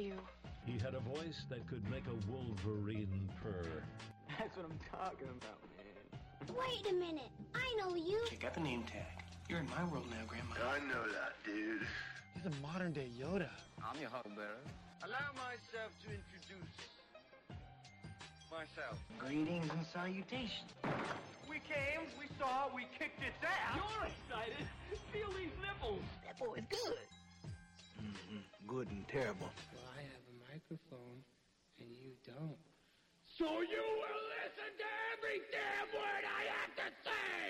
you? He had a voice that could make a wolverine purr. That's what I'm talking about, man. Wait a minute. I know you. You got the name tag. You're in my world now, Grandma. I know that, dude. You're the modern-day Yoda. I'm your huckleberry. Allow myself to introduce myself. Greetings and salutations. We came, we saw, we kicked its ass. You're excited. Feel these nipples. That boy's good. Mm-hmm. Good and terrible. Well, I have a microphone, and you don't. So you will listen to every damn word I have to say!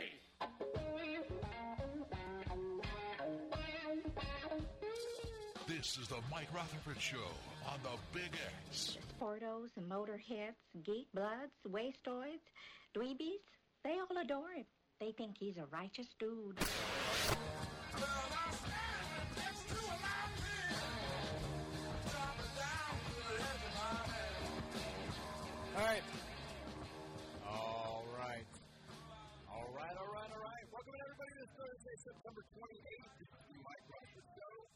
This is the Mike Rutherford Show on the Big X. Sportos and motorheads, geek bloods, wastoids, dweebies, they all adore him. They think he's a righteous dude. All right. Welcome everybody to Thursday, September 28th. This is the Mike Rutherford Show.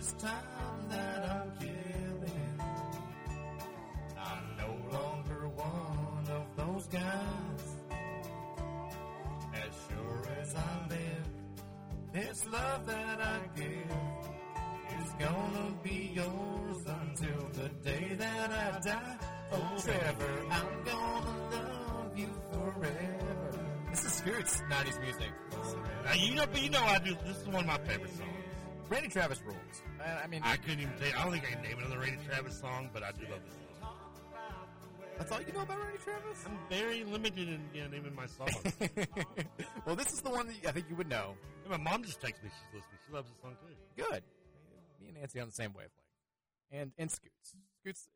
this time that I'm killing. I'm no longer one of those guys. As sure as I live, this love that I give is gonna be yours until the day that I die. Oh, Trevor, I'm gonna love you forever. This is Spirit's 90s music. Now, you know I do. This is one of my favorite songs. Randy Travis rules. I couldn't even tell you. I don't think I can name another Randy Travis song, but I do love this song. That's all you know about Randy Travis? I'm very limited in naming my songs. Well, this is the one that I think you would know. Yeah, my mom just texts me. She's listening. She loves this song, too. Good. Me and Nancy on the same wavelength. And Scoots. Scoots,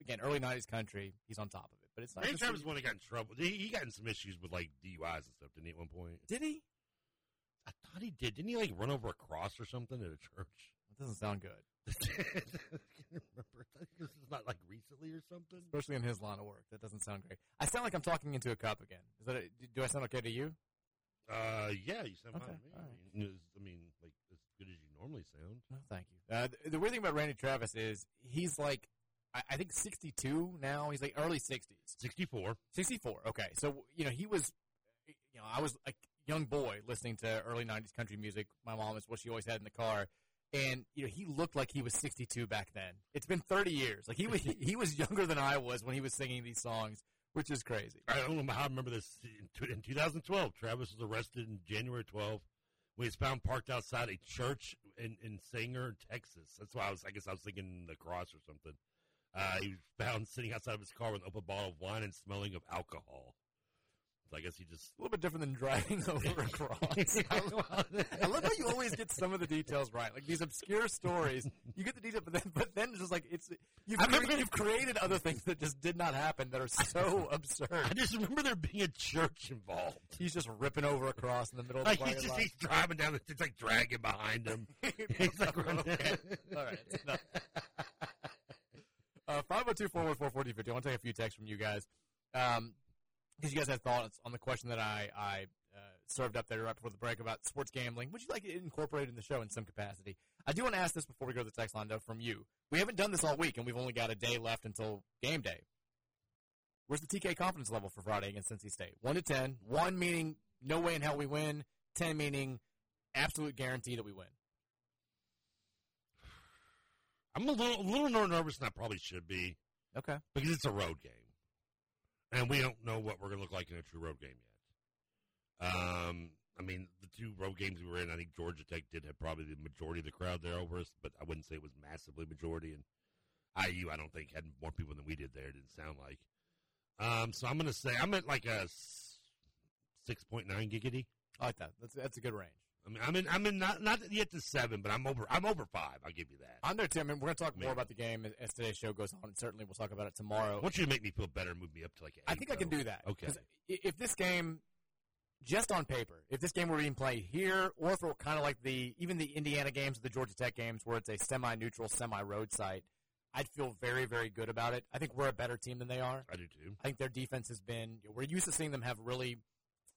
again, early 90s country. He's on top of it. But it's not. Randy Travis is the one that got in trouble. He got in some issues with, like, DUIs and stuff, didn't he, at one point? Did he? I thought he did. Didn't he, like, run over a cross or something at a church? That doesn't sound good. I can't remember. This is not, like, recently or something. Especially in his line of work. That doesn't sound great. I sound like I'm talking into a cup again. Is that? Do I sound okay to you? Yeah, you sound okay. Fine to me. Right. I mean, like, as good as you normally sound. No, thank you. The weird thing about Randy Travis is he's, like, I think 62 now. He's, like, early 60s. 64. 64, okay. So, he was, I was, like, young boy listening to early 90s country music. My mom is what she always had in the car. And, he looked like he was 62 back then. It's been 30 years. Like, he was younger than I was when he was singing these songs, which is crazy. I don't know how I remember this. In 2012, Travis was arrested on January 12th when he was found parked outside a church in Sanger, Texas. That's why I guess I was thinking the cross or something. He was found sitting outside of his car with an open bottle of wine and smelling of alcohol. I guess he just... A little bit different than driving over a cross. I love how you always get some of the details right. Like, these obscure stories, you get the details, but then it's just like, you've created other things that just did not happen that are so absurd. I just remember there being a church involved. He's just ripping over a cross in the middle of the parking lot. He's driving down, it's like dragging behind him. He's like, okay. All right, it's enough. 502-414-4050. I want to take a few texts from you guys. Because you guys had thoughts on the question that I served up there right before the break about sports gambling. Would you like it incorporated in the show in some capacity? I do want to ask this before we go to the text line, though, from you. We haven't done this all week, and we've only got a day left until game day. Where's the TK confidence level for Friday against Cincy State? 1 to 10. 1 meaning no way in hell we win. 10 meaning absolute guarantee that we win. I'm a little more nervous than I probably should be. Okay. Because it's a road game. And we don't know what we're going to look like in a true road game yet. The two road games we were in, I think Georgia Tech did have probably the majority of the crowd there over us, but I wouldn't say it was massively majority. And IU, I don't think, had more people than we did there. It didn't sound like. So I'm going to say I'm at like a 6.9 giggity. I like that. That's a good range. I mean, I'm in not yet to 7, but I'm over 5. I'll give you that. I'm there, Tim, and we're going to talk more about the game as today's show goes on, and certainly we'll talk about it tomorrow. I want you to make me feel better and move me up to like 8. I think I can do that. Okay. Because if this game, just on paper, if this game were being played here, or if it were kind of like even the Indiana games, the Georgia Tech games, where it's a semi-neutral, semi-road site, I'd feel very, very good about it. I think we're a better team than they are. I do, too. I think their defense has been – we're used to seeing them have really –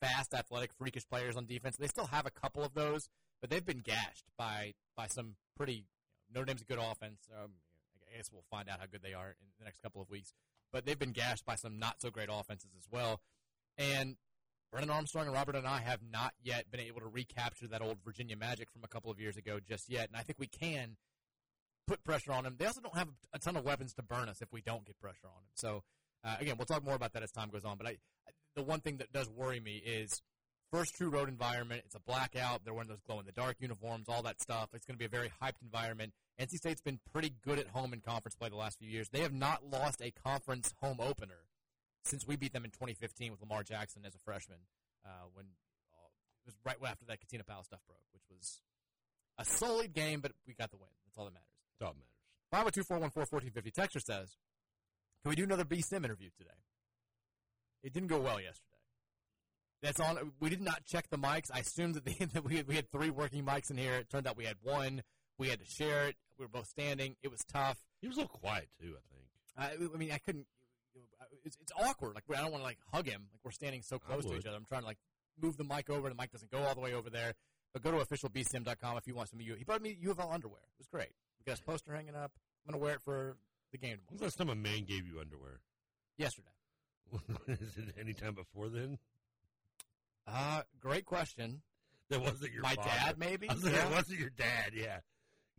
fast, athletic, freakish players on defense. They still have a couple of those, but they've been gashed by some pretty Notre Dame's a good offense. I guess we'll find out how good they are in the next couple of weeks. But they've been gashed by some not-so-great offenses as well. And Brennan Armstrong and Robert and I have not yet been able to recapture that old Virginia magic from a couple of years ago just yet. And I think we can put pressure on them. They also don't have a ton of weapons to burn us if we don't get pressure on them. So, again, we'll talk more about that as time goes on. But the one thing that does worry me is first true road environment. It's a blackout. They're wearing those glow-in-the-dark uniforms, all that stuff. It's going to be a very hyped environment. NC State's been pretty good at home in conference play the last few years. They have not lost a conference home opener since we beat them in 2015 with Lamar Jackson as a freshman when it was right after that Katina Powell stuff broke, which was a solid game, but we got the win. That's all that matters. That's all that matters. 502-414-1450. Texter says, can we do another B-Sim interview today? It didn't go well yesterday. That's on. We did not check the mics. I assumed that we had 3 working mics in here. It turned out we had 1. We had to share it. We were both standing. It was tough. He was a little quiet too, I think. I mean, I couldn't. It's awkward. Like I don't want to like hug him. Like we're standing so close to each other. I'm trying to like move the mic over. The mic doesn't go all the way over there. But go to officialbsim.com if you want some of you. He brought me U of L underwear. It was great. got his poster hanging up. I'm going to wear it for the game tomorrow. When's the last time a man gave you underwear? Yesterday. Is it any time before then? Great question. That wasn't your father. Dad, maybe? That wasn't your dad, yeah.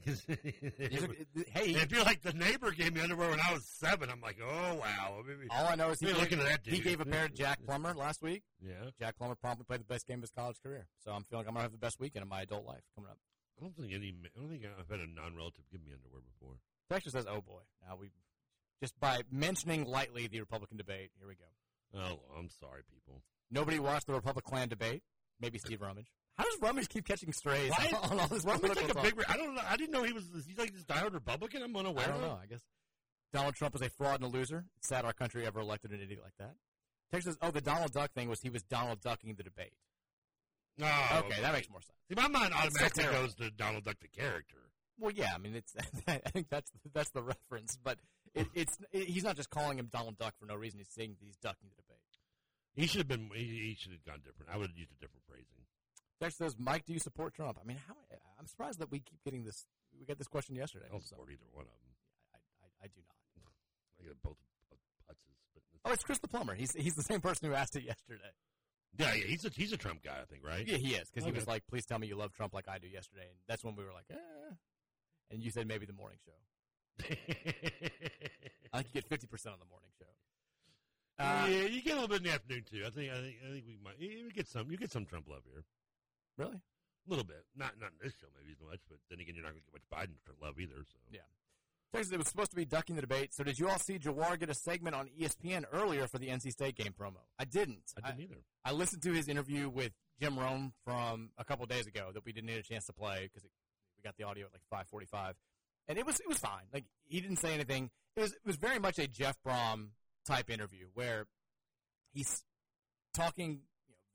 Hey, if you're like, the neighbor gave me underwear when I was 7, I'm like, oh, wow. Maybe, all I know is he gave a pair to Jack Plummer last week. Yeah. Jack Plummer promptly played the best game of his college career. So I'm feeling like I'm going to have the best weekend of my adult life coming up. I don't think I've had a non-relative give me underwear before. Texas says, oh, boy. Now we just by mentioning lightly the Republican debate, here we go. Oh, I'm sorry, people. Nobody watched the Republican debate. Maybe Steve Rumage. How does Rumage keep catching strays on all this? Rumage like a big. I don't know. I didn't know he's like this diehard Republican. I'm unaware. I don't know. I guess Donald Trump is a fraud and a loser. It's sad our country ever elected an idiot like that. Texas. Oh, the Donald Duck thing was he was Donald Ducking the debate. No. Oh, okay, that makes more sense. See, my mind automatically goes to Donald Duck the character. Well, yeah. I mean, it's. I think that's the reference. But he's not just calling him Donald Duck for no reason. He's saying he's ducking the debate. He should have been. He should have gone different. I would have used a different phrasing. Text says, Mike, do you support Trump? I mean, I'm surprised that we keep getting this. We got this question yesterday. I don't support either one of them. I do not. I got both putzes. But it's Chris the Plumber. He's the same person who asked it yesterday. Yeah, he's a Trump guy, I think, right? Yeah, he is, because he was like, please tell me you love Trump like I do yesterday. And that's when we were like, eh. And you said maybe the morning show. I think you get 50% on the morning show. Yeah, you get a little bit in the afternoon, too. I think we might. You get some Trump love here. Really? A little bit. Not in this show, maybe as much, but then again, you're not going to get much Biden love either. So yeah. Texas, it was supposed to be ducking the debate, so did you all see Jawar get a segment on ESPN earlier for the NC State game promo? I didn't either. I listened to his interview with Jim Rome from a couple of days ago that we didn't get a chance to play because we got the audio at like 5:45, and it was fine. Like, he didn't say anything. It was very much a Jeff Brom type interview where he's talking –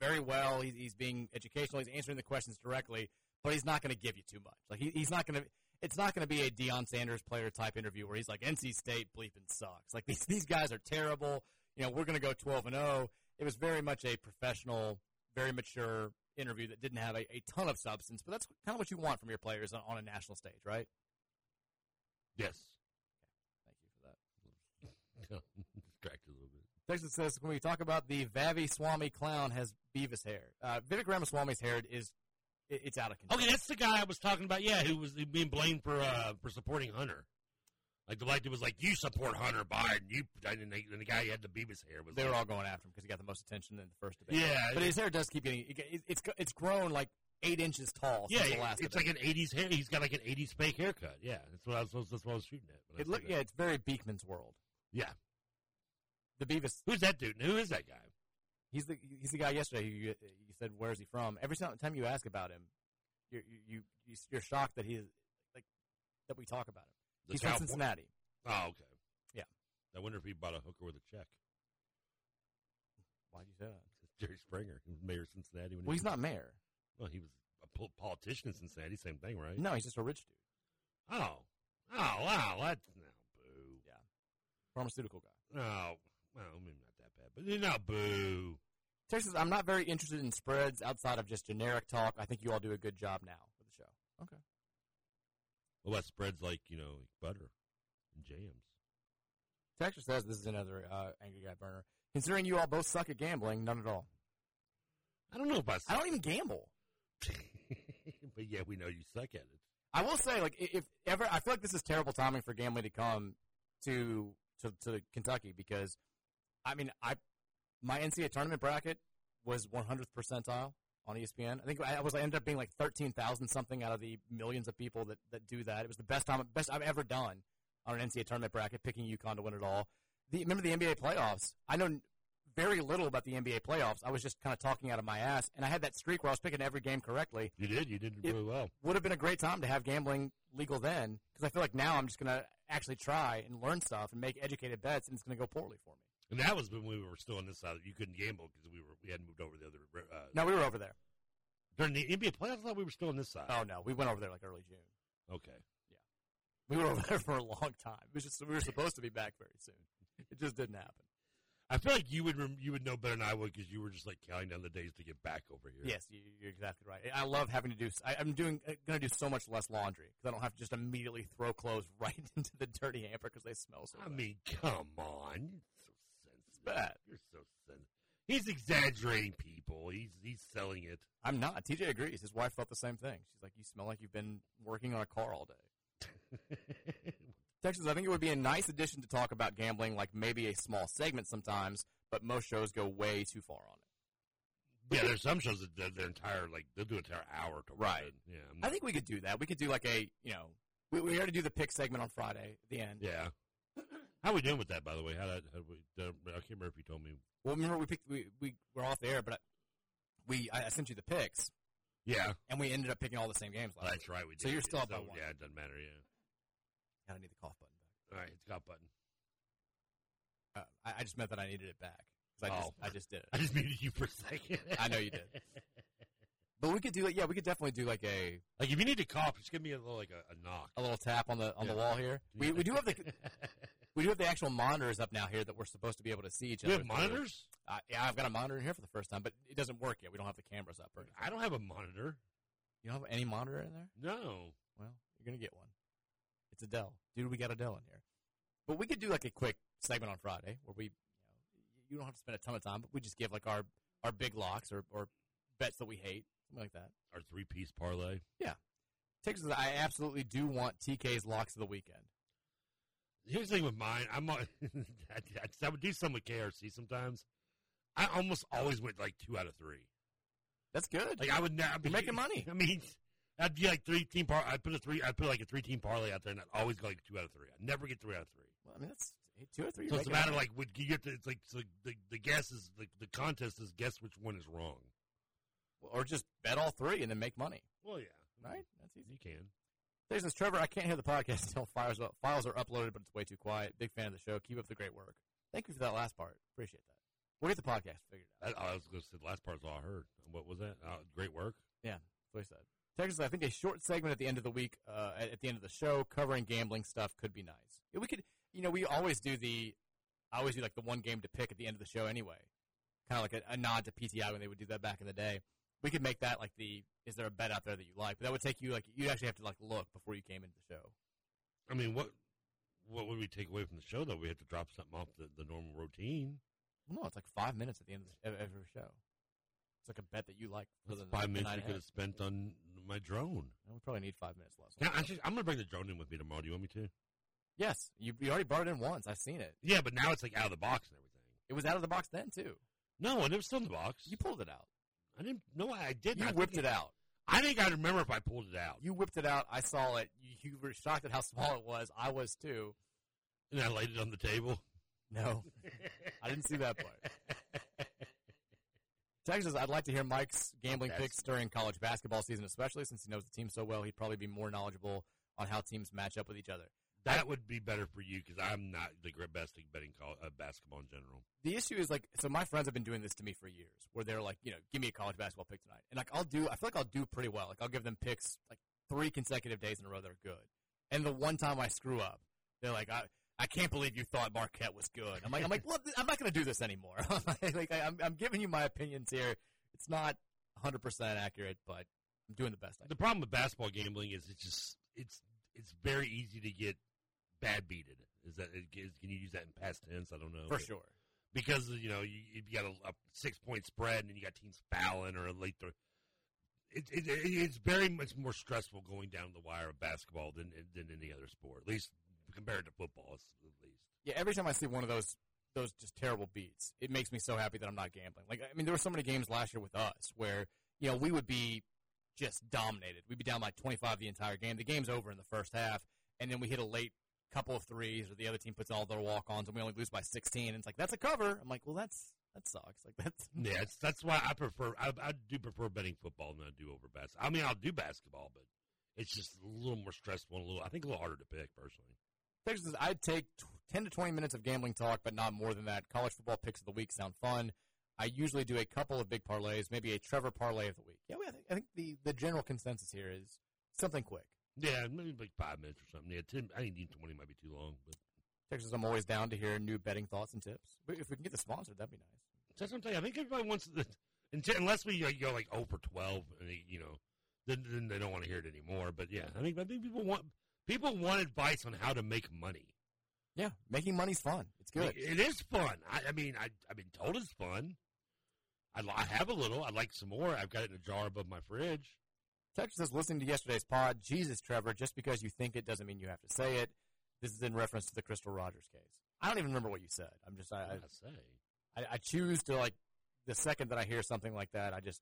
very well. He's being educational. He's answering the questions directly, but he's not going to give you too much. Like he's not going to. It's not going to be a Deion Sanders player type interview where he's like, NC State bleeping sucks. Like these guys are terrible. You know, we're going to go 12-0. It was very much a professional, very mature interview that didn't have a ton of substance. But that's kind of what you want from your players on a national stage, right? Yes. Okay. Thank you for that. Distracted a little bit. Texas says, when we talk about the Vavi Swamy clown has Beavis hair. Vivek Ramaswamy's hair it's out of control. Okay, that's the guy I was talking about, yeah, who was being blamed for supporting Hunter. Like, the black dude was like, you support Hunter Biden. And the guy who had the Beavis hair was. They were all going after him because he got the most attention in the first debate. Yeah. But his hair does keep getting, it's grown like 8 inches tall since the last debate. Like an 80s hair. He's got like an 80s fake haircut. Yeah, that's what I was shooting at. It's very Beekman's world. Yeah. The Beavis. Who's that dude? Who is that guy? He's the guy yesterday who you said, where is he from? Every time you ask about him, you're shocked that he's like that we talk about him. He's from Cincinnati. Oh, okay. Yeah. I wonder if he bought a hooker with a check. Why'd you say that? Jerry Springer. He was mayor of Cincinnati. Well, he's not mayor. Well, he was a politician in Cincinnati. Same thing, right? No, he's just a rich dude. Oh, wow. That's now boo. Yeah. Pharmaceutical guy. No. Well, I mean, not that bad, but you know, boo. Texas, I'm not very interested in spreads outside of just generic talk. I think you all do a good job now for the show. Okay. Well, that spreads like, you know, butter and jams. Texas says, this is another angry guy burner. Considering you all both suck at gambling, none at all. I don't know if I suck. I don't even gamble. But, yeah, we know you suck at it. I will say, like, if ever, I feel like this is terrible timing for gambling to come to Kentucky because – I mean, my NCAA tournament bracket was 100th percentile on ESPN. I think I ended up being like 13,000 something out of the millions of people that do that. It was the best I've ever done on an NCAA tournament bracket, picking UConn to win it all. Remember the NBA playoffs? I know very little about the NBA playoffs. I was just kind of talking out of my ass, and I had that streak where I was picking every game correctly. You did really well. Would have been a great time to have gambling legal then, because I feel like now I'm just going to actually try and learn stuff and make educated bets, and it's going to go poorly for me. And that was when we were still on this side. You couldn't gamble because we hadn't moved over the other. No, we were over there during the NBA playoffs. I thought we were still on this side. Oh no, we went over there like early June. Okay, yeah, we were over there for a long time. It was just we were supposed to be back very soon. It just didn't happen. I feel like you would know better than I would because you were just like counting down the days to get back over here. Yes, you're exactly right. I love having to do. I'm going to do so much less laundry because I don't have to just immediately throw clothes right into the dirty hamper because they smell so bad. I mean, come on, you're so sensitive. You're so sensitive. He's exaggerating, people. He's selling it. I'm not. TJ agrees. His wife felt the same thing. She's like, "You smell like you've been working on a car all day." Texans, I think it would be a nice addition to talk about gambling, like maybe a small segment sometimes, but most shows go way too far on it. Yeah, there's some shows that their entire, like, they'll do an entire hour to right. It. Yeah, I think we could do that. We could do like a, you know, we already do the pick segment on Friday at the end. Yeah. How are we doing with that, by the way? I can't remember if you told me. Well, remember we were off the air, but I sent you the picks. Yeah. And we ended up picking all the same games. That's right, we did. So you're still up by one. Yeah, it doesn't matter, yeah. I need the cough button back. All right, hit the cough button. I just meant that I needed it back. I just did it. I just needed you for a second. I know you did. But we could do it. Yeah, we could definitely do like a... Like if you need to cough, just give me a little like a knock. A little tap on the wall here. We do have the... We do have the actual monitors up now here that we're supposed to be able to see each other. You have monitors? Yeah, I've got a monitor in here for the first time, but it doesn't work yet. We don't have the cameras up. Or I don't have a monitor. You don't have any monitor in there? No. Well, you're going to get one. It's Adele. Dude, we got Adele in here. But we could do like a quick segment on Friday where we, you don't have to spend a ton of time, but we just give like our big locks or bets that we hate, something like that. Our 3-piece parlay. Yeah. Texas, I absolutely do want TK's locks of the weekend. Here's the thing with mine. I would do some with KRC sometimes. I almost always went like 2 out of 3. That's good. Like I would now be making money. I mean, I'd be like 3-team parlay. I'd put like a 3-team parlay out there, and I'd always go like 2 out of 3. I'd never get 3 out of 3. Well, I mean, that's 2 or 3. So it's a matter of like would you get to, it's like so the guess is the contest is guess which one is wrong, or just bet all 3 and then make money. Well, yeah, right. That's easy. You can. There's this Trevor. I can't hear the podcast until files are uploaded, but it's way too quiet. Big fan of the show. Keep up the great work. Thank you for that last part. Appreciate that. We'll get the podcast figured out. I was going to say the last part's all I heard. What was that? Great work. Yeah, that's what he said. Texas, I think a short segment at the end of the week, at the end of the show, covering gambling stuff could be nice. We could, we always do I always do the one game to pick at the end of the show anyway, kind of like a nod to PTI when they would do that back in the day. We could make that like is there a bet out there that you like? But that would take you you'd actually have to look before you came into the show. I mean, what would we take away from the show though? We have to drop something off the normal routine. No, it's like 5 minutes at the end of every show. It's like a bet that you like. That's 5 minutes we could have spent on my drone. We probably need 5 minutes less. Now, I'm going to bring the drone in with me tomorrow. Do you want me to? Yes. You already brought it in once. I've seen it. Yeah, but now it's like out of the box and everything. It was out of the box then too. No, and it was still in the box. You pulled it out. I didn't. No, I didn't. You whipped it out. I think I remember if I pulled it out. You whipped it out. I saw it. You were shocked at how small it was. I was too. And I laid it on the table. No, I didn't see that part. Texas, I'd like to hear Mike's gambling picks during college basketball season, especially since he knows the team so well. He'd probably be more knowledgeable on how teams match up with each other. That would be better for you because I'm not the best at betting basketball in general. The issue is so my friends have been doing this to me for years where they're give me a college basketball pick tonight. And I feel like I'll do pretty well. I'll give them picks 3 consecutive days in a row that are good. And the one time I screw up, they're like, I can't believe you thought Marquette was good. I'm like, well, I'm not going to do this anymore. I'm giving you my opinions here. It's not 100% accurate, but I'm doing the best I can. The problem with basketball gambling is it's very easy to get bad beated. Can you use that in past tense? I don't know. For sure. Because you got a 6-point spread and you got teams fouling or a late throw. It's very much more stressful going down the wire of basketball than any other sport. At least. Compared to football, at least. Yeah, every time I see one of those just terrible beats, it makes me so happy that I'm not gambling. There were so many games last year with us where, we would be just dominated. We'd be down by 25 the entire game. The game's over in the first half, and then we hit a late couple of threes, or the other team puts all their walk-ons, and we only lose by 16. And it's like, that's a cover. I'm like, well, that sucks. That's why I prefer. I do prefer betting football than I do over basketball. I mean, I'll do basketball, but it's just a little more stressful and I think a little harder to pick personally. Texas, I'd take 10 to 20 minutes of gambling talk, but not more than that. College football picks of the week sound fun. I usually do a couple of big parlays, maybe a Trevor parlay of the week. Yeah, I think the general consensus here is something quick. Yeah, maybe like 5 minutes or something. Yeah, 10, I think 20 might be too long. But Texas, I'm always down to hear new betting thoughts and tips. If we can get the sponsor, that'd be nice. That's what I'm saying. I think everybody wants the unless we go like 0 for 12, you know, then they don't want to hear it anymore. But yeah, I think people want advice on how to make money. Yeah, making money's fun. It's good. It is fun. I've been told it's fun. I have a little. I'd like some more. I've got it in a jar above my fridge. Texas says, listening to yesterday's pod, Jesus, Trevor, just because you think it doesn't mean you have to say it. This is in reference to the Crystal Rogers case. I don't even remember what you said. I'm just, I choose to, like, the second that I hear something like that, I just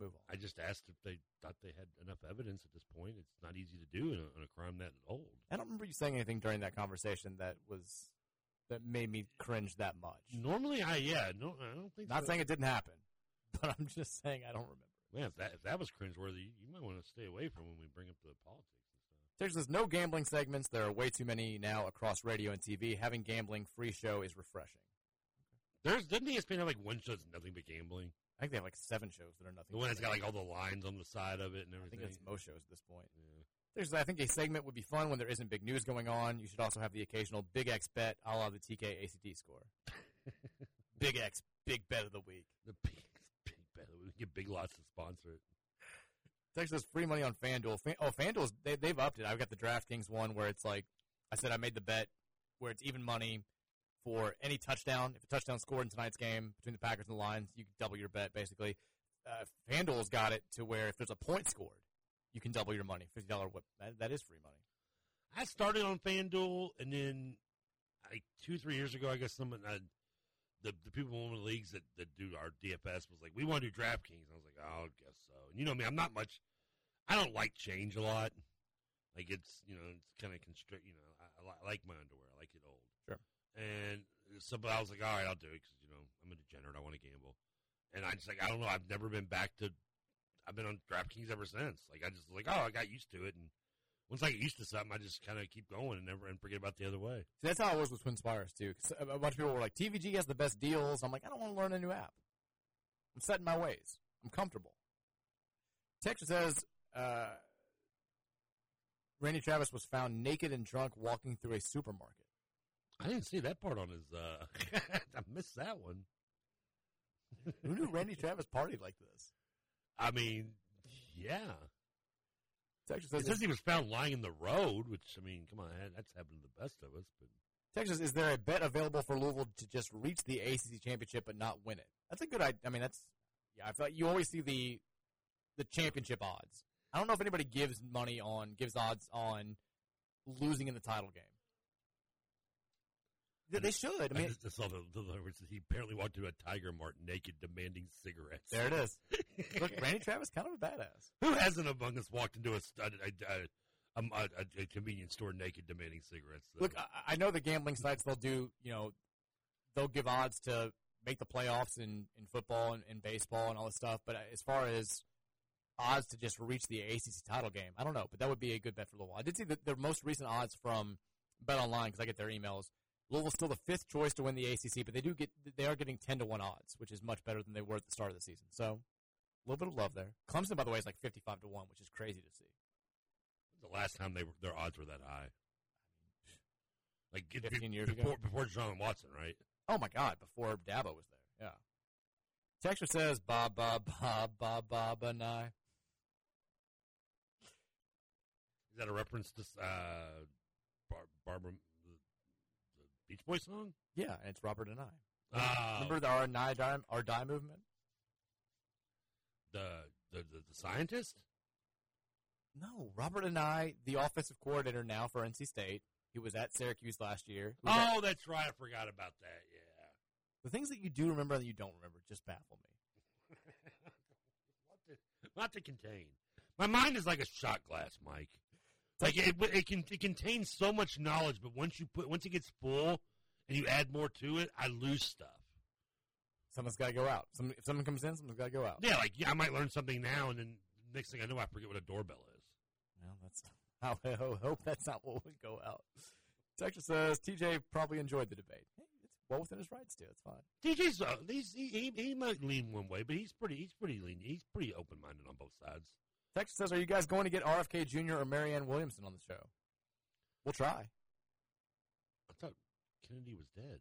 move on. I just asked if they thought they had enough evidence at this point. It's not easy to do in a crime that old. I don't remember you saying anything during that conversation that made me cringe that much. Normally, I don't think. Not saying it didn't happen, but I'm just saying I don't remember. Yeah, if that was cringeworthy, you might want to stay away from when we bring up the politics and stuff. Texas says, no gambling segments. There are way too many now across radio and TV. Having gambling-free show is refreshing. Okay. Doesn't ESPN have, like, one show that's nothing but gambling? I think they have, like, 7 shows that are nothing. The one that's got, like, all the lines on the side of it and everything. I think it's most shows at this point. Yeah. There's, I think a segment would be fun when there isn't big news going on. You should also have the occasional Big X bet a la the TK ACT score. Big X, big bet of the week. The We can get Big Lots to sponsor it. Texas, free money on FanDuel. FanDuel's, they've upped it. I've got the DraftKings one where it's like, I said I made the bet where it's even money for any touchdown. If a touchdown scored in tonight's game between the Packers and the Lions, you can double your bet, basically. FanDuel's got it to where if there's a point scored, you can double your money. $50 whip. That is free money. I started on FanDuel, and then 2-3 years ago, I guess someone... The people in one of the leagues that do our DFS was like, we want to do DraftKings. I was like, oh, I guess so. And you know me, I don't like change a lot. Like it's kind of constrict, I like my underwear. I like it old. Sure. And so, but I was like, all right, I'll do it because, I'm a degenerate. I want to gamble. And I just I don't know. I've never been back to, I've been on DraftKings ever since. Like I just I got used to it. And once I get used to something, I just kind of keep going and forget about the other way. See, that's how it was with TwinSpires, too. Cause a bunch of people were like, TVG has the best deals. I'm like, I don't want to learn a new app. I'm set in my ways. I'm comfortable. Texas says, Randy Travis was found naked and drunk walking through a supermarket. I didn't see that part on his I missed that one. Who knew Randy Travis partied like this? I mean, yeah. Texas says he was found lying in the road, which, come on, that's happened to the best of us. But Texas, is there a bet available for Louisville to just reach the ACC championship but not win it? That's a good idea. I feel like you always see the championship odds. I don't know if anybody gives odds on losing in the title game. They should. I just saw he apparently walked into a Tiger Mart naked demanding cigarettes. There it is. Look, Randy Travis, kind of a badass. Who hasn't among us walked into a convenience store naked demanding cigarettes? Though? Look, I know the gambling sites, they'll do, they'll give odds to make the playoffs in football and in baseball and all this stuff. But as far as odds to just reach the ACC title game, I don't know. But that would be a good bet for Louisville. I did see the most recent odds from BetOnline because I get their emails. Louisville's still the 5th choice to win the ACC, but they are getting 10-1 odds, which is much better than they were at the start of the season. So, a little bit of love there. Clemson, by the way, is like 55-1, which is crazy to see. The last time their odds were that high, like 15 years ago, before John Watson, right? Oh my God, before Dabo was there. Yeah. Texture says, "Bob, Bob, Bob, Bob, Bob, and I." Is that a reference to Barbara? Beach Boy song? Yeah, and it's Robert and I. Remember the R&I movement? The scientist? No, Robert and I, the offensive coordinator now for NC State. He was at Syracuse last year. That's right. I forgot about that, yeah. The things that you do remember that you don't remember just baffle me. Not to contain. My mind is like a shot glass, Mike. Like it contains so much knowledge, but once it gets full and you add more to it, I lose stuff. Something's got to go out. If someone comes in, something's got to go out. Yeah, I might learn something now, and then next thing I know, I forget what a doorbell is. Well, that's I hope that's not what would go out. Texas says TJ probably enjoyed the debate. Hey, it's well within his rights to. It's fine. TJ's he might lean one way, but he's pretty lean. He's pretty open minded on both sides. Texas says, are you guys going to get RFK Jr. or Marianne Williamson on the show? We'll try. I thought Kennedy was dead.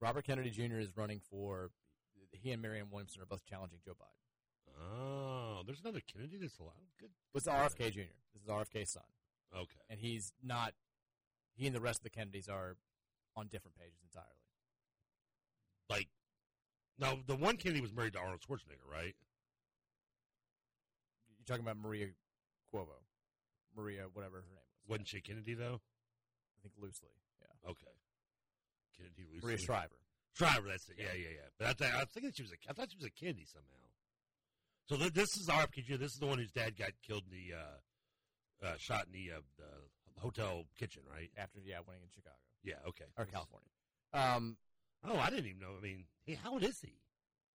Robert Kennedy Jr. is running for – he and Marianne Williamson are both challenging Joe Biden. Oh, there's another Kennedy that's alive? Good. It's RFK Jr. This is RFK's son. Okay. And he's not – he and the rest of the Kennedys are on different pages entirely. Like – now, the one Kennedy was married to Arnold Schwarzenegger, right? You're talking about Maria Cuomo. Maria, whatever her name was. Wasn't she Kennedy, though? I think loosely, yeah. Okay. Kennedy loosely. Maria Shriver. Shriver, that's it. Yeah. But I was thinking I thought she was a Kennedy somehow. So this is RFK Jr. This is the one whose dad got killed in the shot in the hotel kitchen, right? After, yeah, winning in Chicago. Yeah, okay. Or California. Oh, I didn't even know. I mean, hey, how old is he?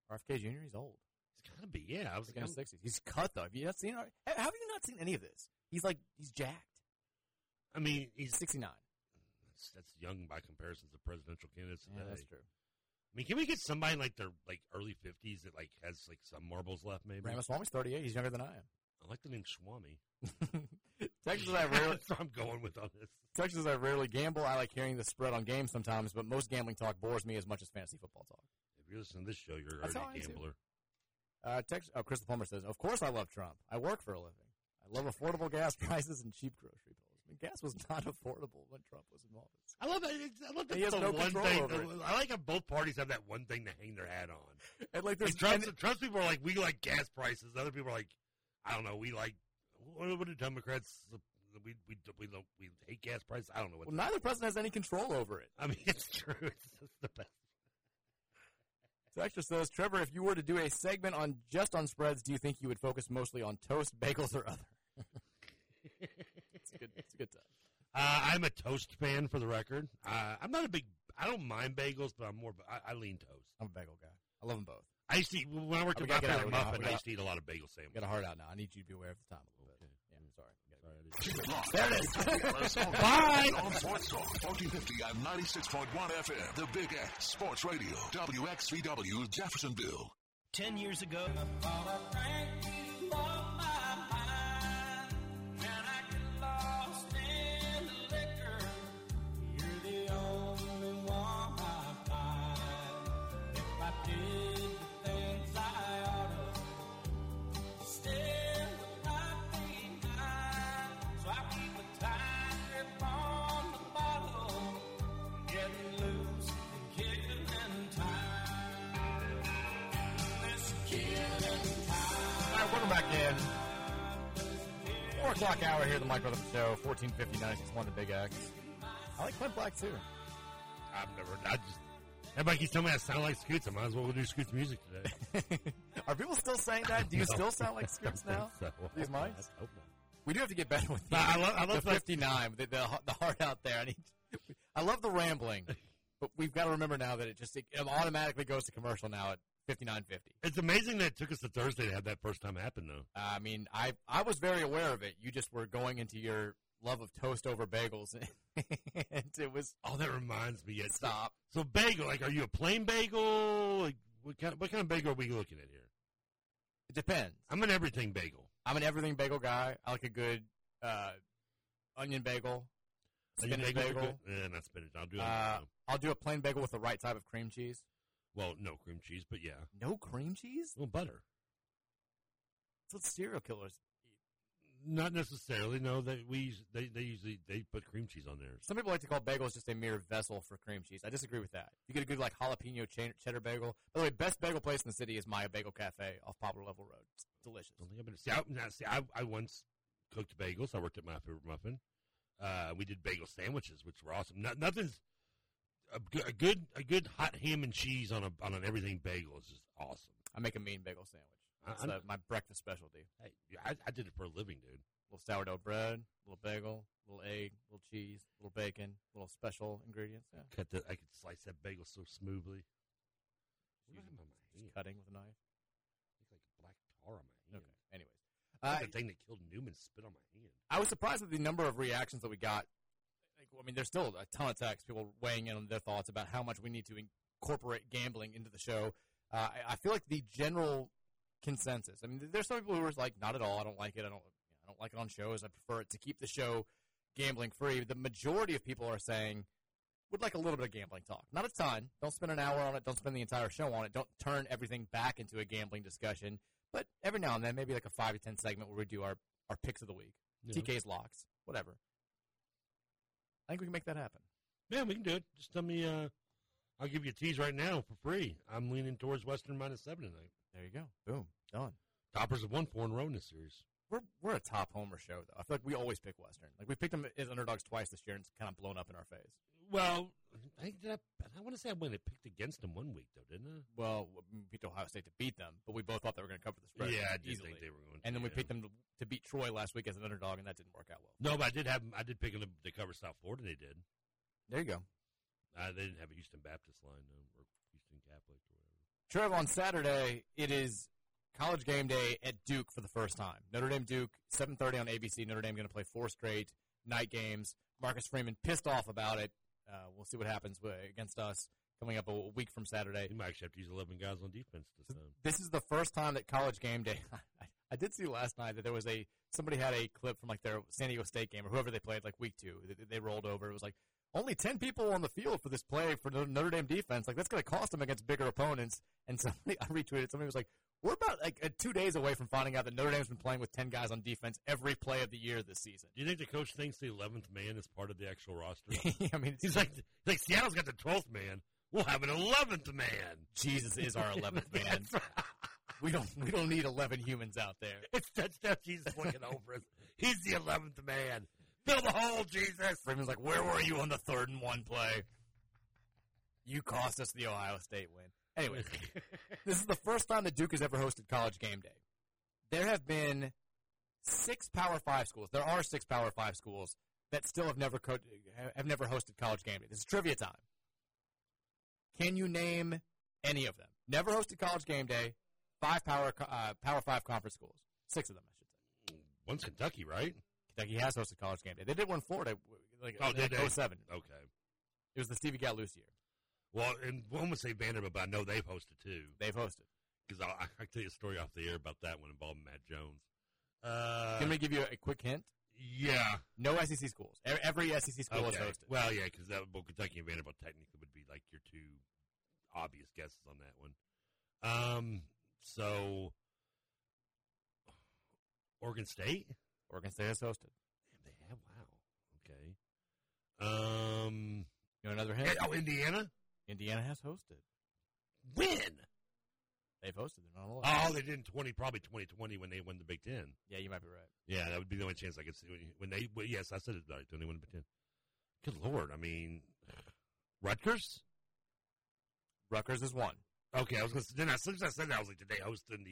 RFK Jr., he's old. He's got to be, yeah. I was like, in his 60s. He's cut, though. Have you not seen any of this? He's jacked. I mean, he's 69. That's young by comparison to presidential candidates today. Yeah, that's true. I mean, can we get somebody in their early 50s that has some marbles left? Maybe Ramaswamy's 38. He's younger than I am. I like the name Swami. That's where I'm going with all this. Texas, I rarely gamble. I like hearing the spread on games sometimes, but most gambling talk bores me as much as fantasy football talk. If you're listening to this show, you're already a gambler. Crystal Plummer says, "Of course, I love Trump. I work for a living. I love affordable gas prices and cheap grocery bills." I mean, gas was not affordable when Trump was in office. I love that. He has no control over it. I like how both parties have that one thing to hang their hat on. And Trump's people are like, we like gas prices. Other people are like, I don't know. We like what do Democrats? We hate gas prices. I don't know what. Well, neither president has any control over it. I mean, it's true. It's just the best. Texture says, Trevor, if you were to do a segment on spreads, do you think you would focus mostly on toast, bagels, or other? It's a good time. I'm a toast fan, for the record. I'm not a big. I don't mind bagels, but I'm more. I lean toast. I'm a bagel guy. I love them both. I used to when I worked at Muffin. I used to eat a lot of bagel sandwiches. Got a heart out now. I need you to be aware of the time a little bit. Yeah, I'm sorry. There it is. Bye. On Sports Talk 1450 on 96.1 FM, the Big X Sports Radio, WXVW Jeffersonville. 10 years ago. Back in. 4 o'clock hour here at the Mike Rutherford Show, 1450-961 The Big X. I like Clint Black, too. Everybody keeps telling me I sound like Scoots. I might as well do Scoots music today. Are people still saying that? Do you still sound like Scoots now? So. These mics? I hope not. We do have to get better with these. I love the 59, the heart out there. I love the rambling, but we've got to remember now that it automatically goes to commercial now at 59.50. It's amazing that it took us to Thursday to have that first time happen, though. I mean, I was very aware of it. You just were going into your love of toast over bagels, and it was. Oh, that reminds me. Yes. Stop. So bagel, are you a plain bagel? What kind of bagel are we looking at here? It depends. I'm an everything bagel. I'm an everything bagel guy. I like a good onion bagel, spinach bagel. Not spinach. I'll do. I'll do a plain bagel with the right type of cream cheese. Well, no cream cheese, but yeah. No cream cheese? Well, butter. That's what serial killers eat. Not necessarily. No, they usually put cream cheese on theirs. Some people like to call bagels just a mere vessel for cream cheese. I disagree with that. You get a good jalapeno cheddar bagel. By the way, best bagel place in the city is Maya Bagel Cafe off Poplar Level Road. It's delicious. I once cooked bagels. I worked at My Favorite Muffin. We did bagel sandwiches, which were awesome. Nothing's. A good hot ham and cheese on an everything bagel is just awesome. I make a mean bagel sandwich. That's my breakfast specialty. Hey, I did it for a living, dude. A little sourdough bread, a little bagel, a little egg, a little cheese, a little bacon, a little special ingredients. Yeah. I could slice that bagel so smoothly. Just cutting with a knife. It's like black tar on my hand. Okay. Anyways, the thing that killed Newman spit on my hand. I was surprised at the number of reactions that we got. I mean, there's still a ton of text, people weighing in on their thoughts about how much we need to incorporate gambling into the show. I feel like the general consensus. I mean, there's some people who are like, not at all. I don't like it. I don't like it on shows. I prefer it to keep the show gambling free. The majority of people are saying would like a little bit of gambling talk. Not a ton. Don't spend an hour on it. Don't spend the entire show on it. Don't turn everything back into a gambling discussion. But every now and then, maybe like a 5 to 10 segment where we do our picks of the week. Yeah. TK's locks. Whatever. I think we can make that happen. Yeah, we can do it. Just tell me, I'll give you a tease right now for free. I'm leaning towards Western -7 tonight. There you go. Boom. Done. Toppers have won 4 in a row in this series. We're a top homer show, though. I feel like we always pick Western. Like, we picked them as underdogs twice this year, and it's kind of blown up in our face. Well, I want to say I went and picked against them one week, though, didn't I? Well, we picked Ohio State to beat them, but we both thought they were going to cover the spread. Yeah, I did easily think they were going to. And then we picked them to beat Troy last week as an underdog, and that didn't work out well. No, but I did pick them to cover South Florida. They did. There you go. They didn't have a Houston Baptist line, though, or Houston Catholic or whatever. Trev, on Saturday, it is College game day at Duke for the first time. Notre Dame-Duke, 7:30 on ABC. Notre Dame going to play 4 straight night games. Marcus Freeman pissed off about it. We'll see what happens against us coming up a week from Saturday. He might actually have to use 11 guys on defense this time. This is the first time that college game day. I did see last night that there was somebody had a clip from like their San Diego State game or whoever they played like week 2. They rolled over. It was like only 10 people on the field for this play for Notre Dame defense. Like that's going to cost them against bigger opponents. And somebody I retweeted. Somebody was like, we're about like 2 days away from finding out that Notre Dame's been playing with 10 guys on defense every play of the year this season. Do you think the coach thinks the 11th man is part of the actual roster? I mean, he's like Seattle's got the 12th man. We'll have an 11th man. Jesus is our 11th man. We don't need 11 humans out there. That's Jesus looking over us. He's the 11th man. Fill the hole, Jesus. Freeman's like, where were you on the 3rd and 1 play? You cost us the Ohio State win. Anyway, this is the first time that Duke has ever hosted college game day. There have been 6 Power 5 schools. There are 6 Power 5 schools that still have never hosted college game day. This is trivia time. Can you name any of them? Never hosted college game day, 5 Power 5 conference schools. 6 of them, I should say. One's Kentucky, right? Kentucky has hosted college game day. They did one Florida in 07. Okay. It was the Stevie Gat-Luce year. Well, and one would say Vanderbilt, but I know they've hosted, too. They've hosted. Because I can tell you a story off the air about that one involving Matt Jones. Can we give you a quick hint? Yeah. No SEC schools. Every SEC school is hosted. Well, yeah, because Kentucky and Vanderbilt technically would be like your 2 obvious guesses on that one. So, Oregon State? Oregon State has hosted. Damn, they have? Wow. Okay. You know another hint? Indiana? Indiana has hosted. When? They've hosted. They're not allowed. Oh, they did in 2020 when they won the Big Ten. Yeah, you might be right. Yeah, that would be the only chance I could see. Yes, I said it right when they won the Big Ten. Good Lord. I mean, Rutgers? Rutgers is one. Okay, I was going to say, then as soon as I said that, I was like, did they host in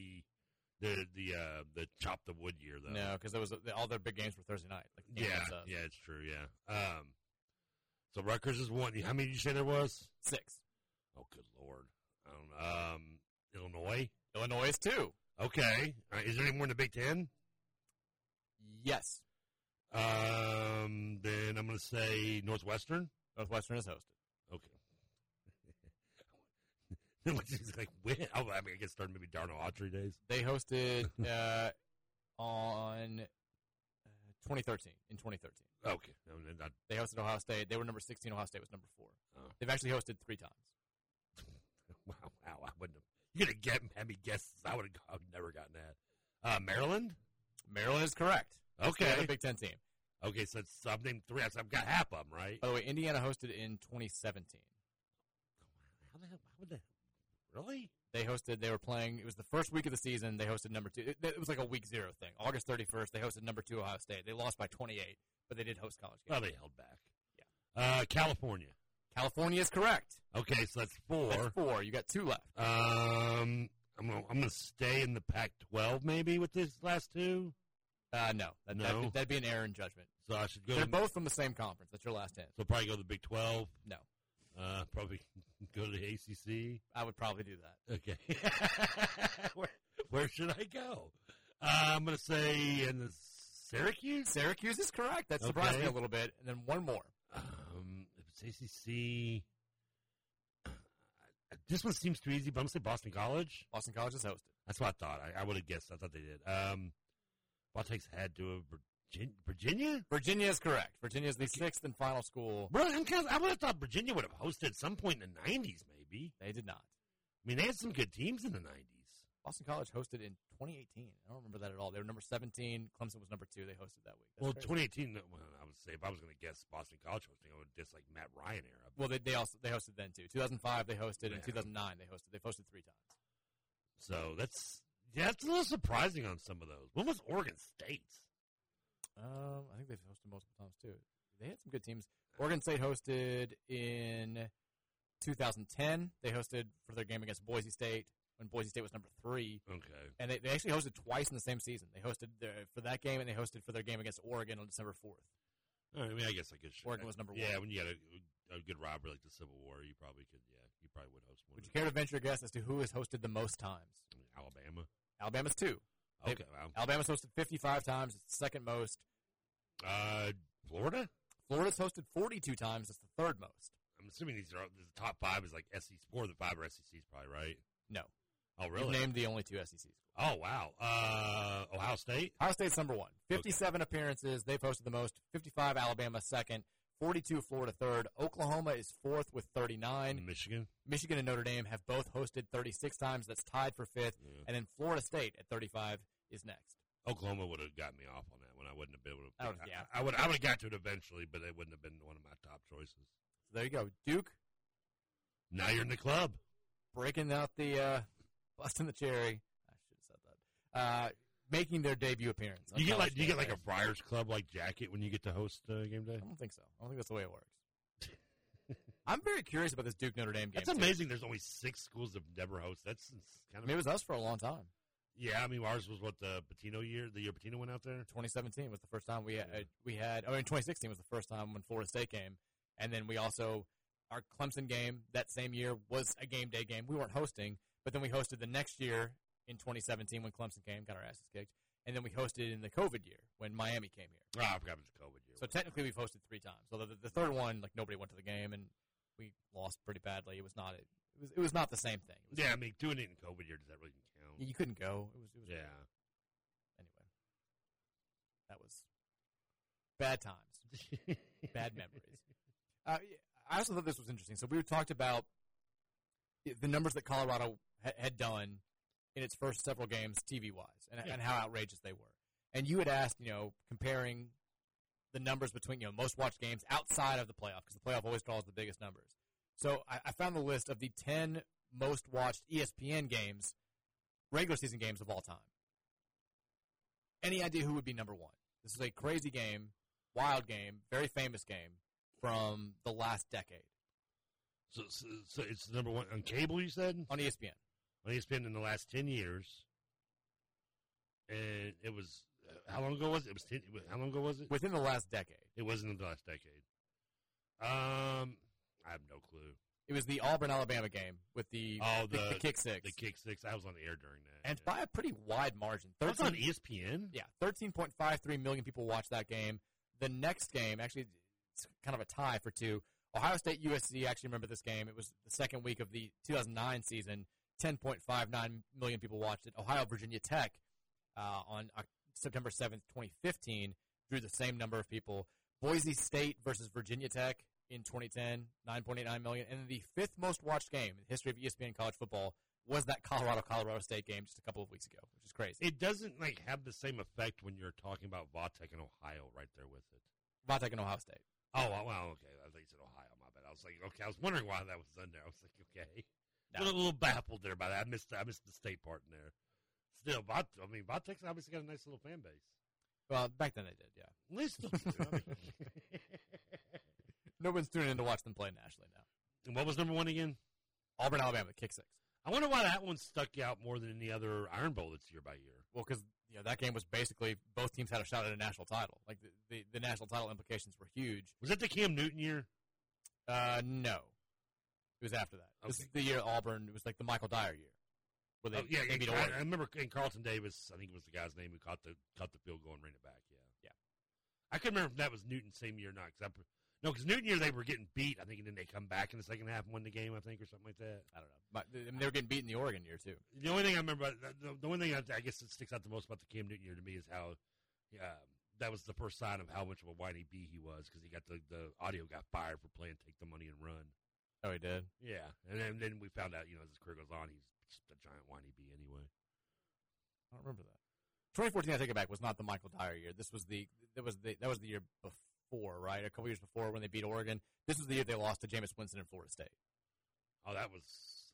the Chop the Wood year, though? No, because all their big games were Thursday night. Like, yeah, it's true, yeah. So Rutgers is one. How many did you say there was? 6. Oh, good Lord. I don't know. Illinois? Illinois is 2. Okay. Is there any more in the Big Ten? Yes. Then I'm going to say Northwestern. Northwestern is hosted. Okay. Like, when? Oh, I mean, I guess starting maybe Darnell Autry days. They hosted on 2013. Okay. They hosted Ohio State. They were number 16. Ohio State was number 4. Oh. They've actually hosted 3 times. Wow. I wouldn't have. You could have had me guesses. I would have never gotten that. Maryland? Maryland is correct. Okay. That's the Big Ten team. Okay, so I've named 3. I've got half of them, right? By the way, Indiana hosted in 2017. How the hell? Really? They hosted, they were playing, it was the first week of the season, they hosted number 2. It was like a week 0 thing. August 31st, they hosted number 2 Ohio State. They lost by 28, but they did host college games. Well, they held back. Yeah. California. California is correct. Okay, so that's 4. That's 4. You got 2 left. I'm gonna stay in the Pac-12 maybe with this last 2. No. No. That'd be an error in judgment. So I should go. They're both from the same conference. That's your last hint. So probably go to the Big 12. No. Probably go to the ACC. I would probably do that. Okay. Where should I go? I'm going to say in the Syracuse. Syracuse is correct. That surprised me a little bit. And then one more. If it's ACC, this one seems too easy, but I'm going to say Boston College. Boston College is hosted. That's what I thought. I would have guessed. I thought they did. Baltics had to have Virginia? Virginia is correct. Virginia is the sixth and final school. Bro, I would have thought Virginia would have hosted some point in the 90s, maybe. They did not. I mean, they had some good teams in the 90s. Boston College hosted in 2018. I don't remember that at all. They were number 17. Clemson was number 2. They hosted that week. That's well, crazy. 2018. Well, I would say if I was going to guess Boston College hosting, I would guess like Matt Ryan era. Well, they hosted then too. 2005 they hosted, and 2009 they hosted. They hosted 3 times. So that's a little surprising on some of those. When was Oregon State? I think they've hosted multiple times too. They had some good teams. Oregon State hosted in 2010. They hosted for their game against Boise State. When Boise State was number 3. Okay. And they actually hosted twice in the same season. They hosted for that game, and they hosted for their game against Oregon on December 4th. I mean, I guess I could. Oregon was number 1. Yeah, when you had a good rivalry like the Civil War, you probably could, you probably would host one. Would you care to venture a guess as to who has hosted the most times? I mean, Alabama. Alabama's 2. Okay. Wow. Alabama's hosted 55 times. It's the second most. Florida? Florida's hosted 42 times. It's the third most. I'm assuming these are the top 5 is like SEC. 4 of the 5 are SECs probably, right? No. Oh, really? You've named the only 2 SEC schools. Oh, wow. Ohio State? Ohio State's number 1. 57 appearances. They've hosted the most. 55, Alabama, second. 42, Florida, third. Oklahoma is fourth with 39. Michigan? Michigan and Notre Dame have both hosted 36 times. That's tied for fifth. Yeah. And then Florida State at 35 is next. Oklahoma would have got me off on that one. I wouldn't have been able to. I would have got to it eventually, but it wouldn't have been one of my top choices. So there you go. Duke? Now you're in the club. Breaking out the... busting the cherry. I should have said that. Making their debut appearance. Do you get like a Friars Club like jacket when you get to host game day? I don't think so. I don't think that's the way it works. I'm very curious about this Duke Notre Dame game. That's amazing. There's only 6 schools that never host. That's kind of. I mean, it was us for a long time. Yeah, I mean, ours was what the Pitino year. The year Pitino went out there. 2017 was the first time we had. I mean, 2016 was the first time when Florida State came, and then we also our Clemson game that same year was a game day game. We weren't hosting. But then we hosted the next year in 2017 when Clemson came, got our asses kicked. And then we hosted in the COVID year when Miami came here. I forgot it was COVID year. So technically we've hosted 3 times. So the third one, like nobody went to the game and we lost pretty badly. It was not the same thing. I mean, doing it in COVID year, does that really count? You couldn't go. It was yeah. Weird. Anyway, that was bad times, bad memories. I also thought this was interesting. So we talked about the numbers that Colorado had done in its first several games TV-wise and how outrageous they were. And you had asked, comparing the numbers between, most-watched games outside of the playoff because the playoff always draws the biggest numbers. So I found the list of the 10 most-watched ESPN games, regular season games of all time. Any idea who would be number 1? This is a crazy game, wild game, very famous game from the last decade. So it's number 1 on cable, you said? On ESPN. On ESPN in the last 10 years. And it was, how long ago was it? How long ago was it? Within the last decade. It wasn't in the last decade. I have no clue. It was the Auburn-Alabama game with the kick six. The kick six. I was on the air during that. And by a pretty wide margin. That's on ESPN? Yeah. 13.53 million people watched that game. The next game, actually, it's kind of a tie for 2. Ohio State USC, actually remember this game. It was the second week of the 2009 season. 10.59 million people watched it. Ohio Virginia Tech on September 7th, 2015 drew the same number of people. Boise State versus Virginia Tech in 2010, 9.89 million. And the 5th most watched game in the history of ESPN college football was that Colorado State game just a couple of weeks ago, which is crazy. It doesn't have the same effect when you're talking about Vautech and Ohio right there with it. Vautech and Ohio State. Oh, wow, okay. I thought you said Ohio, my bad. I was like, okay, I was wondering why that was in there. I was like, okay. No. I was a little baffled there by that. I missed the state part in there. Still, Vautech's obviously got a nice little fan base. Well, back then they did, yeah. At least no one's tuning in to watch them play nationally now. And what was number 1 again? Auburn, Alabama, kick six. I wonder why that one stuck out more than any other Iron Bowl that's year by year. Well, because that game was basically both teams had a shot at a national title. Like the national title implications were huge. Was that the Cam Newton year? No, it was after that. Okay. This is the year Auburn. It was like the Michael Dyer year. Where they beat Oregon. I remember in Carlton Davis. I think it was the guy's name who caught the field goal and ran it back. Yeah. I couldn't remember if that was Newton same year or not. Because Newton year they were getting beat. I think, and then they come back in the second half and win the game, I think, or something like that. I don't know. But they were getting beat in the Oregon year, too. The only thing I remember, the one thing I guess that sticks out the most about the Cam Newton year to me is how that was the first sign of how much of a whiny bee he was, because he got the audio got fired for playing Take the Money and Run. Oh, he did? Yeah. And then we found out, as his career goes on, he's just a giant whiny bee anyway. I don't remember that. 2014, I take it back, was not the Michael Dyer year. This was the year before, right? A couple years before, when they beat Oregon. This was the year they lost to Jameis Winston in Florida State. Oh, that was,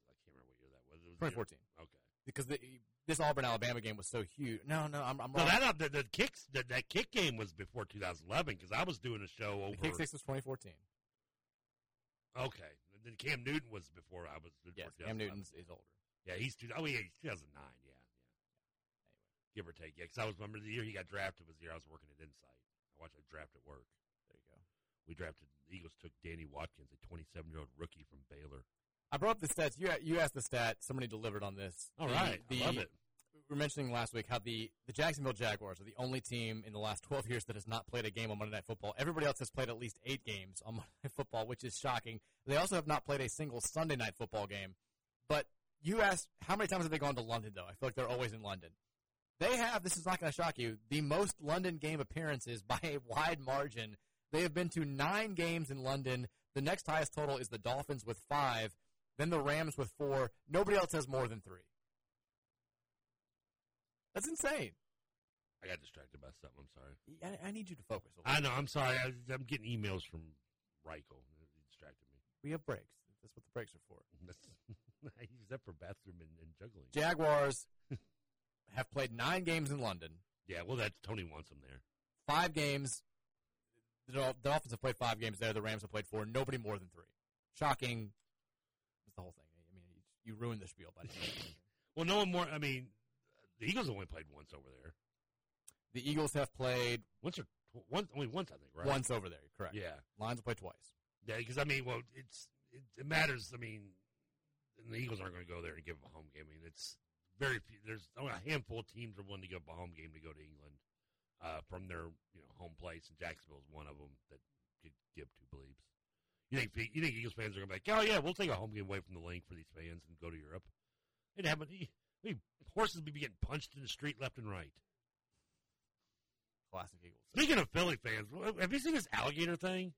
I can't remember what year that was. It was 2014. Okay. Because this Auburn-Alabama game was so huge. No, I'm wrong. No, that kick game was before 2011, because I was doing a show over. The kick six was 2014. Okay. Then Cam Newton was before I was. Yes, Cam Newton is older. Yeah, he's 2009, yeah. Give or take, yeah. Because I was remember the year he got drafted was the year I was working at Insight. I watched a draft at work. There you go. We drafted. The Eagles took Danny Watkins, a 27-year-old rookie from Baylor. I brought up the stats. You asked the stat. Somebody delivered on this. All right, I love it. We were mentioning last week how the Jacksonville Jaguars are the only team in the last 12 years that has not played a game on Monday Night Football. Everybody else has played at least 8 games on Monday Night Football, which is shocking. They also have not played a single Sunday Night Football game. But you asked how many times have they gone to London? Though I feel like they're always in London. They have, this is not going to shock you, the most London game appearances by a wide margin. They have been to 9 games in London. The next highest total is the Dolphins with 5, then the Rams with 4. Nobody else has more than 3. That's insane. I got distracted by something. I'm sorry. I need you to focus a little bit. I know. I'm sorry. I'm getting emails from Reichel. It distracted me. We have breaks. That's what the breaks are for. I use that for bathroom and juggling. Jaguars have played 9 games in London. Yeah, well, that's Tony wants them there. 5 games. The Dolphins have played 5 games there. The Rams have played 4. Nobody more than 3. Shocking. That's the whole thing. I mean, you ruined the spiel by that. Well, no one more. I mean, the Eagles only played once over there. The Eagles have played once, I think, right? Once over there, correct. Yeah. Lions have played twice. Yeah, because, I mean, well, it matters. I mean, the Eagles aren't going to go there and give them a home game. I mean, it's... Very few. There's a handful of teams are willing to give up a home game to go to England from their home place, and Jacksonville's one of them that could give two bleeps. You think Eagles fans are going to be like, oh, yeah, we'll take a home game away from the link for these fans and go to Europe? It happened. Horses would be getting punched in the street left and right. Classic Eagles. Speaking of Philly fans, have you seen this alligator thing?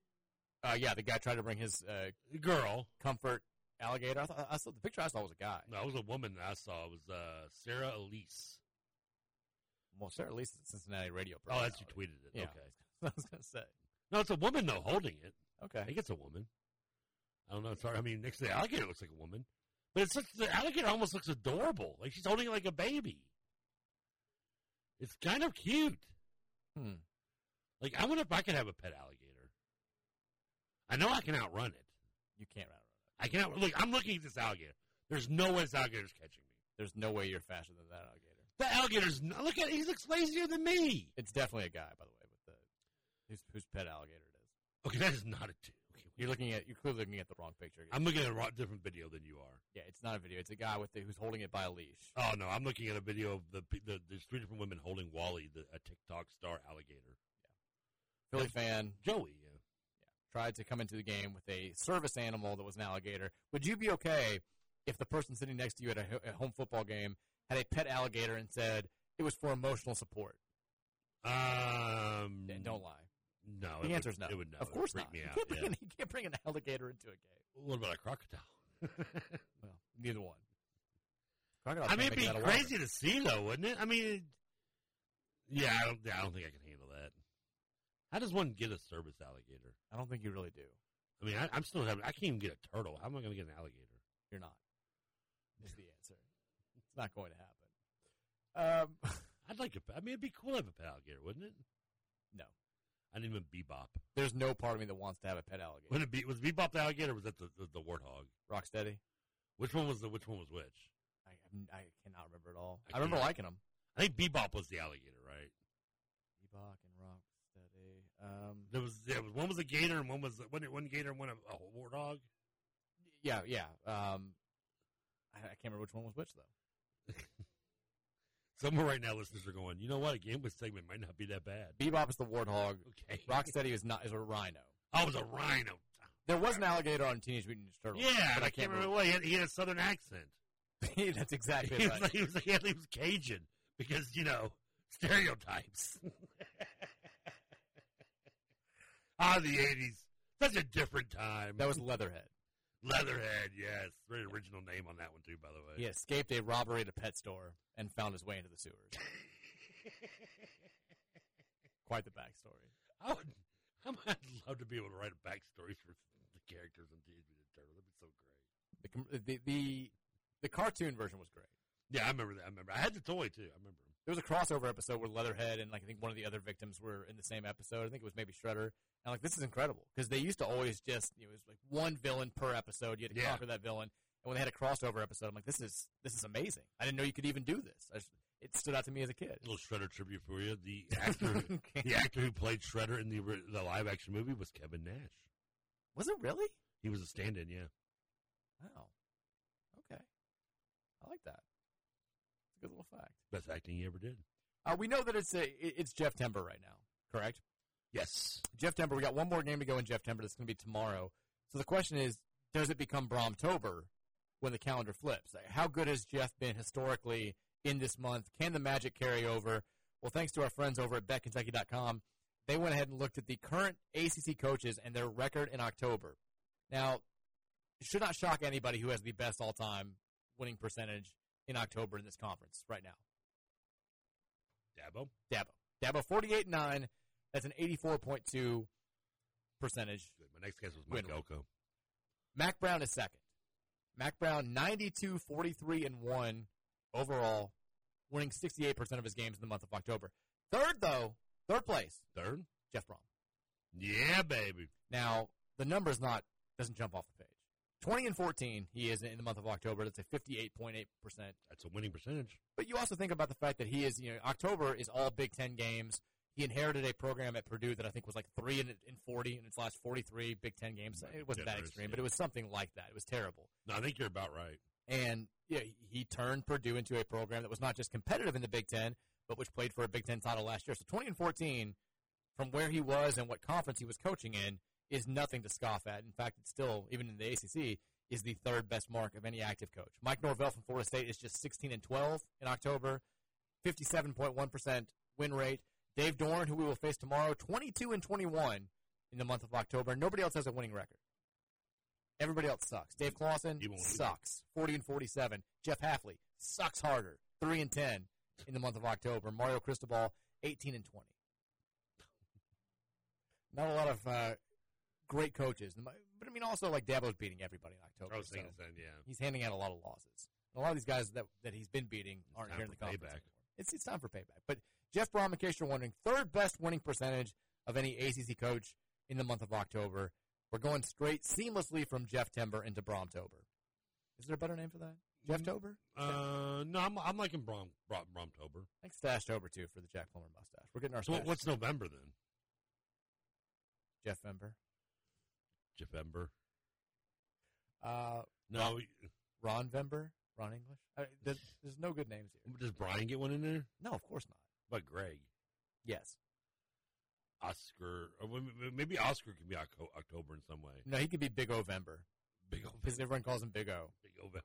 Yeah, the guy tried to bring his girl comfort. Alligator. I saw the picture. I saw was a guy. No, it was a woman that I saw. It was Sarah Elise. Well, Sarah Elise is a Cincinnati radio person. Oh, that's who tweeted it. Yeah. Okay, I was gonna say. No, it's a woman though holding it. Okay, I think it's a woman. I don't know. Sorry. I mean, next to the alligator looks like a woman, but it's the alligator almost looks adorable. Like she's holding it like a baby. It's kind of cute. Like I wonder if I could have a pet alligator. I know I can outrun it. You can't outrun it. I cannot look. I'm looking at this alligator. There's no way this alligator's catching me. There's no way you're faster than that alligator. The alligator's not. Look at it. He looks lazier than me. It's definitely a guy, by the way, with whose pet alligator it is. Okay, that is not a dude. You're clearly looking at the wrong picture. I'm looking at a different video than you are. Yeah, it's not a video. It's a guy who's holding it by a leash. Oh no, I'm looking at a video of there's 3 different women holding Wally, a TikTok star alligator. Yeah, Philly fan Joey. Yeah. Tried to come into the game with a service animal that was an alligator. Would you be okay if the person sitting next to you at a home football game had a pet alligator and said it was for emotional support? And don't lie. No. The answer is no. It would no. Of course not. You can't bring an alligator into a game. What about a crocodile? Well, neither one. Crocodile. I mean, it'd be crazy to see, though, wouldn't it? I mean, yeah, I don't think I can handle that. How does one get a service alligator? I don't think you really do. I mean, I'm still having. I can't even get a turtle. How am I going to get an alligator? You're not. Is the answer. It's not going to happen. I'd like to. I mean, it'd be cool to have a pet alligator, wouldn't it? No. I didn't even Bebop. There's no part of me that wants to have a pet alligator. Was Bebop the alligator? Or was that the warthog? Rocksteady. Which one was the? Which one was which? I cannot remember at all. I remember liking them. I think Bebop was the alligator, right? Bebop and Rock. There was one was a gator and one was one gator and one a warthog. Yeah. I can't remember which one was which though. Somewhere right now, listeners are going, you know what? A game with segment might not be that bad. Bebop is the warthog. Okay. Rocksteady is a rhino. Oh, it was a rhino. There was an alligator on Teenage Mutant Ninja Turtles. Yeah, but I can't remember. Well, he had a southern accent. That's exactly right. He was Cajun because stereotypes. the 80s. Such a different time. That was Leatherhead. Leatherhead, yes. Very original name on that one, too, by the way. He escaped a robbery at a pet store and found his way into the sewers. Quite the backstory. I'd love to be able to write a backstory for the characters in Teenage Mutant Turtles. That'd be so great. The cartoon version was great. Yeah, I remember that. I had the toy, too. I remember. There was a crossover episode where Leatherhead and, like, I think one of the other victims were in the same episode. I think it was maybe Shredder. And, like, this is incredible because they used to always just, you know, it was like one villain per episode. You had to conquer that villain. And when they had a crossover episode, I'm like, this is amazing. I didn't know you could even do this. It stood out to me as a kid. A little Shredder tribute for you. The actor who played Shredder in the live-action movie was Kevin Nash. Was it really? He was a stand-in, yeah. Wow. Okay. I like that. It's a good little fact. Best acting he ever did. We know that it's Jeff Temper right now, correct? Yes. Jeff Temper, we got one more game to go in Jeff Temper. That's going to be tomorrow. So the question is, does it become Bromtober when the calendar flips? Like, how good has Jeff been historically in this month? Can the magic carry over? Well, thanks to our friends over at BetKentucky.com, they went ahead and looked at the current ACC coaches and their record in October. Now, it should not shock anybody who has the best all-time winning percentage in October in this conference right now. Dabo, 48-9. That's an 84.2 percentage. My next guess was Mike Elko. Mack Brown is second. Mack Brown, 92, 43, and 1 overall, winning 68% of his games in the month of October. Third place. Jeff Brom. Yeah, baby. Now, the number doesn't jump off the page. 20-14, he is in the month of October. That's a 58.8%. That's a winning percentage. But you also think about the fact that he is, you know, October is all Big Ten games. He inherited a program at Purdue that I think was like 3-40 in its last 43 Big Ten games. It wasn't that extreme, but it was something like that. It was terrible. No, I think you're about right. And yeah, he turned Purdue into a program that was not just competitive in the Big Ten, but which played for a Big Ten title last year. So 20-14, from where he was and what conference he was coaching in, is nothing to scoff at. In fact, it's still, even in the ACC, is the third best mark of any active coach. Mike Norvell from Florida State is just 16-12 in October, 57.1% win rate. Dave Dorn, who we will face tomorrow, 22-21 in the month of October. Nobody else has a winning record. Everybody else sucks. Dave Clawson sucks, 40-47. Jeff Hafley sucks harder, 3-10 in the month of October. Mario Cristobal, 18-20. Not a lot of great coaches, but I mean also like Dabo's beating everybody in October. I was thinking so. He's handing out a lot of losses. A lot of these guys that he's been beating aren't here in the conference anymore. It's time for payback, but. Jeff Brom, in case you're wondering, third best winning percentage of any ACC coach in the month of October. We're going straight seamlessly from Jeff Timber into Bromtober. Is there a better name for that? Jeff-tober? No, I'm liking Bromtober. Thanks, Stashtober, too, for the Jack Plummer mustache. We're getting our stash. So what's November, then? Jeff Ember. No. Ron Vember? Ron English? There's no good names here. Does Brian get one in there? No, of course not. But Greg. Yes. Oscar. Or maybe Oscar could be October in some way. No, he could be Big Ovember. Big O. Because everyone calls him Big O.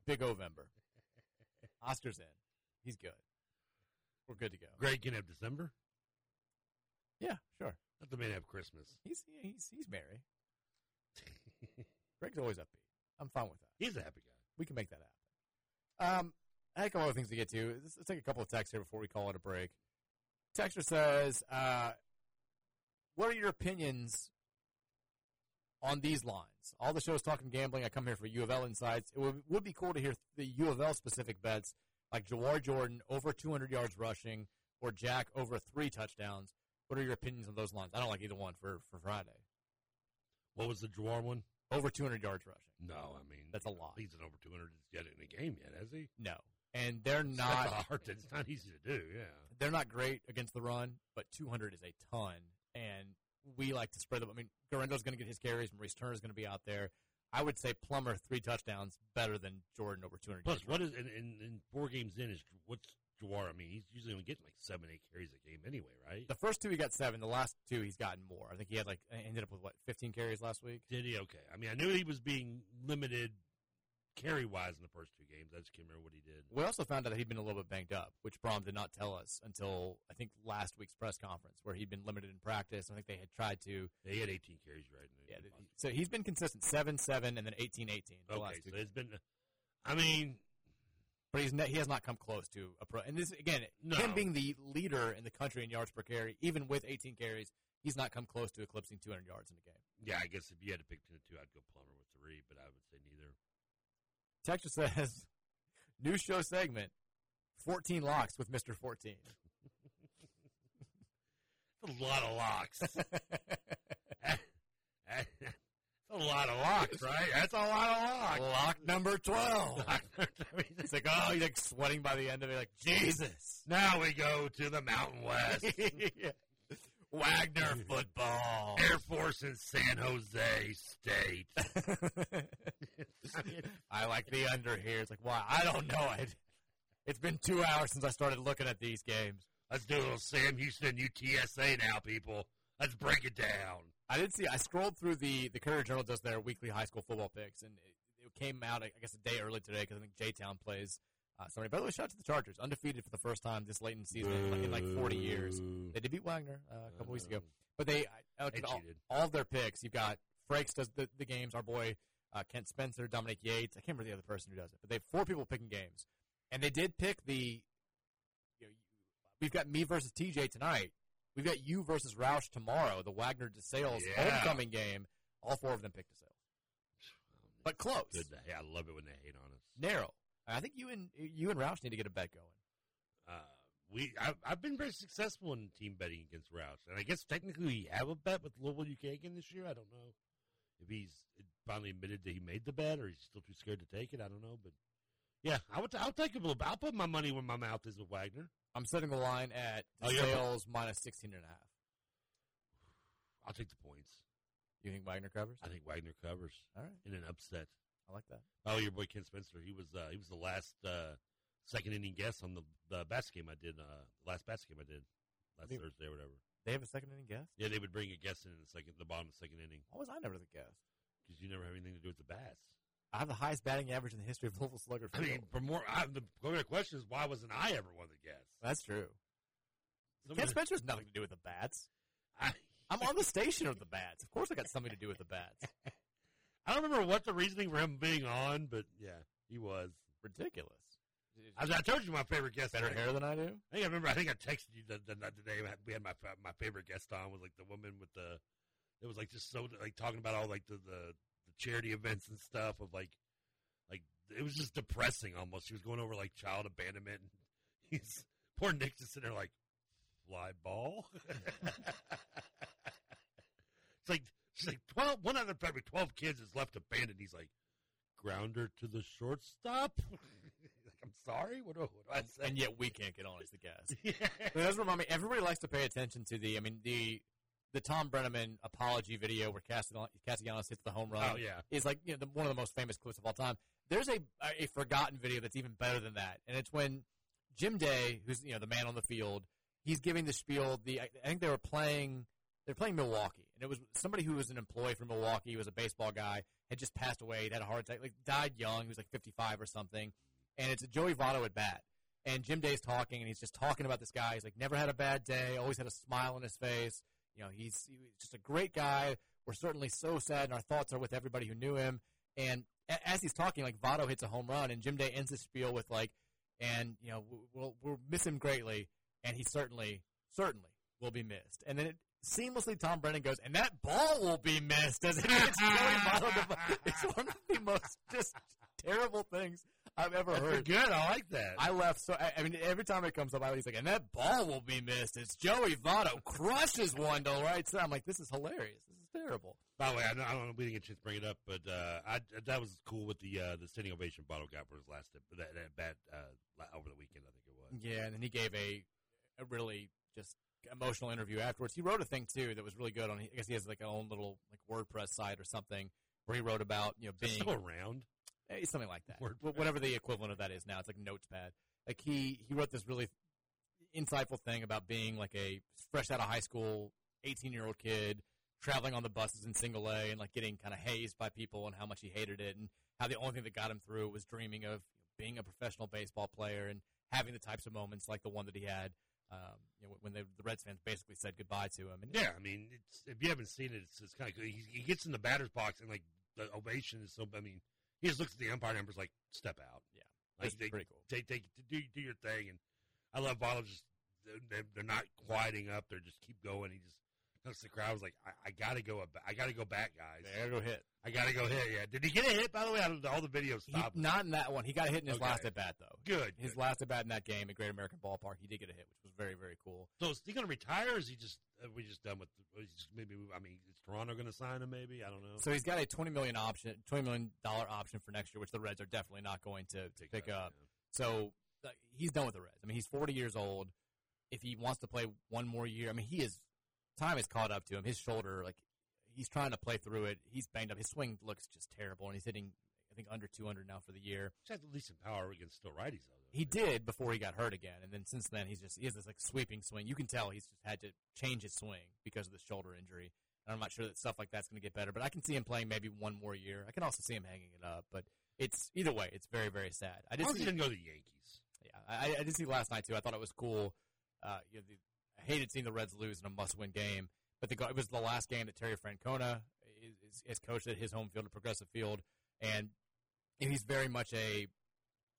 Big Ovember. Oscar's in. He's good. We're good to go. Greg can have December? Yeah, sure. Let the man have Christmas. He's merry. Greg's always upbeat. I'm fine with that. He's a happy guy. We can make that happen. I had a couple other things to get to. Let's take a couple of texts here before we call it a break. Texter says, what are your opinions on these lines? All the shows talking gambling. I come here for U of L insights. It would be cool to hear the U of L specific bets like Jawar Jordan over 200 yards rushing or Jack over 3 touchdowns. What are your opinions on those lines? I don't like either one for Friday. What was the Jawar one? Over 200 yards rushing. No, I mean. That's a lot. He's an over 200 yet in a game yet, has he? No. And they're not hard. It's not easy to do, yeah. They're not great against the run, but 200 is a ton, and we like to spread them. I mean, Guarendo's going to get his carries. Maurice Turner's going to be out there. I would say Plummer 3 touchdowns better than Jordan over 200. Plus, what is in 4 games in is what's Jawar? I mean, he's usually only getting like 7-8 carries a game anyway, right? The first 2 he got 7. The last 2 he's gotten more. I think he had ended up with 15 carries last week. Did he? Okay. I mean, I knew he was being limited carry-wise in the first two games. I just can't remember what he did. We also found out that he'd been a little bit banged up, which Brom did not tell us until, I think, last week's press conference, where he'd been limited in practice. I think they had tried to... They had 18 carries, right? Yeah, so he's been consistent, 7-7, and then 18-18. Okay, so it's been... I mean... But he has not come close to a pro. And this, again, him being the leader in the country in yards per carry, even with 18 carries, he's not come close to eclipsing 200 yards in a game. Yeah, I guess if you had to pick between the two, I'd go Plummer with three, but I would say neither. Texas says, new show segment, 14 locks with Mr. 14. That's a lot of locks. A lot of locks, right? That's a lot of locks. Lock number 12. It's like, oh, he's like sweating by the end of it. Like, Jesus. Now we go to the Mountain West. Yeah. Wagner football. Air Force in San Jose State. I like the under here. It's like, why? I don't know it. It's been 2 hours since I started looking at these games. Let's do a little Sam Houston UTSA now, people. Let's break it down. I did see. I scrolled through the Courier Journal does their weekly high school football picks, and it came out I guess a day early today because I think J-Town plays. Sorry, by the way, shout out to the Chargers, undefeated for the first time this late in the season in like 40 years. They did beat Wagner a couple weeks ago, but they cheated. All of their picks. You've got Frakes does the games. Our boy Kent Spencer, Dominic Yates. I can't remember the other person who does it, but they have four people picking games, and they did pick the. We've got me versus TJ tonight. We've got you versus Roush tomorrow, the Wagner DeSales homecoming game. All four of them picked DeSales. But close. Good. Yeah, I love it when they hate on us. Narrow. I think you and Roush need to get a bet going. I've been very successful in team betting against Roush. And I guess technically we have a bet with Louisville UK again this year. I don't know if he's finally admitted that he made the bet or he's still too scared to take it. I don't know. But, yeah, I'll take a little bit. I'll put my money where my mouth is with Wagner. I'm setting the line at sales minus 16.5. I'll take the points. You think Wagner covers? I think Wagner covers. All right. In an upset. I like that. Oh, your boy Ken Spencer. He was the last second inning guest on the basket game I did. Last basket game I did last Thursday or whatever. They have a second inning guest? Yeah, they would bring a guest in the bottom of the second inning. Why was I never the guest? Because you never have anything to do with the bats. I have the highest batting average in the history of Louisville Slugger. I mean, the question is, why wasn't I ever one of the guests? That's true. Ken Spencer has nothing to do with the bats. I'm on the station of the bats. Of course I got something to do with the bats. I don't remember what the reasoning for him being on, but, yeah, he was. Ridiculous. I told you my favorite guest. Better hair than I do? I think I texted you the day we had my favorite guest on was, like, the woman with the – it was, like, just so – like, talking about all, like, the charity events and stuff of like it was just depressing almost. She was going over like child abandonment and poor Nick just sitting there like fly ball. It's like she's like 12 one out of every 12 kids is left abandoned. He's like grounder to the shortstop. Like, I'm sorry, what do I say? And yet we can't get on as the guest. Yeah. But that's what I mean, everybody likes to pay attention to the Tom Brenneman apology video where Castellanos hits the home run is like one of the most famous clips of all time. There's a forgotten video that's even better than that, and it's when Jim Day, who's the man on the field, he's giving the spiel. I think they're playing Milwaukee, and it was somebody who was an employee from Milwaukee. He was a baseball guy, had just passed away, he'd had a heart attack, like died young. He was like 55 or something, and it's a Joey Votto at bat, and Jim Day's talking, and he's just talking about this guy. He's like never had a bad day, always had a smile on his face. He was just a great guy. We're certainly so sad, and our thoughts are with everybody who knew him. And as he's talking, like, Votto hits a home run, and Jim Day ends his spiel with, like, and, we'll miss him greatly, and he certainly will be missed. And then seamlessly Tom Brennan goes, and that ball will be missed as it hits Joey Votto. It's one of the most just terrible things I've ever heard. Good, I like that. I laugh so. I mean, every time it comes up, he's like, and that ball will be missed. It's Joey Votto crushes one to right side. I'm like, this is hilarious. This is terrible. By the way, I don't know if we didn't get a chance to bring it up, but that was cool with the standing ovation Votto got for his last bat over the weekend. I think it was. Yeah, and then he gave a really just emotional interview afterwards. He wrote a thing too that was really good. I guess he has like an own little like WordPress site or something where he wrote about being still around. Something like that. WordPress. Whatever the equivalent of that is now. It's like Notepad. Like he wrote this really insightful thing about being like a fresh out of high school 18-year-old kid traveling on the buses in single A and like getting kind of hazed by people and how much he hated it and how the only thing that got him through was dreaming of being a professional baseball player and having the types of moments like the one that he had when the Reds fans basically said goodbye to him. And, yeah, I mean, if you haven't seen it, it's kind of good. He gets in the batter's box and like the ovation is so. I mean, he just looks at the umpire and is like, "Step out." Yeah, like pretty cool. Do your thing, and I love Votto. Just they're not quieting up. They just keep going. He just looks at the crowd. Was like, I gotta go. I gotta go back, guys. I gotta go hit. I gotta go hit. Yeah. Did he get a hit? By the way, out of all the videos, not in that one. He got a hit in his last at bat though. Good. His last at bat in that game at Great American Ballpark, he did get a hit, which was very very cool. So is he gonna retire? Or is he just? Are we just done with? Is Toronto gonna sign him? Maybe I don't know. So he's got a $20 million option for next year, which the Reds are definitely not going to pick up. Yeah. So he's done with the Reds. I mean, he's 40 years old. If he wants to play one more year, I mean, he is. Time has caught up to him. His shoulder, like, he's trying to play through it. He's banged up. His swing looks just terrible, and he's hitting, I think, under 200 now for the year. He has at least some power against still righties, though. He did before he got hurt again, and then since then he has this like sweeping swing. You can tell he's just had to change his swing because of the shoulder injury. And I'm not sure that stuff like that's going to get better, but I can see him playing maybe one more year. I can also see him hanging it up, but it's either way, it's very very sad. I just didn't go to the Yankees. Yeah, I did see last night too. I thought it was cool. I hated seeing the Reds lose in a must-win game, but it was the last game that Terry Francona is coached at his home field at Progressive Field, and he's very much a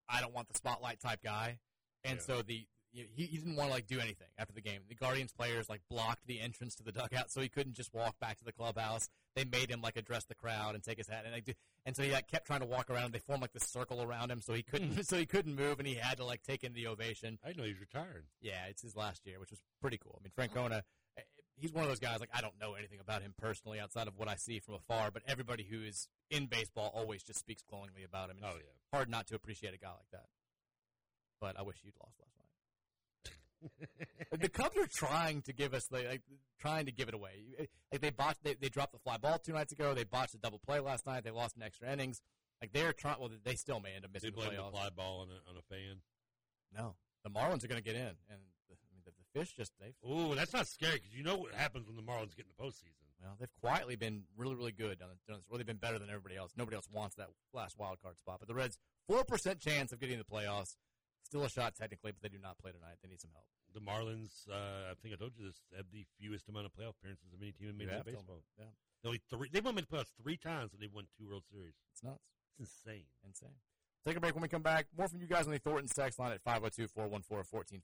I don't want the spotlight type guy, and so he didn't want to like do anything after the game. The Guardians players like blocked the entrance to the dugout, so he couldn't just walk back to the clubhouse. They made him like address the crowd and take his hat, and so he like kept trying to walk around. They formed like this circle around him, so he couldn't move, and he had to like take in the ovation. I didn't know he's retired. Yeah, it's his last year, which was pretty cool. I mean, Francona, he's one of those guys like I don't know anything about him personally outside of what I see from afar, but everybody who is in baseball always just speaks glowingly about him. And it's hard not to appreciate a guy like that. But I wish you'd lost last night. The Cubs are trying to give us trying to give it away. Like they dropped the fly ball 2 nights ago. They botched a double play last night. They lost in extra innings. Like they're trying. Well, they still may end up missing. They blame the fly ball on a fan. No, the Marlins are going to get in, and the fish just they. Ooh, that's not scary because you know what happens when the Marlins get in the postseason. Well, they've quietly been really really good. Really been better than everybody else. Nobody else wants that last wild card spot. But the Reds 4% chance of getting in the playoffs. Still a shot, technically, but they do not play tonight. They need some help. The Marlins, I think I told you this, have the fewest amount of playoff appearances of any team in Major League Baseball. Yeah. They've only been to playoffs 3 times, and they've won 2 World Series. It's nuts. It's insane. Take a break when we come back. More from you guys on the Thornton Sex line at 502-414-1450.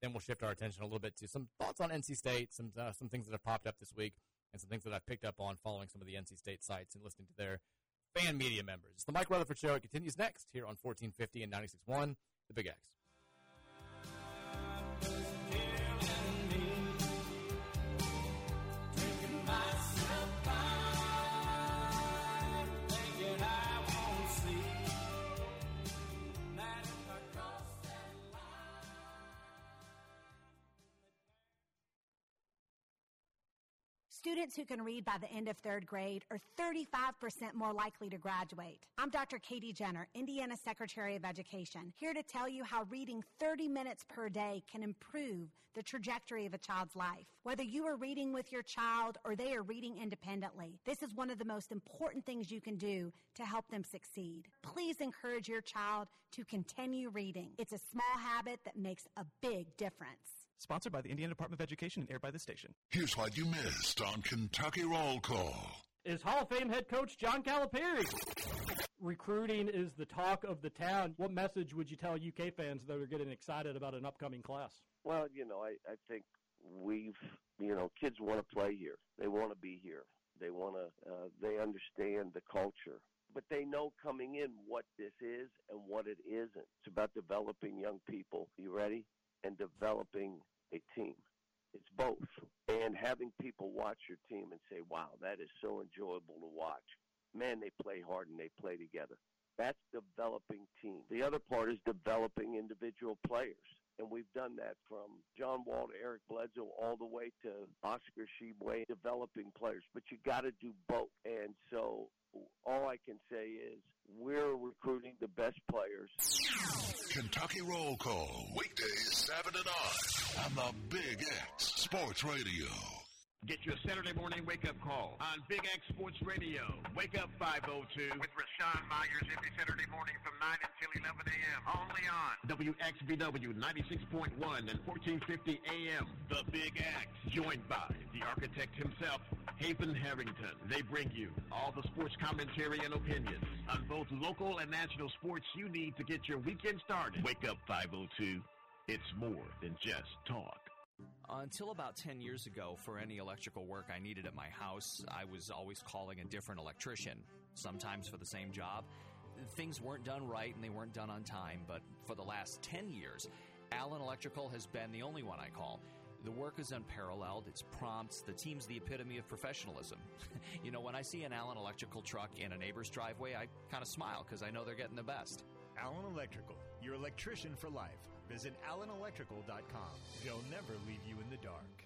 Then we'll shift our attention a little bit to some thoughts on NC State, some things that have popped up this week, and some things that I've picked up on following some of the NC State sites and listening to their fan media members. It's the Mike Rutherford Show. It continues next here on 1450 and 96.1. The Big X. Students who can read by the end of 3rd grade are 35% more likely to graduate. I'm Dr. Katie Jenner, Indiana Secretary of Education, here to tell you how reading 30 minutes per day can improve the trajectory of a child's life. Whether you are reading with your child or they are reading independently, this is one of the most important things you can do to help them succeed. Please encourage your child to continue reading. It's a small habit that makes a big difference. Sponsored by the Indiana Department of Education and aired by this station. Here's what you missed on Kentucky Roll Call. Is Hall of Fame head coach John Calipari. Recruiting is the talk of the town. What message would you tell UK fans that are getting excited about an upcoming class? Well, I think kids want to play here. They want to be here. They want to, they understand the culture. But they know coming in what this is and what it isn't. It's about developing young people. You ready? And developing a team. It's both. And having people watch your team and say, wow, that is so enjoyable to watch. Man, they play hard and they play together. That's developing teams. The other part is developing individual players. And we've done that from John Wall to Eric Bledsoe all the way to Oscar Tshiebwe, developing players. But you got to do both. And so all I can say is we're recruiting the best players. Kentucky Roll Call, weekdays 7 to 9 on the Big X Sports Radio. Get your Saturday morning wake-up call on Big X Sports Radio. Wake up 502 with Rashawn Myers every Saturday morning from 9 until 11 a.m. Only on WXVW 96.1 and 1450 a.m. The Big X, joined by the architect himself, Hafen Harrington. They bring you all the sports commentary and opinions on both local and national sports you need to get your weekend started. Wake up 502. It's more than just talk. Until about 10 years ago, for any electrical work I needed at my house, I was always calling a different electrician, sometimes for the same job. Things weren't done right and they weren't done on time, but for the last 10 years, Allen Electrical has been the only one I call. The work is unparalleled. It's prompt. The team's the epitome of professionalism. You know, when I see an Allen Electrical truck in a neighbor's driveway, I kind of smile because I know they're getting the best. Allen Electrical, your electrician for life. Visit allenelectrical.com. They'll never leave you in the dark.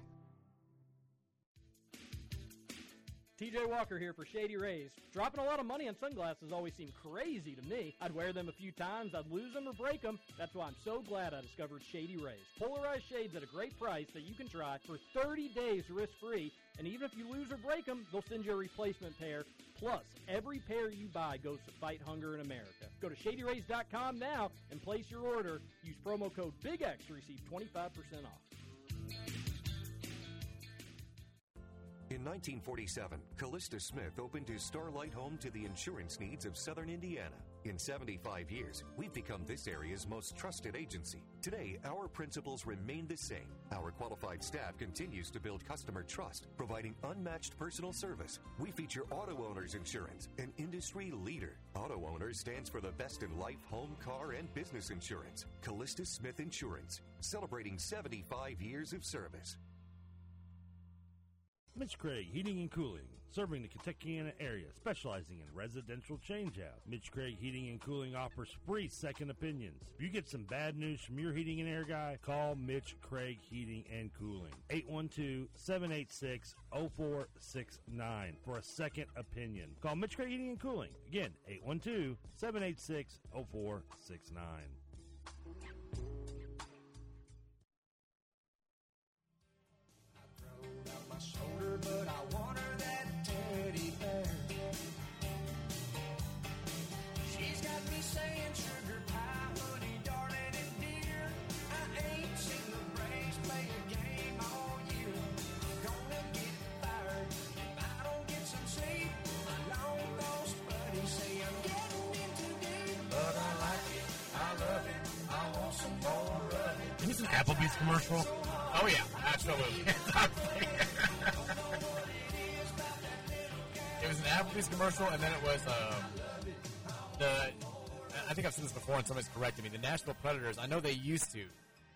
TJ Walker here for Shady Rays. Dropping a lot of money on sunglasses always seemed crazy to me. I'd wear them a few times, I'd lose them or break them. That's why I'm so glad I discovered Shady Rays. Polarized shades at a great price that you can try for 30 days risk-free. And even if you lose or break them, they'll send you a replacement pair. Plus, every pair you buy goes to fight hunger in America. Go to ShadyRays.com now and place your order. Use promo code BIGX to receive 25% off. In 1947, Callista Smith opened his Starlight home to the insurance needs of Southern Indiana. In 75 years, we've become this area's most trusted agency. Today, our principles remain the same. Our qualified staff continues to build customer trust, providing unmatched personal service. We feature Auto Owners Insurance, an industry leader. Auto Owners stands for the best in life, home, car, and business insurance. Callista Smith Insurance, celebrating 75 years of service. Mitch Craig Heating and Cooling, serving the Kentuckiana area, specializing in residential changeout. Mitch Craig Heating and Cooling offers free second opinions. If you get some bad news from your heating and air guy, call Mitch Craig Heating and Cooling, 812-786-0469 for a second opinion. Call Mitch Craig Heating and Cooling, again, 812-786-0469. My shoulder, but I want her, that teddy bear. She's got me saying sugar pie, honey, darling, and dear. I ain't seen the Braves play a game all year. I'm gonna get fired if I don't get some sleep. My long lost buddies say I'm getting in too deep, but I like it, I love it, I want some more of it. Is this an Applebee's commercial? Oh yeah, absolutely. It was an Applebee's commercial, and then it was I think I've seen this before, and somebody's corrected me. The Nashville Predators. I know they used to.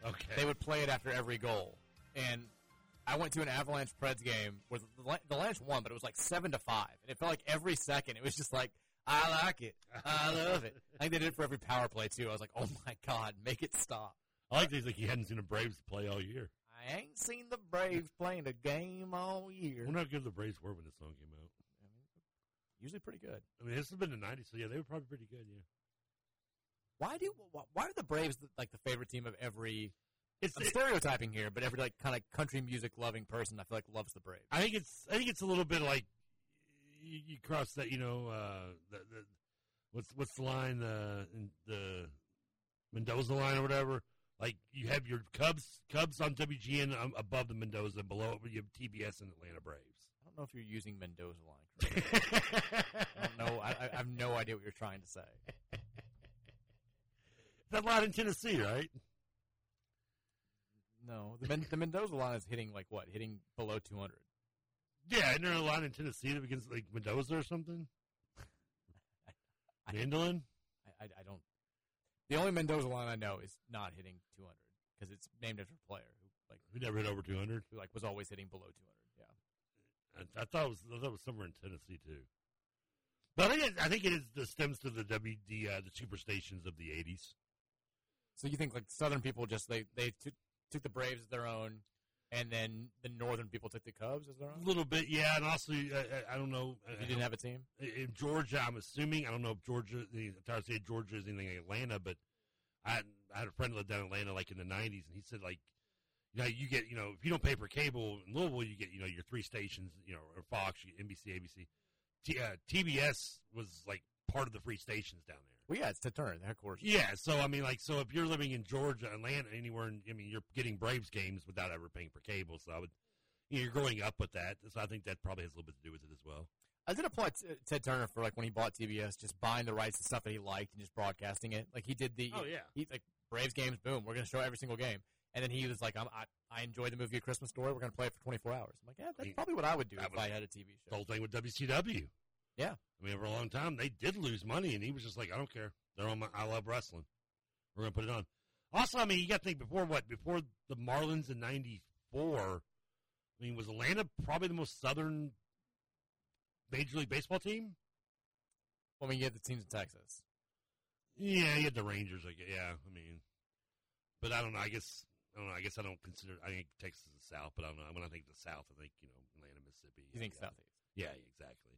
Okay. They would play it after every goal, and I went to an Avalanche Preds game where the Avalanche won, but it was like 7-5, and it felt like every second it was just like, I like it, I love it. I think they did it for every power play too. I was like, oh my god, make it stop. I like these. Like you hadn't seen the Braves play all year. I ain't seen the Braves playing a game all year. We're not good the Braves were when this song came out. I mean, usually pretty good. I mean, this has been the 90s, so yeah, they were probably pretty good, yeah. Why are the Braves like the favorite team of every – I'm stereotyping here, but every like kind of country music-loving person I feel like loves the Braves. I think it's a little bit like you cross that, you know, the what's the line, the Mendoza line or whatever. Like, you have your Cubs on WGN above the Mendoza, below it, you have TBS and Atlanta Braves. I don't know if you're using Mendoza line correctly. I don't know. I have no idea what you're trying to say. That line in Tennessee, right? No. The Mendoza line is hitting, like, what? Hitting below 200. Yeah, isn't there a line in Tennessee that begins, like, Mendoza or something? Mandolin? I don't. The only Mendoza line I know is not hitting 200 because it's named after a player who never hit over 200. Who was always hitting below 200. Yeah, I thought it was somewhere in Tennessee too. But I think it is. This stems to the the superstations of the 80s. So you think like Southern people just they took the Braves as their own, and then the Northern people took the Cubs as their own. A little bit, yeah. And also, I don't know. You didn't have a team? In Georgia, I'm assuming. I don't know if Georgia, the entire state of Georgia is anything like Atlanta, but I had a friend who lived down in Atlanta like in the 90s, and he said like, you get, if you don't pay for cable in Louisville, you get, your three stations, or Fox, you get NBC, ABC. TBS was like part of the free stations down there. Well, yeah, it's to turn, of course. Yeah, so I mean, like, so if you're living in Georgia, Atlanta, anywhere, you're getting Braves games without ever paying for cable. So I would, you're growing up with that. So I think that probably has a little bit to do with it as well. I did apply Ted Turner for like when he bought TBS, just buying the rights to stuff that he liked and just broadcasting it. Like he did the, he like Braves games, boom, we're going to show every single game. And then he was like, I enjoy the movie A Christmas Story. We're going to play it for 24 hours. I'm like, yeah, that's probably what I would do if I had a TV show. The whole thing with WCW. Yeah. I mean, for a long time, they did lose money, and he was just like, I don't care. They're on I love wrestling. We're going to put it on. Also, I mean, you got to think before the Marlins in 94, I mean, was Atlanta probably the most southern Major League Baseball team? Well, I mean, you had the teams in Texas. Yeah, you had the Rangers. I guess. Yeah, I mean, but I don't know. I guess I don't consider. I think Texas is the South, but I don't know. When I think the South, I think Atlanta, Mississippi. You think Southeast? Yeah, exactly.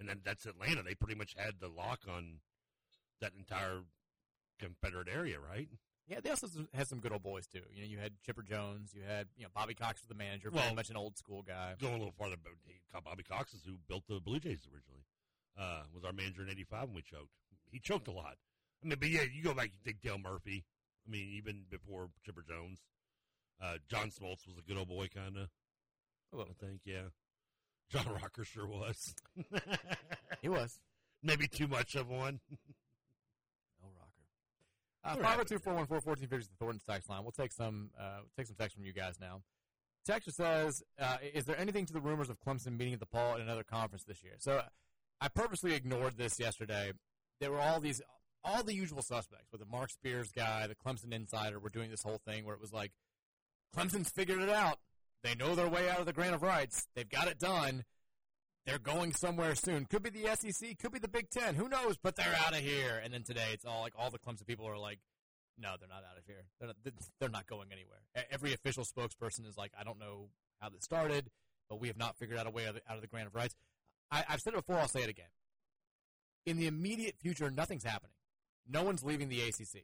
And then that's Atlanta. They pretty much had the lock on that entire Confederate area, right? Yeah, they also had some good old boys too. You had Chipper Jones. You had Bobby Cox was the manager, very much an old school guy. Going a little farther, Bobby Cox is who built the Blue Jays originally. Was our manager in '85 when we choked. He choked a lot. I mean, but yeah, you go back. You think Dale Murphy. I mean, even before Chipper Jones, John Smoltz was a good old boy, kind of. I think. John Rocker sure was. He was. Maybe too much of one. No Rocker. 502-414-1450 is the Thornton's text line. We'll take some text from you guys now. Texas says, "Is there anything to the rumors of Clemson meeting at the Paul at another conference this year?" So I purposely ignored this yesterday. There were all the usual suspects, with the Mark Spears guy, the Clemson insider, were doing this whole thing where it was like, Clemson's figured it out. They know their way out of the grant of rights. They've got it done. They're going somewhere soon. Could be the SEC. Could be the Big Ten. Who knows? But they're out of here. And then today, it's all like all the Clemson people are like, no, they're not out of here. They're not going anywhere. Every official spokesperson is like, I don't know how this started, but we have not figured out a way out of the grant of rights. I've said it before. I'll say it again. In the immediate future, nothing's happening. No one's leaving the ACC.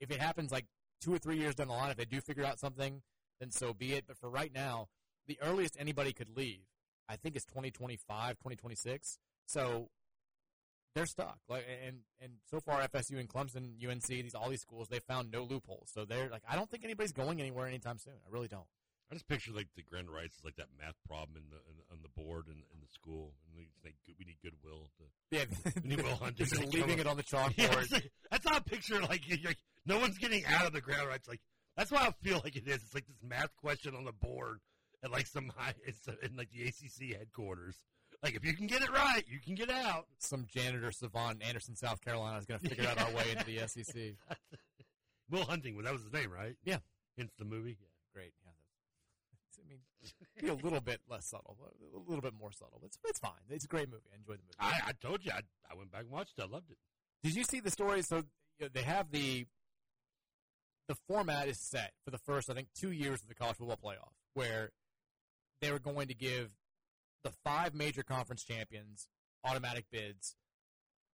If it happens like 2 or 3 years down the line, if they do figure out something, then so be it. But for right now, the earliest anybody could leave, I think, is 2025, 2026. So they're stuck. Like, and so far, FSU and Clemson, UNC, all these schools, they found no loopholes. So they're like, I don't think anybody's going anywhere anytime soon. I really don't. I just picture like the grant of rights is like that math problem on the board in the school, and we need goodwill. We need Will Hunter. Just leaving it on the chalkboard. Yeah, like, that's how I picture like no one's getting out of the grant of rights. Like that's why I feel like it is. It's like this math question on the board at like some high in like the ACC headquarters. Like if you can get it right, you can get out. Some janitor savant in Anderson, South Carolina, is going to figure out our way into the SEC. Will Hunting, that was his name, right? Yeah, hence the movie. Yeah, great. Yeah. I mean, be a little bit less subtle, a little bit more subtle. It's fine. It's a great movie. I enjoyed the movie. I told you. I went back and watched it. I loved it. Did you see the story? So they have the format is set for the first, I think, 2 years of the college football playoff, where they were going to give the 5 major conference champions automatic bids,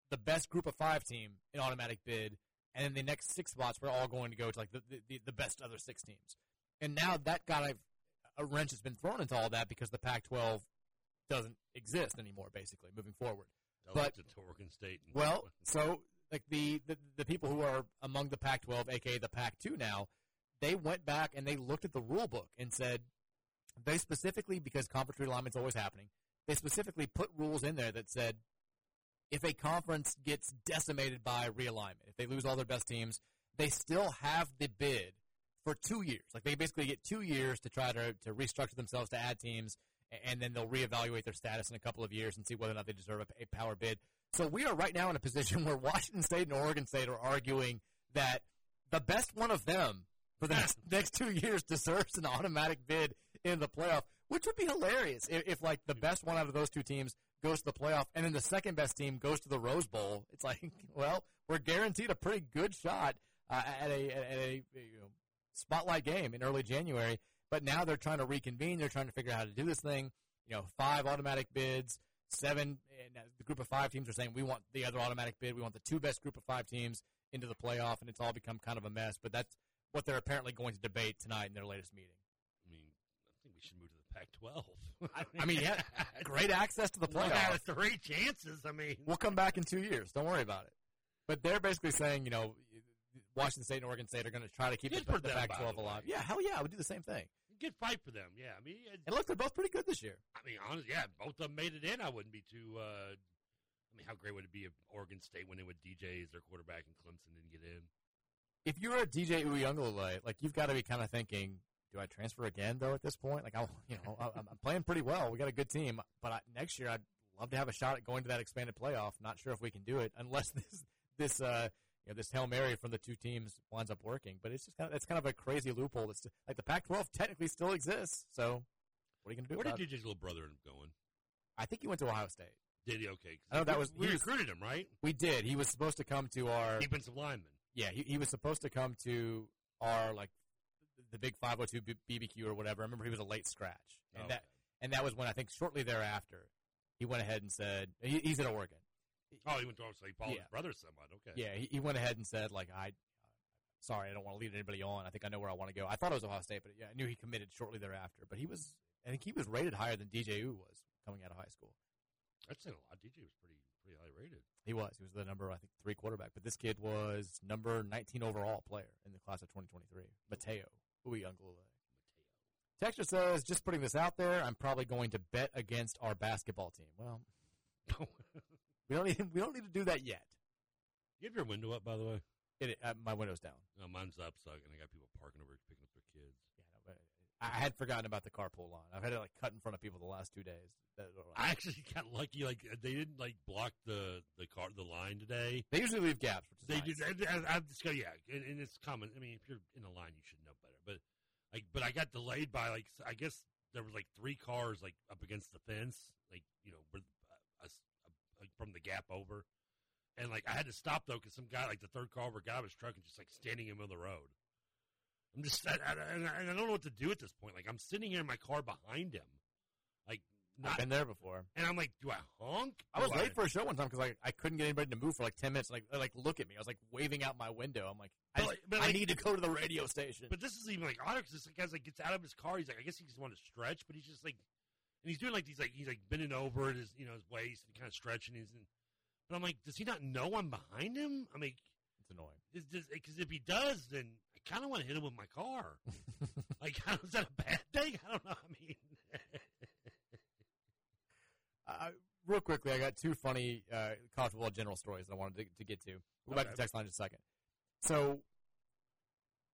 the best group of 5 team an automatic bid, and then the next 6 spots were all going to go to like the best other 6 teams. And now that got a wrench has been thrown into all that because the Pac-12 doesn't exist anymore, basically, moving forward. But to Oregon State. Well, so like the people who are among the Pac-12, a.k.a. the Pac-2 now, they went back and they looked at the rule book and said they specifically, because conference realignment's always happening, they specifically put rules in there that said if a conference gets decimated by realignment, if they lose all their best teams, they still have the bid for 2 years. Like they basically get 2 years to try to restructure themselves to add teams, and then they'll reevaluate their status in a couple of years and see whether or not they deserve a power bid. So we are right now in a position where Washington State and Oregon State are arguing that the best one of them for the next 2 years deserves an automatic bid in the playoff, which would be hilarious if like the best one out of those two teams goes to the playoff and then the second best team goes to the Rose Bowl. It's like, well, we're guaranteed a pretty good shot at a spotlight game in early January, but now they're trying to reconvene. They're trying to figure out how to do this thing. 5 automatic bids, 7. And the group of 5 teams are saying we want the other automatic bid. We want the 2 best group of 5 teams into the playoff, and it's all become kind of a mess. But that's what they're apparently going to debate tonight in their latest meeting. I mean, I think we should move to the Pac-12. I mean, yeah, great access to the playoffs. One out of three chances. I mean, we'll come back in 2 years. Don't worry about it. But they're basically saying, you know, Washington State and Oregon State are going to try to keep the Pac-12 alive. Yeah, hell yeah, I would do the same thing. Good fight for them, yeah. I mean, and look, they're both pretty good this year. I mean, honestly, yeah, both of them made it in. I wouldn't be too. I mean, how great would it be if Oregon State went in with DJ as their quarterback and Clemson didn't get in? If you're a DJ Uiagalelei, like you've got to be kind of thinking, do I transfer again though? At this point, like I'm playing pretty well. We got a good team, but next year I'd love to have a shot at going to that expanded playoff. Not sure if we can do it unless this Hail Mary from the two teams winds up working, but it's just kind of, it's kind of a crazy loophole. That's like the Pac-12 technically still exists, so what are you going to do? Where did DJ's little brother end up going? I think he went to Ohio State. Did he? Okay. We recruited him, right? We did. He was supposed to come to our defensive lineman. Yeah, he was supposed to come to our the big 502 BBQ or whatever. I remember he was a late scratch, and that was when I think shortly thereafter he went ahead and said he's at Oregon. Oh, he went to Oregon State. He followed his brother somewhat. Okay. Yeah, he went ahead and said, sorry, I don't want to lead anybody on. I think I know where I want to go. I thought it was Ohio State, but yeah, I knew he committed shortly thereafter. But I think he was rated higher than DJ U was coming out of high school. I've seen a lot. DJ was pretty high rated. He was the number, I think, 3 quarterback. But this kid was number 19 overall player in the class of 2023. Mateo Uiagalelei. Texture says, just putting this out there, I'm probably going to bet against our basketball team. Well, We don't need to do that yet. You have your window up, by the way? My window's down. No, mine's up, so I got people parking over here picking up their kids. Yeah, no, but I had forgotten about the carpool line. I've had it cut in front of people the last 2 days. I actually got lucky. They didn't block the line today. They usually leave gaps. Which is nice. I've just got and it's common. I mean, if you're in a line, you should know better. But I got delayed by I guess there was 3 cars up against the fence. From the gap over, and I had to stop though because some guy the third car over got his truck and just standing in the middle of the road. I'm just I don't know what to do at this point. I'm sitting here in my car behind him, I've been there before, and I'm do I honk? I was late for a show one time because I couldn't get anybody to move for 10 minutes. Look at me. I was waving out my window. I'm I need to go to the radio station. But this is even odd because this guy's gets out of his car. He's I guess he just wanted to stretch, but he's just And he's doing he's bending over at his his waist and kind of stretching. And I'm does he not know I'm behind him? I mean, it's annoying. Because if he does, then I kind of want to hit him with my car. Is that a bad thing? I don't know. I mean, real quickly, I got 2 funny college football general stories that I wanted to get to. We'll go back to the text line in just a second. So,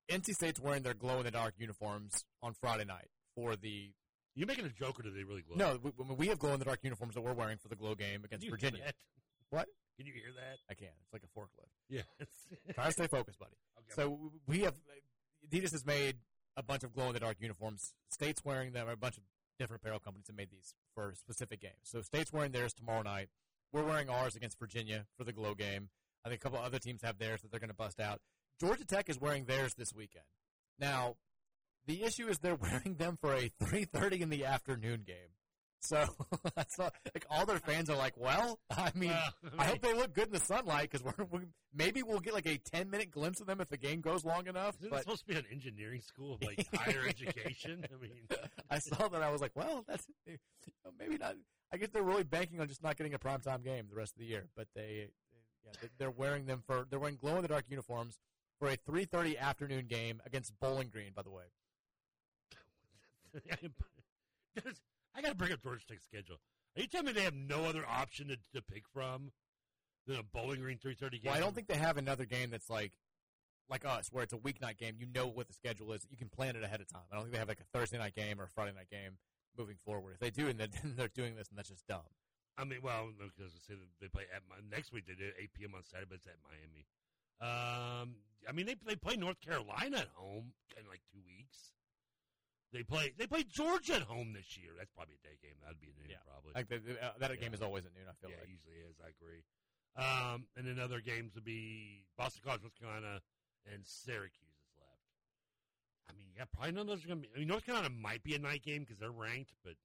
NC State's wearing their glow in the dark uniforms on Friday night for the. You're making a joke, or do they really glow? No, we have glow-in-the-dark uniforms that we're wearing for the glow game against Virginia. What? Can you hear that? I can. It's like a forklift. Yeah. Try to stay focused, buddy. Okay. So we have – Adidas has made a bunch of glow-in-the-dark uniforms. State's wearing them. A bunch of different apparel companies have made these for specific games. So State's wearing theirs tomorrow night. We're wearing ours against Virginia for the glow game. I think a couple other teams have theirs that they're going to bust out. Georgia Tech is wearing theirs this weekend. Now – the issue is they're wearing them for a 3:30 in the afternoon game. So that's not, all their fans are well, I hope they look good in the sunlight because maybe we'll get a 10-minute glimpse of them if the game goes long enough. Isn't it supposed to be an engineering school of higher education? I mean, I saw that. I was that's maybe not. I guess they're really banking on just not getting a primetime game the rest of the year. But they're wearing them for they're wearing glow in the dark uniforms for a 3:30 afternoon game against Bowling Green. By the way. I got to bring up Georgia Tech's schedule. Are you telling me they have no other option to pick from than a Bowling Green 3:30 game? Well, I don't think they have another game that's like us, where it's a weeknight game. You know what the schedule is. You can plan it ahead of time. I don't think they have a Thursday night game or a Friday night game moving forward. If they do, and then they're doing this, and that's just dumb. I mean, well, because they play at next week. They did 8 p.m. on Saturday, but it's at Miami. I mean, they play North Carolina at home in 2 weeks. They play Georgia at home this year. That's probably a day game. That'd be a noon, probably. Game is always at noon, I feel like. It usually is. I agree. And then other games would be Boston College, North Carolina, and Syracuse is left. I mean, yeah, probably none of those are going to be. I mean, North Carolina might be a night game because they're ranked, but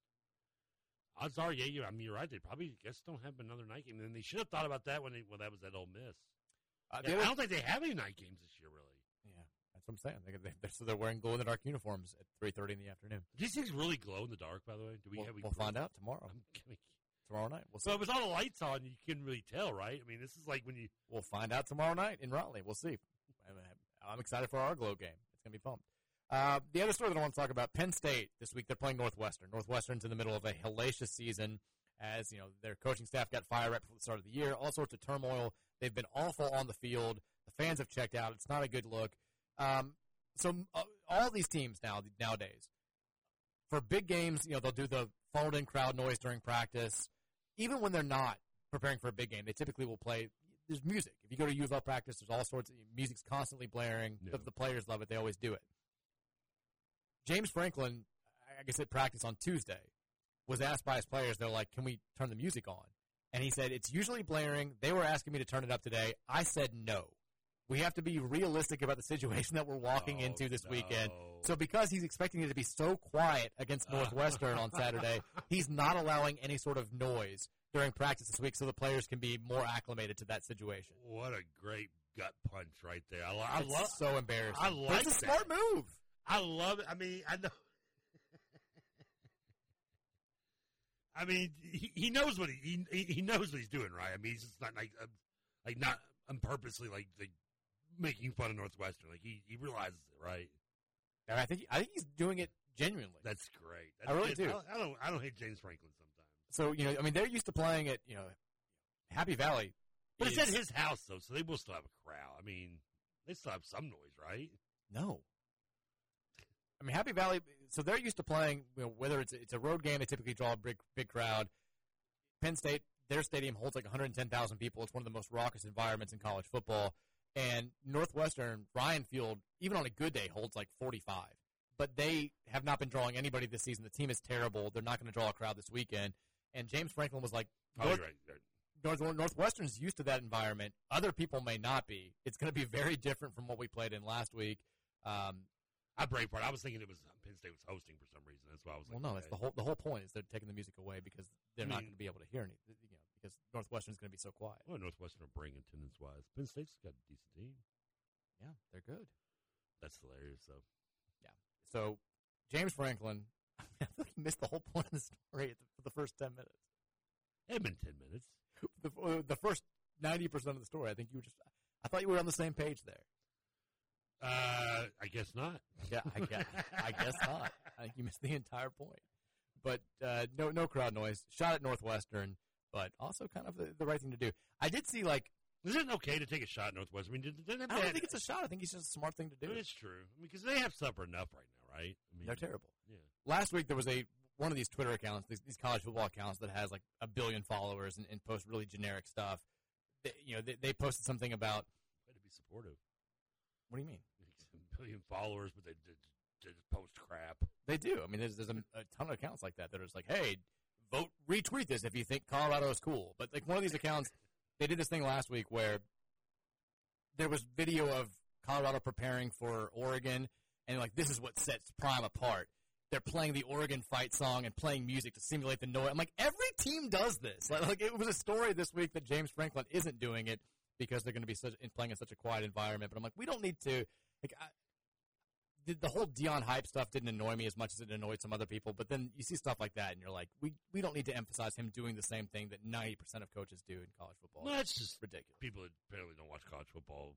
odds are, you're right. They probably, don't have another night game. And they should have thought about that when that was at Ole Miss. I don't think they have any night games this year, really. Yeah. That's what I'm saying. They're wearing glow-in-the-dark uniforms at 3:30 in the afternoon. Do these things really glow in the dark, by the way? We'll find out tomorrow. Tomorrow night. We'll see. So if it's all the lights on, you couldn't really tell, right? I mean, this is like when you... We'll find out tomorrow night in Raleigh. We'll see. I'm excited for our glow game. It's going to be fun. The other story that I want to talk about, Penn State this week, they're playing Northwestern. Northwestern's in the middle of a hellacious season as, you know, their coaching staff got fired right before the start of the year, all sorts of turmoil. They've been awful on the field. The fans have checked out. It's not a good look. So all these teams nowadays, for big games, you know, they'll do the phoned-in crowd noise during practice. Even when they're not preparing for a big game, they typically will play. There's music. If you go to U of L practice, there's all sorts of music's constantly blaring. Yeah. The players love it. They always do it. James Franklin, I guess at practice on Tuesday, was asked by his players, they're like, can we turn the music on? And he said, it's usually blaring. They were asking me to turn it up today. I said no. We have to be realistic about the situation that we're walking into this weekend. So because he's expecting it to be so quiet against Northwestern on Saturday, he's not allowing any sort of noise during practice this week so the players can be more acclimated to that situation. What a great gut punch right there. It's so embarrassing. I like that. It's a smart move. I love it. I mean, I know. I mean, he knows what he knows what he's doing, right? I mean, he's just not like not purposely like making fun of Northwestern. Like he realizes it, right? And I think he's doing it genuinely. That's great. I really do. I don't hate James Franklin sometimes. So you know, I mean, they're used to playing at Happy Valley, but it's at his house though, so they will still have a crowd. I mean, they still have some noise, right? No. I mean, Happy Valley, so they're used to playing, you know, whether it's a road game, they typically draw a big crowd. Penn State, their stadium holds like 110,000 people. It's one of the most raucous environments in college football. And Northwestern, Ryan Field, even on a good day, holds like 45. But they have not been drawing anybody this season. The team is terrible. They're not going to draw a crowd this weekend. And James Franklin was like, Northwestern's used to that environment. Other people may not be. It's going to be very different from what we played in last week. I was thinking it was Penn State was hosting for some reason. That's why I was like, well, no, it's the whole point is they're taking the music away because they're not going to be able to hear any, because Northwestern's going to be so quiet. Well, Northwestern will bring attendance-wise. Penn State's got a decent team. Yeah, they're good. That's hilarious, though. Yeah. So, James Franklin, I think he missed the whole point of the story for the first 10 minutes. It had been 10 minutes. The first 90% of the story, I think you were just – I thought you were on the same page there. I guess not. Yeah, I guess not. I think you missed the entire point. But no crowd noise. Shot at Northwestern, but also kind of the right thing to do. I did see, like... Is it okay to take a shot at Northwestern? I mean, I don't think it's a shot. I think it's just a smart thing to do. It's true. Because they have suffered enough right now, right? I mean, they're terrible. Yeah. Last week there was one of these Twitter accounts, these college football accounts that has like 1 billion followers and posts really generic stuff. They posted something about... Way to be supportive. What do you mean? 1 billion followers, but they just post crap. They do. I mean, there's a ton of accounts like that that are just like, hey, vote, retweet this if you think Colorado is cool. But like one of these accounts, they did this thing last week where there was video of Colorado preparing for Oregon, and like this is what sets Prime apart. They're playing the Oregon fight song and playing music to simulate the noise. I'm like, every team does this. Like it was a story this week that James Franklin isn't doing it, because they're going to be playing in such a quiet environment. But I'm like, we don't need to. Like, the whole Deion hype stuff didn't annoy me as much as it annoyed some other people. But then you see stuff like that, and you're like, we don't need to emphasize him doing the same thing that 90% of coaches do in college football. No, that's just ridiculous. People that apparently don't watch college football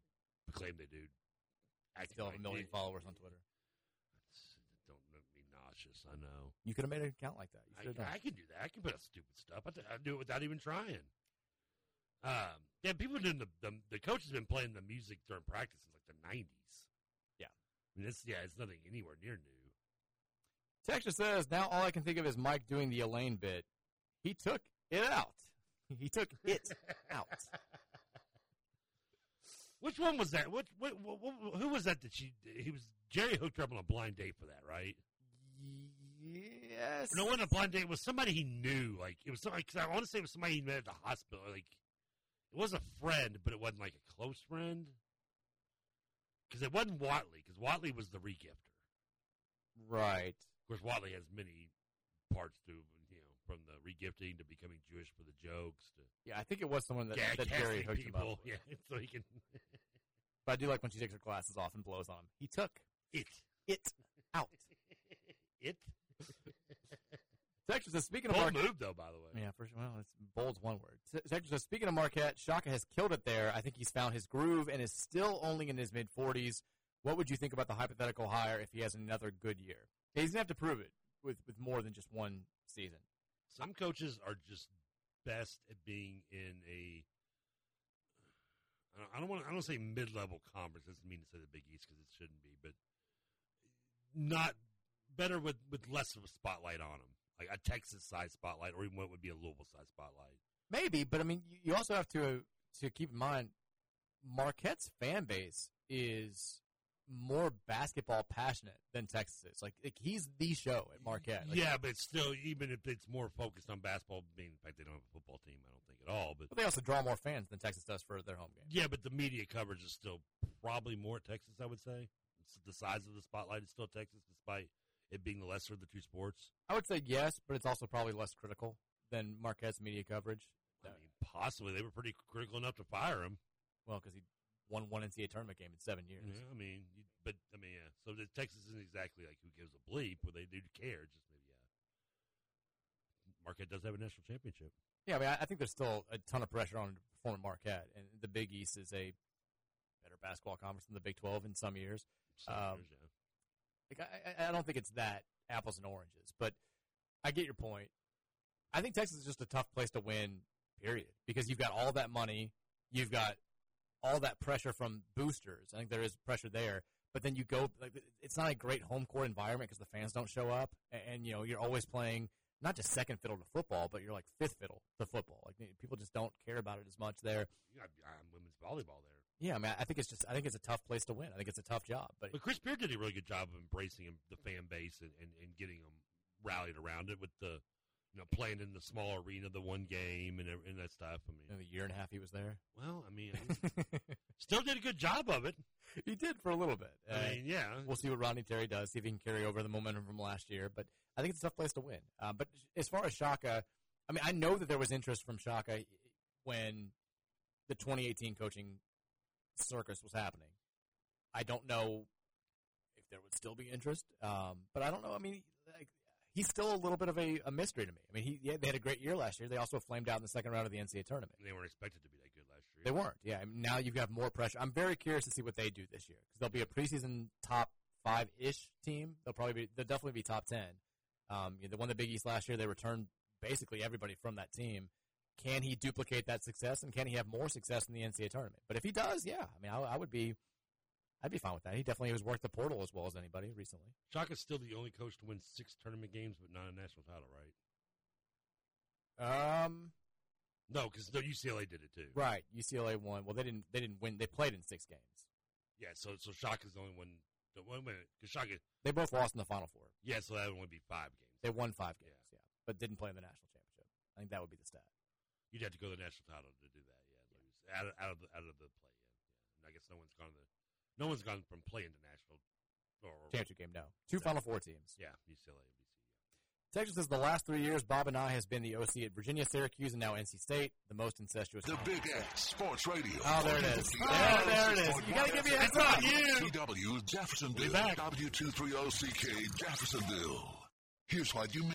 claim they do. I still have 1 million followers on Twitter. Don't make me nauseous, I know. You could have made an account like that. I can do that. I can put out stupid stuff. I do it without even trying. People doing the coach has been playing the music during practice since like the 1990s. Yeah, I mean, it's nothing anywhere near new. Texas says now all I can think of is Mike doing the Elaine bit. He took it out. Which one was that? What who was that? He was Jerry hooked her up on a blind date for that, right? Yes. No, it wasn't a blind date. It was somebody he knew. Like it was somebody. Cause I want to say it was somebody he met at the hospital. Like. It was a friend, but it wasn't like a close friend. Because it wasn't Watley, because Watley was the regifter. Right. Of course, Watley has many parts to, from the regifting to becoming Jewish for the jokes to. Yeah, I think it was someone that Jerry hooked him up with. Yeah, so he can. But I do like when she takes her glasses off and blows on him. He took it out. It? Texture says, speaking of Marquette. Bold move, though, by the way. Yeah, for sure. Well, it's bold's one word. Texture says, speaking of Marquette, Shaka has killed it there. I think he's found his groove and is still only in his mid-40s. What would you think about the hypothetical hire if he has another good year? He's going to have to prove it with more than just one season. Some coaches are just best at being in a – I don't say mid-level conference. It doesn't mean to say the Big East because it shouldn't be, but not better with less of a spotlight on them. Like a Texas-sized spotlight, or even what would be a Louisville-sized spotlight. Maybe, but I mean, you also have to keep in mind, Marquette's fan base is more basketball passionate than Texas is. Like he's the show at Marquette. Like, yeah, but it's still, even if it's more focused on basketball, I mean, in fact, they don't have a football team, I don't think at all. But they also draw more fans than Texas does for their home game. Yeah, but the media coverage is still probably more at Texas, I would say. It's the size of the spotlight is still Texas, despite it being the lesser of the two sports? I would say yes, but it's also probably less critical than Marquette's media coverage. I mean, possibly. They were pretty critical enough to fire him. Well, because he won one NCAA tournament game in 7 years. Yeah, I mean, yeah. So the Texas isn't exactly like who gives a bleep, where they do care. Just maybe, yeah. Marquette does have a national championship. Yeah, I mean, I think there's still a ton of pressure on him to perform at Marquette, and the Big East is a better basketball conference than the Big 12 in some years. Yeah. Like I don't think it's that apples and oranges, but I get your point. I think Texas is just a tough place to win, period, because you've got all that money. You've got all that pressure from boosters. I think there is pressure there, but then you go like it's not a great home court environment because the fans don't show up, and you know, you're always playing not just second fiddle to football, but you're like fifth fiddle to football. Like people just don't care about it as much there. You got women's volleyball there. Yeah, I mean, I think it's a tough place to win. I think it's a tough job. But Chris Beard did a really good job of embracing the fan base and getting them rallied around it with the, you know, playing in the small arena, the one game and that stuff. I mean, the year and a half he was there. Well, I mean, still did a good job of it. He did for a little bit. I mean, yeah, we'll see what Rodney Terry does. See if he can carry over the momentum from last year. But I think it's a tough place to win. But as far as Shaka, I mean, I know that there was interest from Shaka when the 2018 coaching circus was happening. I don't know if there would still be interest, but I don't know. I mean, like, he's still a little bit of a mystery to me. I mean, they had a great year last year. They also flamed out in the second round of the NCAA tournament. They weren't expected to be that good last year. They weren't, yeah. I mean, now you've got more pressure. I'm very curious to see what they do this year because they'll be a preseason top 5-ish team. They'll definitely be top 10. You know, they won the Big East last year. They returned basically everybody from that team. Can he duplicate that success, and can he have more success in the NCAA tournament? But if he does, yeah, I mean, I'd be fine with that. He definitely has worked the portal as well as anybody recently. Shaka's still the only coach to win 6 tournament games, but not a national title, right? No, because UCLA did it too. Right, UCLA won. Well, they didn't win. They played in 6 games. Yeah, so Shaka's the only one. Because Shaka, they both lost in the Final Four. Yeah, so that would only be 5 games. They won 5 games, yeah, but didn't play in the national championship. I think that would be the stat. You'd have to go to the national title to do that, yeah. Out of the play-in. Yeah. I guess no one's gone from play-in to national or championship game. No, 2 Final Four teams. Yeah, UCLA, BC. Yeah. Texas says the last 3 years, Bob and I has been the OC at Virginia, Syracuse, and now NC State. The most incestuous. The Big X Sports Radio. Oh, there it is. There it is. You gotta give me a heads up. CW Jeffersonville. W230CK Jeffersonville. Here's what you mean.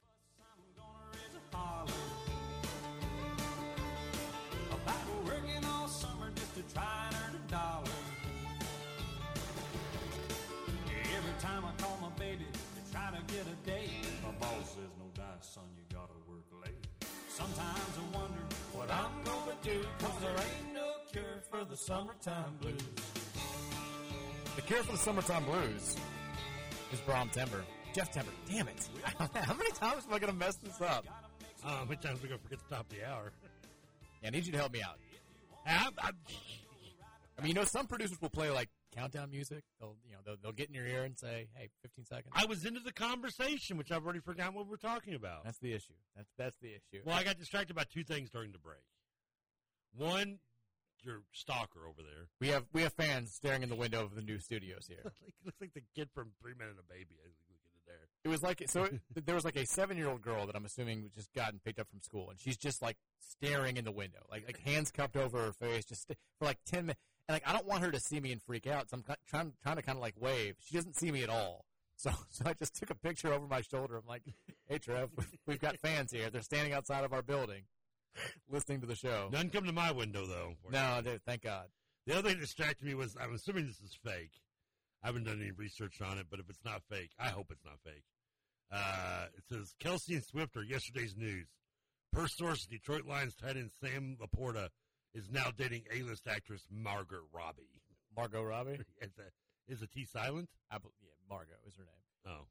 Son, you gotta work late. Sometimes I wonder what I'm gonna do, 'cause there ain't no cure for the summertime blues. The cure for the summertime blues is Jeff Tember. Damn it. How many times am I gonna mess this up? How many times are we gonna forget the top of the hour? Yeah, I need you to help me out. I mean, you know, some producers will play like countdown music. They'll get in your ear and say, "Hey, 15 seconds." I was into the conversation, which I've already forgotten what we're talking about. That's the issue. That's the issue. Well, I got distracted by 2 things during the break. One, your stalker over there. We have fans staring in the window of the new studios here. Looks like the kid from 3 Men and a Baby. I think looking at there. It was like there was like a 7-year-old girl that I'm assuming was just gotten picked up from school, and she's just like staring in the window, like hands cupped over her face, just for like 10 minutes. And like, I don't want her to see me and freak out, so I'm trying to kind of like wave. She doesn't see me at all. So I just took a picture over my shoulder. I'm like, hey, Trev, we've got fans here. They're standing outside of our building listening to the show. None come to my window, though. No, dude, thank God. The other thing that distracted me was, I'm assuming this is fake. I haven't done any research on it, but if it's not fake, I hope it's not fake. It says, Kelsey and Swift are yesterday's news. Per source, Detroit Lions tight end Sam Laporta is now dating A-list actress Margot Robbie. Margot Robbie? Is the T silent? Yeah, Margot is her name. Oh.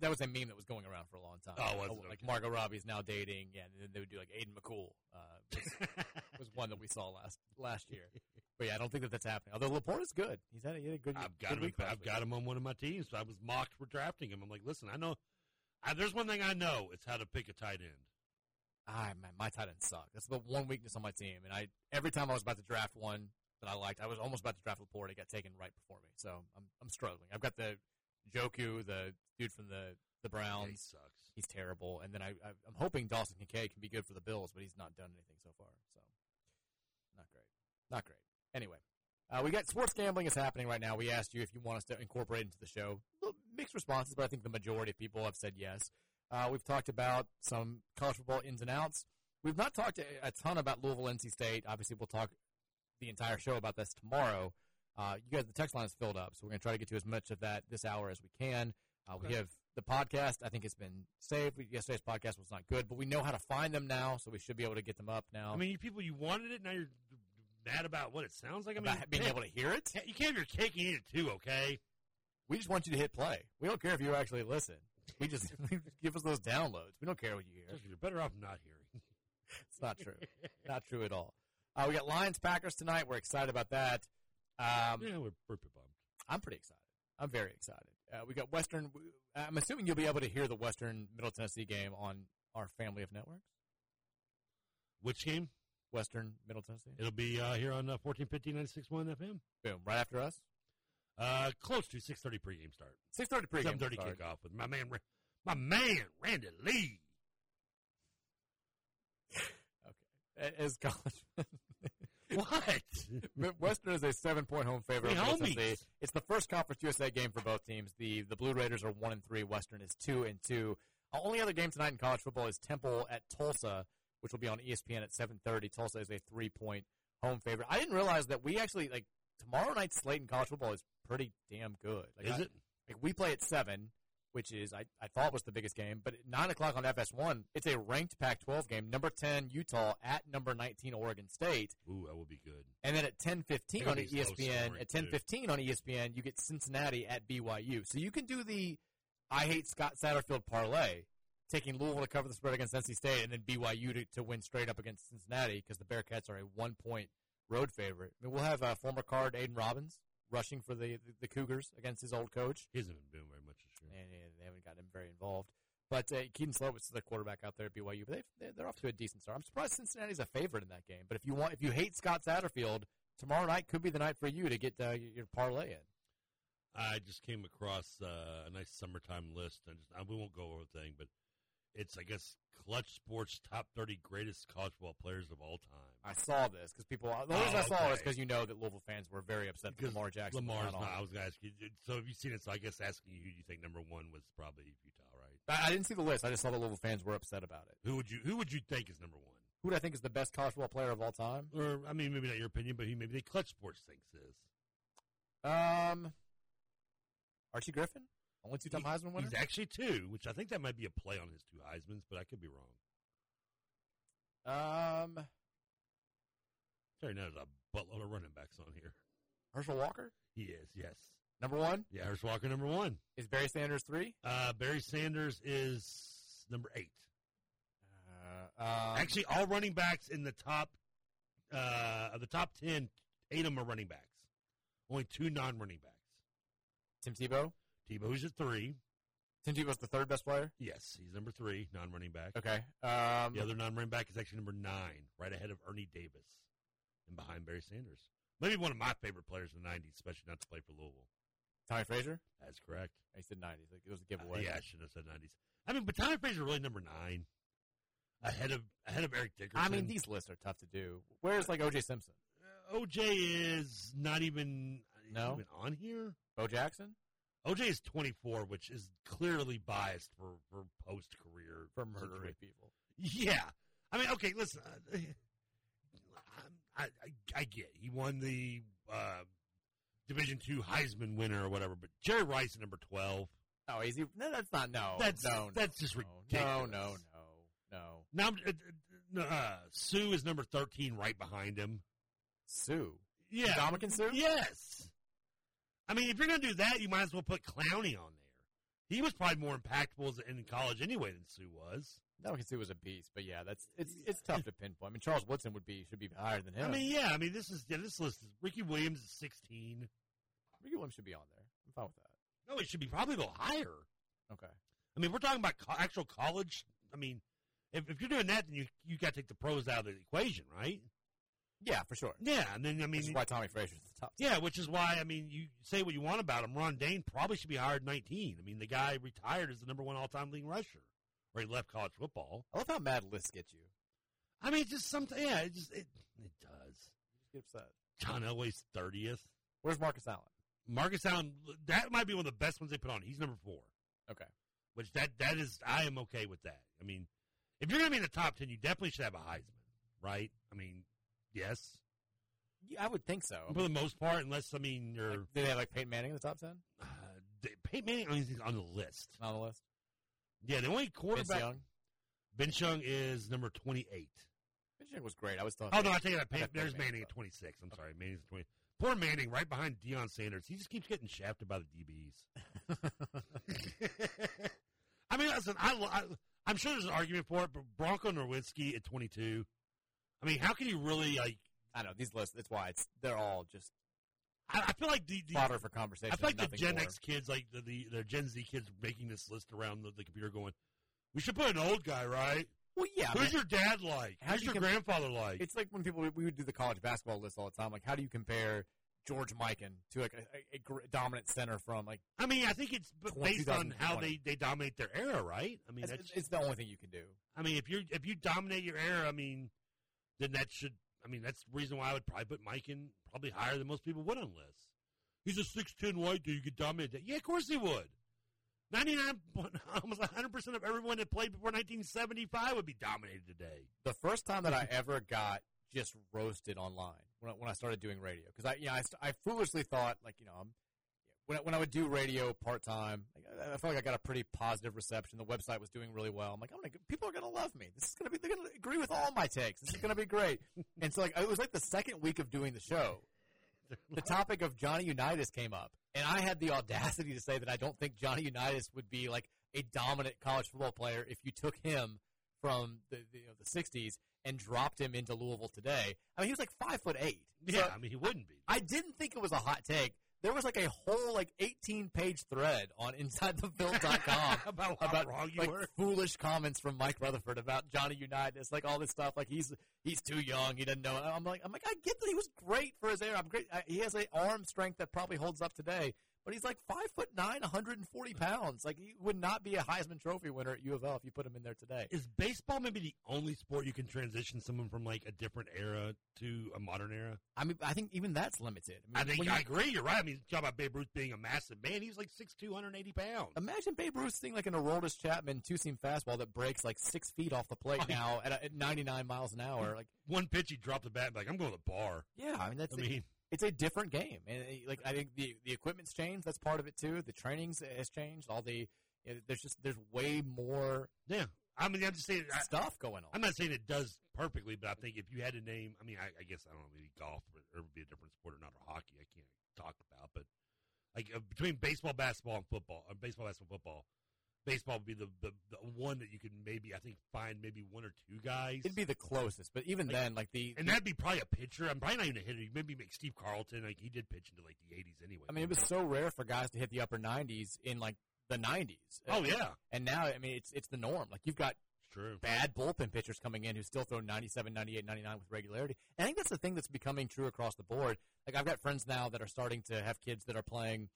That was a meme that was going around for a long time. Oh, was it? Like, okay. Margot Robbie's now dating, yeah, and then they would do, like, Aiden McCool. Was one that we saw last year. But, yeah, I don't think that's happening. Although Laporta's good. He had a good week. I've got him on one of my teams. So I was mocked for drafting him. I'm like, listen, I know. There's one thing I know. It's how to pick a tight end. Man, my tight ends suck. That's the one weakness on my team. And every time I was about to draft one that I liked, I was almost about to draft Laporta. It got taken right before me. So I'm struggling. I've got the Joku, the dude from the Browns. Yeah, he sucks. He's terrible. And then I'm hoping Dawson Kincaid can be good for the Bills, but he's not done anything so far. So not great. Anyway, we got sports gambling is happening right now. We asked you if you want us to incorporate into the show. Mixed responses, but I think the majority of people have said yes. We've talked about some college football ins and outs. We've not talked a ton about Louisville, NC State. Obviously, we'll talk the entire show about this tomorrow. You guys, the text line is filled up, so we're going to try to get to as much of that this hour as we can. We have the podcast. I think it's been saved. Yesterday's podcast was not good, but we know how to find them now, so we should be able to get them up now. I mean, you people, you wanted it, now you're mad about what it sounds like. I mean, about being able to hear it? You can't have your cake and eat it too, okay? We just want you to hit play. We don't care if you actually listen. We just give us those downloads. We don't care what you hear. You're better off not hearing. It's not true. Not true at all. We got Lions-Packers tonight. We're excited about that. Yeah, we're pretty bummed. I'm pretty excited. I'm very excited. We got Western. I'm assuming you'll be able to hear the Western Middle Tennessee game on our family of networks. Which game? Western Middle Tennessee. It'll be here on 1450 96.1 FM. Boom. Right after us. Close to 6:30 pregame start. 6:30 pregame start. 7:30 kickoff with my man Randy Lee. Okay, as college. What? Western is a 7-point home favorite. It's the first Conference USA game for both teams. The Blue Raiders are 1-3. Western is 2-2. Our only other game tonight in college football is Temple at Tulsa, which will be on ESPN at 7:30. Tulsa is a 3-point home favorite. I didn't realize that we actually tomorrow night's slate in college football is pretty damn good. Is it? We play at 7, which is I thought was the biggest game, but at 9 o'clock on FS1, it's a ranked Pac-12 game. Number 10, Utah at number 19, Oregon State. Ooh, that will be good. And then at 10:15 on ESPN, you get Cincinnati at BYU. So you can do the I hate Scott Satterfield parlay, taking Louisville to cover the spread against NC State and then BYU to win straight up against Cincinnati because the Bearcats are a 1-point road favorite. I mean, we'll have former guard Aiden Robbins rushing for the Cougars against his old coach. He hasn't been doing very much this year. And they haven't gotten him very involved. But Keaton Slovis is the quarterback out there at BYU. But they're off to a decent start. I'm surprised Cincinnati's a favorite in that game. But if you hate Scott Satterfield, tomorrow night could be the night for you to get your parlay in. I just came across a nice summertime list. We won't go over the thing, but it's, I guess, Clutch Sports' top 30 greatest college football players of all time. I saw this because people. The reason I saw it was because you know that Louisville fans were very upset with Lamar Jackson. Lamar's not. I was going to ask you. So have you seen it? So I guess asking you who you think number one was probably Utah, right? I didn't see the list. I just saw the Louisville fans were upset about it. Who would you think is number one? Who do I think is the best college football player of all time? Or I mean, maybe not your opinion, but who maybe the Clutch Sports thinks is. Archie Griffin. Only two-time Heisman winner? He's actually two, which I think that might be a play on his two Heismans, but I could be wrong. Sorry, now there's a buttload of running backs on here. Herschel Walker? He is, yes. Number one? Yeah, Herschel Walker, number one. Is Barry Sanders three? Barry Sanders is number 8. Actually, all running backs in the top of the top 10, 8 of them are running backs. Only 2 non-running backs. Tim Tebow? Tebow's at 3. Tim Tebow's the third best player? Yes, he's number 3, non-running back. Okay. The other non-running back is actually number 9, right ahead of Ernie Davis and behind Barry Sanders. Maybe one of my favorite players in the 90s, especially not to play for Louisville. Tommy Frazier? That's correct. I said 90s. It was a giveaway. Yeah, I shouldn't have said 90s. I mean, but Tommy Frazier really number 9, ahead of Eric Dickerson. I mean, these lists are tough to do. Where's O.J. Simpson? OJ is not even, even on here. Bo Jackson? OJ is 24, which is clearly biased for post-career. For murdering people. Yeah. I mean, okay, listen. I get it. He won the Division II Heisman winner or whatever, but Jerry Rice, number 12. Oh, is he? No, that's not. No. That's just ridiculous. No. Now, Sue is number 13 right behind him. Sue? Yeah. Dominican Sue? Yes. I mean, if you're going to do that, you might as well put Clowney on there. He was probably more impactful in college anyway than Sue was. Dominican Sue was a beast, but yeah, it's tough to pinpoint. I mean, Charles Woodson should be higher than him. I mean, yeah. I mean, this list is Ricky Williams is 16. Ricky Williams should be on there. I'm fine with that. No, it should be probably a little higher. Okay. I mean, we're talking about actual college. I mean, if you're doing that, then you got to take the pros out of the equation, right? Yeah, for sure. Yeah, and then I mean, which is why Tommy Frazier's the top. Yeah, which is why I mean, you say what you want about him. Ron Dane probably should be higher than 19. I mean, the guy retired as the number one all-time leading rusher, or he left college football. I love how mad lists get you. I mean, just something. Yeah, it does. You just get upset. John Elway's 30th. Where's Marcus Allen? Marcus Allen, that might be one of the best ones they put on. He's number 4. Okay, which that is, I am okay with that. I mean, if you're going to be in the top 10, you definitely should have a Heisman, right? I mean. Yes. Yeah, I would think so. For the most part, unless, I mean, you're... Like, do they have, like, Peyton Manning in the top 10? Peyton Manning is on the list. Not on the list? Yeah, the only quarterback... Vince Young? Vince Young is number 28. Vince Young was great. I was talking... Oh, no, I take it. There's Manning at 26. I'm sorry. Manning's at 20. Poor Manning, right behind Deion Sanders. He just keeps getting shafted by the DBs. I mean, listen, I'm sure there's an argument for it, but Bronco Nowinski at 22... I mean, how can you really, like... I know, these lists, that's why they're all just... I feel like the fodder for conversation. I feel like the Gen X kids, like the Gen Z kids making this list around the computer going, we should put an old guy, right? Well, yeah. Who's your dad like? Who's your grandfather like? It's like when we would do the college basketball list all the time. Like, how do you compare George Mikan to, like, a dominant center from, like... I mean, I think it's based on how they dominate their era, right? I mean, it's the only thing you can do. I mean, if you dominate your era, I mean... Then that should, I mean, that's the reason why I would probably put Mike in probably higher than most people would on lists. He's a 6'10 white dude. You could dominate that. Yeah, of course he would. 99, almost 100% of everyone that played before 1975 would be dominated today. The first time that I ever got just roasted online when I started doing radio, because I foolishly thought, like, you know, when I would do radio part time, I felt like I got a pretty positive reception. The website was doing really well. I'm like, people are gonna love me. This is gonna be, they're gonna agree with all my takes. This is gonna be great. And so, like, it was like the second week of doing the show, the topic of Johnny Unitas came up, and I had the audacity to say that I don't think Johnny Unitas would be like a dominant college football player if you took him from the 60s and dropped him into Louisville today. I mean, he was like 5'8". Yeah, so, I mean, he wouldn't be. I didn't think it was a hot take. There was, like, a whole, like, 18-page thread on InsideTheFilm.com about wrong you like, were. Foolish comments from Mike Rutherford about Johnny Unitas, like, all this stuff. Like, he's too young. He doesn't know. I'm like, I get that he was great for his era. I'm great. He has an arm strength that probably holds up today. But he's, like, 5'9", 140 pounds. Like, he would not be a Heisman Trophy winner at U of L if you put him in there today. Is baseball maybe the only sport you can transition someone from, like, a different era to a modern era? I mean, I think even that's limited. I mean, I agree. You're right. I mean, you talk about Babe Ruth being a massive man. He was, like, 6'2", 180 pounds. Imagine Babe Ruth seeing, like, an Aroldis Chapman two-seam fastball that breaks, like, 6 feet off the plate now at 99 miles an hour. Like, one pitch, he dropped the bat and be like, I'm going to the bar. Yeah, I mean, it's a different game, and like I think the equipment's changed. That's part of it too. The training's has changed. There's way more. Yeah, I mean, I'm just saying stuff going on. I'm not saying it does perfectly, but I think if you had to name, I mean, I guess I don't know, maybe golf or it would be a different sport or not, or hockey. I can't talk about, but like between baseball, basketball, and football, or baseball, basketball, football. Baseball would be the one that you could maybe, I think, find maybe one or two guys. It'd be the closest, but even like, then, like the... And that'd be probably a pitcher. I'm probably not even a hitter. You maybe make Steve Carlton. Like, he did pitch into, like, the 80s anyway. I mean, it was so rare for guys to hit the upper 90s in, like, the 90s. Oh, yeah. And now, I mean, it's the norm. Like, you've got bad bullpen pitchers coming in who still throw 97, 98, 99 with regularity. And I think that's the thing that's becoming true across the board. Like, I've got friends now that are starting to have kids that are playing,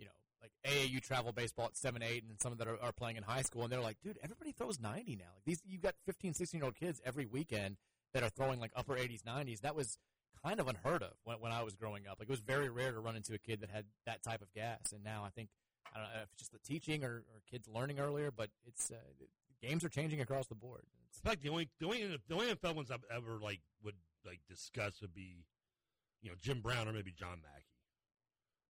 you know, like AAU travel baseball at 7-8 and some of that are playing in high school, and they're like, dude, everybody throws 90 now. Like, you've got 15-16-year-old kids every weekend that are throwing like upper 80s, 90s. That was kind of unheard of when I was growing up. Like, it was very rare to run into a kid that had that type of gas. And now I think, I don't know if it's just the teaching or kids learning earlier, but it's games are changing across the board. It's in fact, the only NFL ones I've ever would discuss would be, Jim Brown or maybe John Mackey.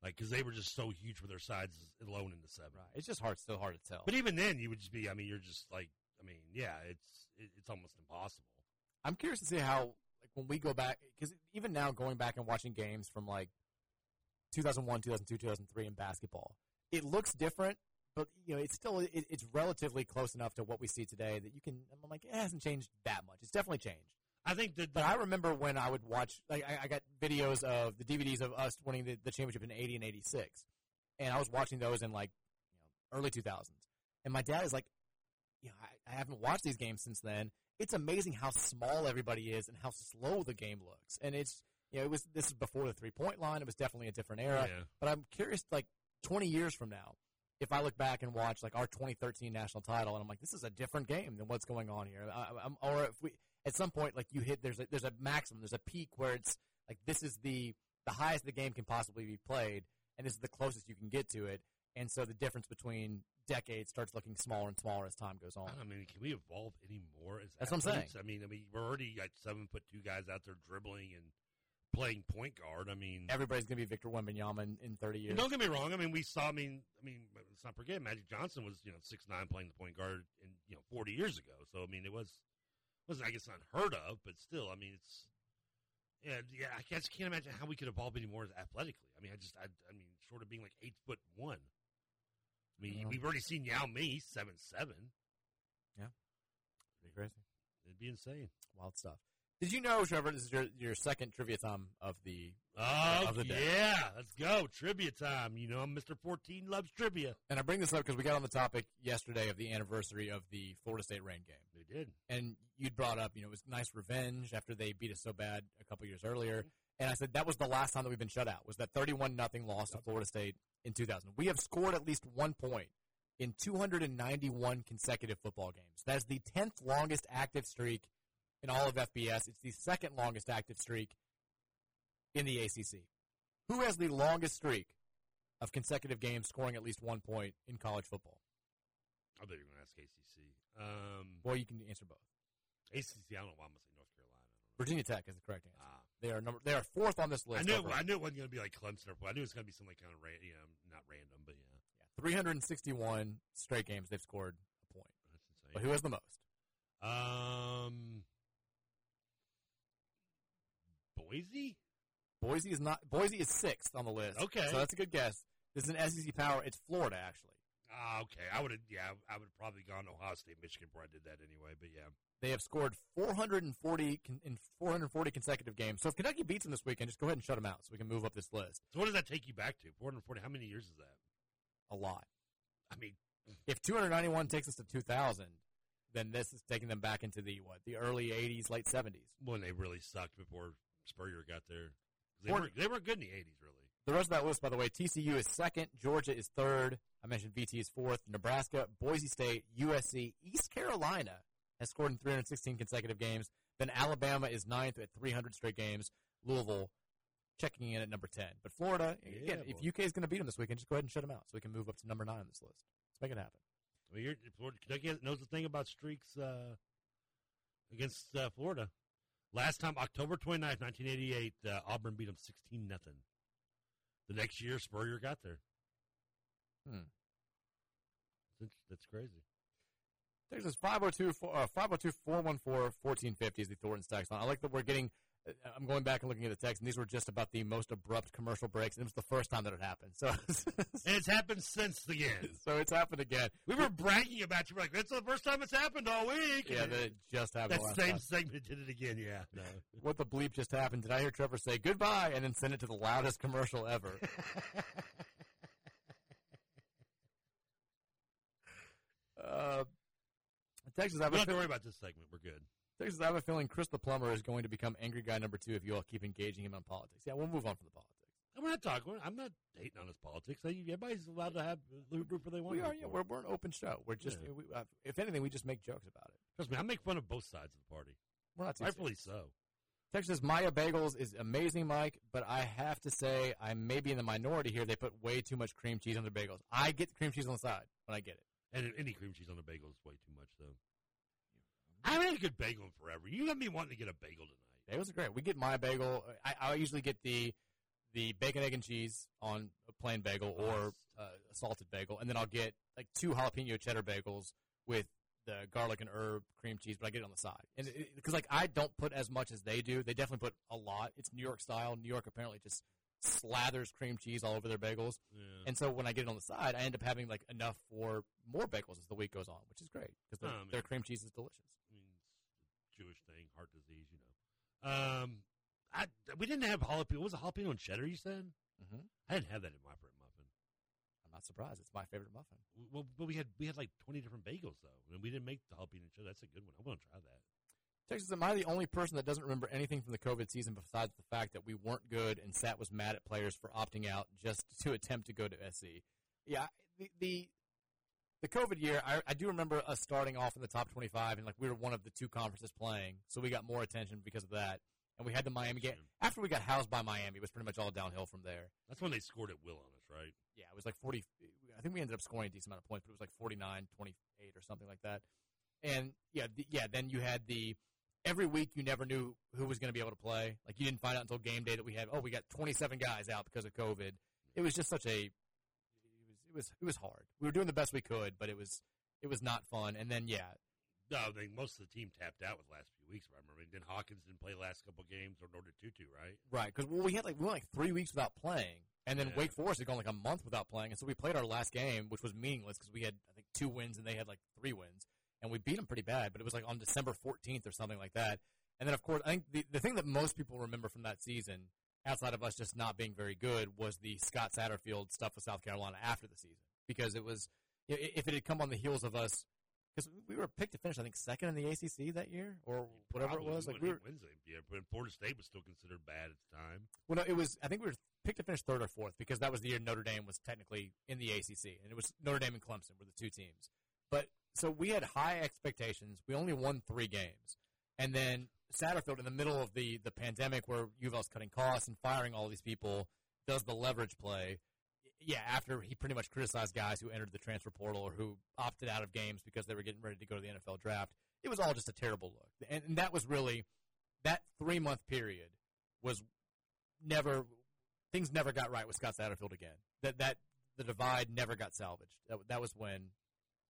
Because they were just so huge for their sides alone in the 70s. Right. It's just still hard to tell. But even then, you would just be, it's almost impossible. I'm curious to see how, when we go back, because even now going back and watching games from, 2001, 2002, 2003 in basketball, it looks different, but, it's still, it's relatively close enough to what we see today that you can, it hasn't changed that much. It's definitely changed. I think that. But I remember when I would watch, I got videos of the DVDs of us winning the championship in 80 and 86. And I was watching those in early 2000s. And my dad is I haven't watched these games since then. It's amazing how small everybody is and how slow the game looks. And it's, this is before the 3-point line. It was definitely a different era. Yeah. But I'm curious, 20 years from now, if I look back and watch, our 2013 national title, and I'm like, this is a different game than what's going on here. Or if we. At some point, you hit, there's a maximum, there's a peak where it's this is the highest the game can possibly be played, and this is the closest you can get to it. And so the difference between decades starts looking smaller and smaller as time goes on. Can we evolve any more? That's what I'm saying. We're already 7'2" guys out there dribbling and playing point guard. Everybody's gonna be Victor Wembanyama in 30 years. And don't get me wrong. Let's not forget Magic Johnson was 6'9" playing the point guard 40 years ago. So it was. Wasn't, I guess, unheard of, but still, it's I just can't imagine how we could evolve any more athletically. Short of being 8'1". We've already seen Yao Ming 7'7". Yeah, pretty crazy. It'd be insane, wild stuff. Did you know, Trevor? This is your second trivia time of the day. Yeah, let's go trivia time. Mr. 14 loves trivia, and I bring this up because we got on the topic yesterday of the anniversary of the Florida State rain game. They did, and you'd brought up, it was nice revenge after they beat us so bad a couple years earlier. And I said that was the last time that we've been shut out was that 31-0 loss to Florida State in 2000. We have scored at least 1 point in 291 consecutive football games. That's the 10th longest active streak in all of FBS. It's the second longest active streak in the ACC. Who has the longest streak of consecutive games scoring at least 1 point in college football? I bet you're going to ask ACC. Well, you can answer both. ACC, I don't know why I'm going to say North Carolina. Virginia Tech is the correct answer. They are fourth on this list. I knew it wasn't going to be like Clemson. I knew it was going to be something kind of random, not random, but yeah. 361 straight games they've scored a point. That's insane. But who has the most? Boise? Boise is sixth on the list. Okay. So that's a good guess. This is an SEC power. It's Florida, actually. Okay. I would have probably gone to Ohio State, Michigan before I did that anyway, but yeah. They have scored 440 consecutive games. So if Kentucky beats them this weekend, just go ahead and shut them out so we can move up this list. So what does that take you back to? 440, how many years is that? A lot. If 291 takes us to 2000, then this is taking them back into the early 80s, late 70s. When they really sucked before Spurrier got there. They weren't good in the 80s, really. The rest of that list, by the way, TCU is second, Georgia is third. I mentioned VT is fourth, Nebraska, Boise State, USC, East Carolina has scored in 316 consecutive games. Then Alabama is ninth at 300 straight games. Louisville checking in at number 10. But Florida, again, if UK is going to beat them this weekend, just go ahead and shut them out so we can move up to number 9 on this list. Let's make it happen. Kentucky knows the thing about streaks against Florida. Last time, October 29th, 1988, Auburn beat them 16-0. The next year, Spurrier got there. That's crazy. There's this 502-414-1450 is the Thornton's text line. I like that we're getting – I'm going back and looking at the text, and these were just about the most abrupt commercial breaks, and it was the first time that it happened. So and it's happened since again. So it's happened again. We were bragging about you. We're like, it's the first time it's happened all week. Yeah, that it just happened last time. That same segment did it again, yeah. No. What the bleep just happened? Did I hear Trevor say goodbye and then send it to the loudest commercial ever? Texas, we don't have to worry about this segment. We're good. Texas, I have a feeling Chris the Plumber is going to become angry guy number 2 if you all keep engaging him on politics. Yeah, we'll move on from the politics. I'm not hating on his politics. Everybody's allowed to have the group they want. We are. Yeah, we're an open show. We're just, yeah. If anything, we just make jokes about it. Trust me, I make fun of both sides of the party. Rightfully so. Texas says, Maya Bagels is amazing, Mike, but I have to say I may be in the minority here. They put way too much cream cheese on their bagels. I get the cream cheese on the side, but I get it. And any cream cheese on the bagel is way too much, though. I haven't had a good bagel in forever. You got me wanting to get a bagel tonight. Bagels are great. We get my bagel. I usually get the bacon, egg, and cheese on a plain bagel or a salted bagel, and then I'll get like 2 jalapeno cheddar bagels with the garlic and herb cream cheese, but I get it on the side. And because like I don't put as much as they do. They definitely put a lot. It's New York style. New York apparently just slathers cream cheese all over their bagels. Yeah. And so when I get it on the side, I end up having like enough for more bagels as the week goes on, which is great because their cream cheese is delicious. I mean, it's a Jewish thing, heart disease, you know. We didn't have jalapeno. Was it jalapeno and cheddar, you said? Mm-hmm. I didn't have that in my bread muffin. I'm not surprised. It's my favorite muffin. Well, but we had like 20 different bagels, though, and we didn't make the jalapeno and cheddar. That's a good one. I want to try that. Texas, am I the only person that doesn't remember anything from the COVID season besides the fact that we weren't good and Sat was mad at players for opting out just to attempt to go to SC? Yeah, the COVID year, I do remember us starting off in the top 25, and like we were one of the 2 conferences playing, so we got more attention because of that. And we had the Miami game. After we got housed by Miami, it was pretty much all downhill from there. That's when they scored at will on us, right? Yeah, it was like 40. I think we ended up scoring a decent amount of points, but it was like 49-28 or something like that. And, then you had every week you never knew who was going to be able to play. Like, you didn't find out until game day that we got 27 guys out because of COVID. It was just such it was hard. We were doing the best we could, but it was not fun. And then, yeah. No, I think most of the team tapped out with the last few weeks, if I remember. And then Hawkins didn't play the last couple games, or nor did Tutu, right? Right, because we went 3 weeks without playing, and then Wake Forest had gone like a month without playing, and so we played our last game, which was meaningless because we had, I think, 2 wins, and they had like 3 wins, and we beat them pretty bad, but it was like on December 14th or something like that. And then, of course, I think the thing that most people remember from that season, outside of us just not being very good, was the Scott Satterfield stuff with South Carolina after the season, because it was, if it had come on the heels of us, because we were picked to finish, I think, 2nd in the ACC that year, or whatever it was. Like but Florida State was still considered bad at the time. Well, no, it was. I think we were picked to finish 3rd or 4th because that was the year Notre Dame was technically in the ACC, and it was Notre Dame and Clemson were the 2 teams. But so we had high expectations. We only won 3 games, and then Satterfield, in the middle of the pandemic, where UofL's cutting costs and firing all these people, does the leverage play. Yeah, after he pretty much criticized guys who entered the transfer portal or who opted out of games because they were getting ready to go to the NFL draft, it was all just a terrible look. And that was really – that 3-month period was never – things never got right with Scott Satterfield again. The divide never got salvaged. That was when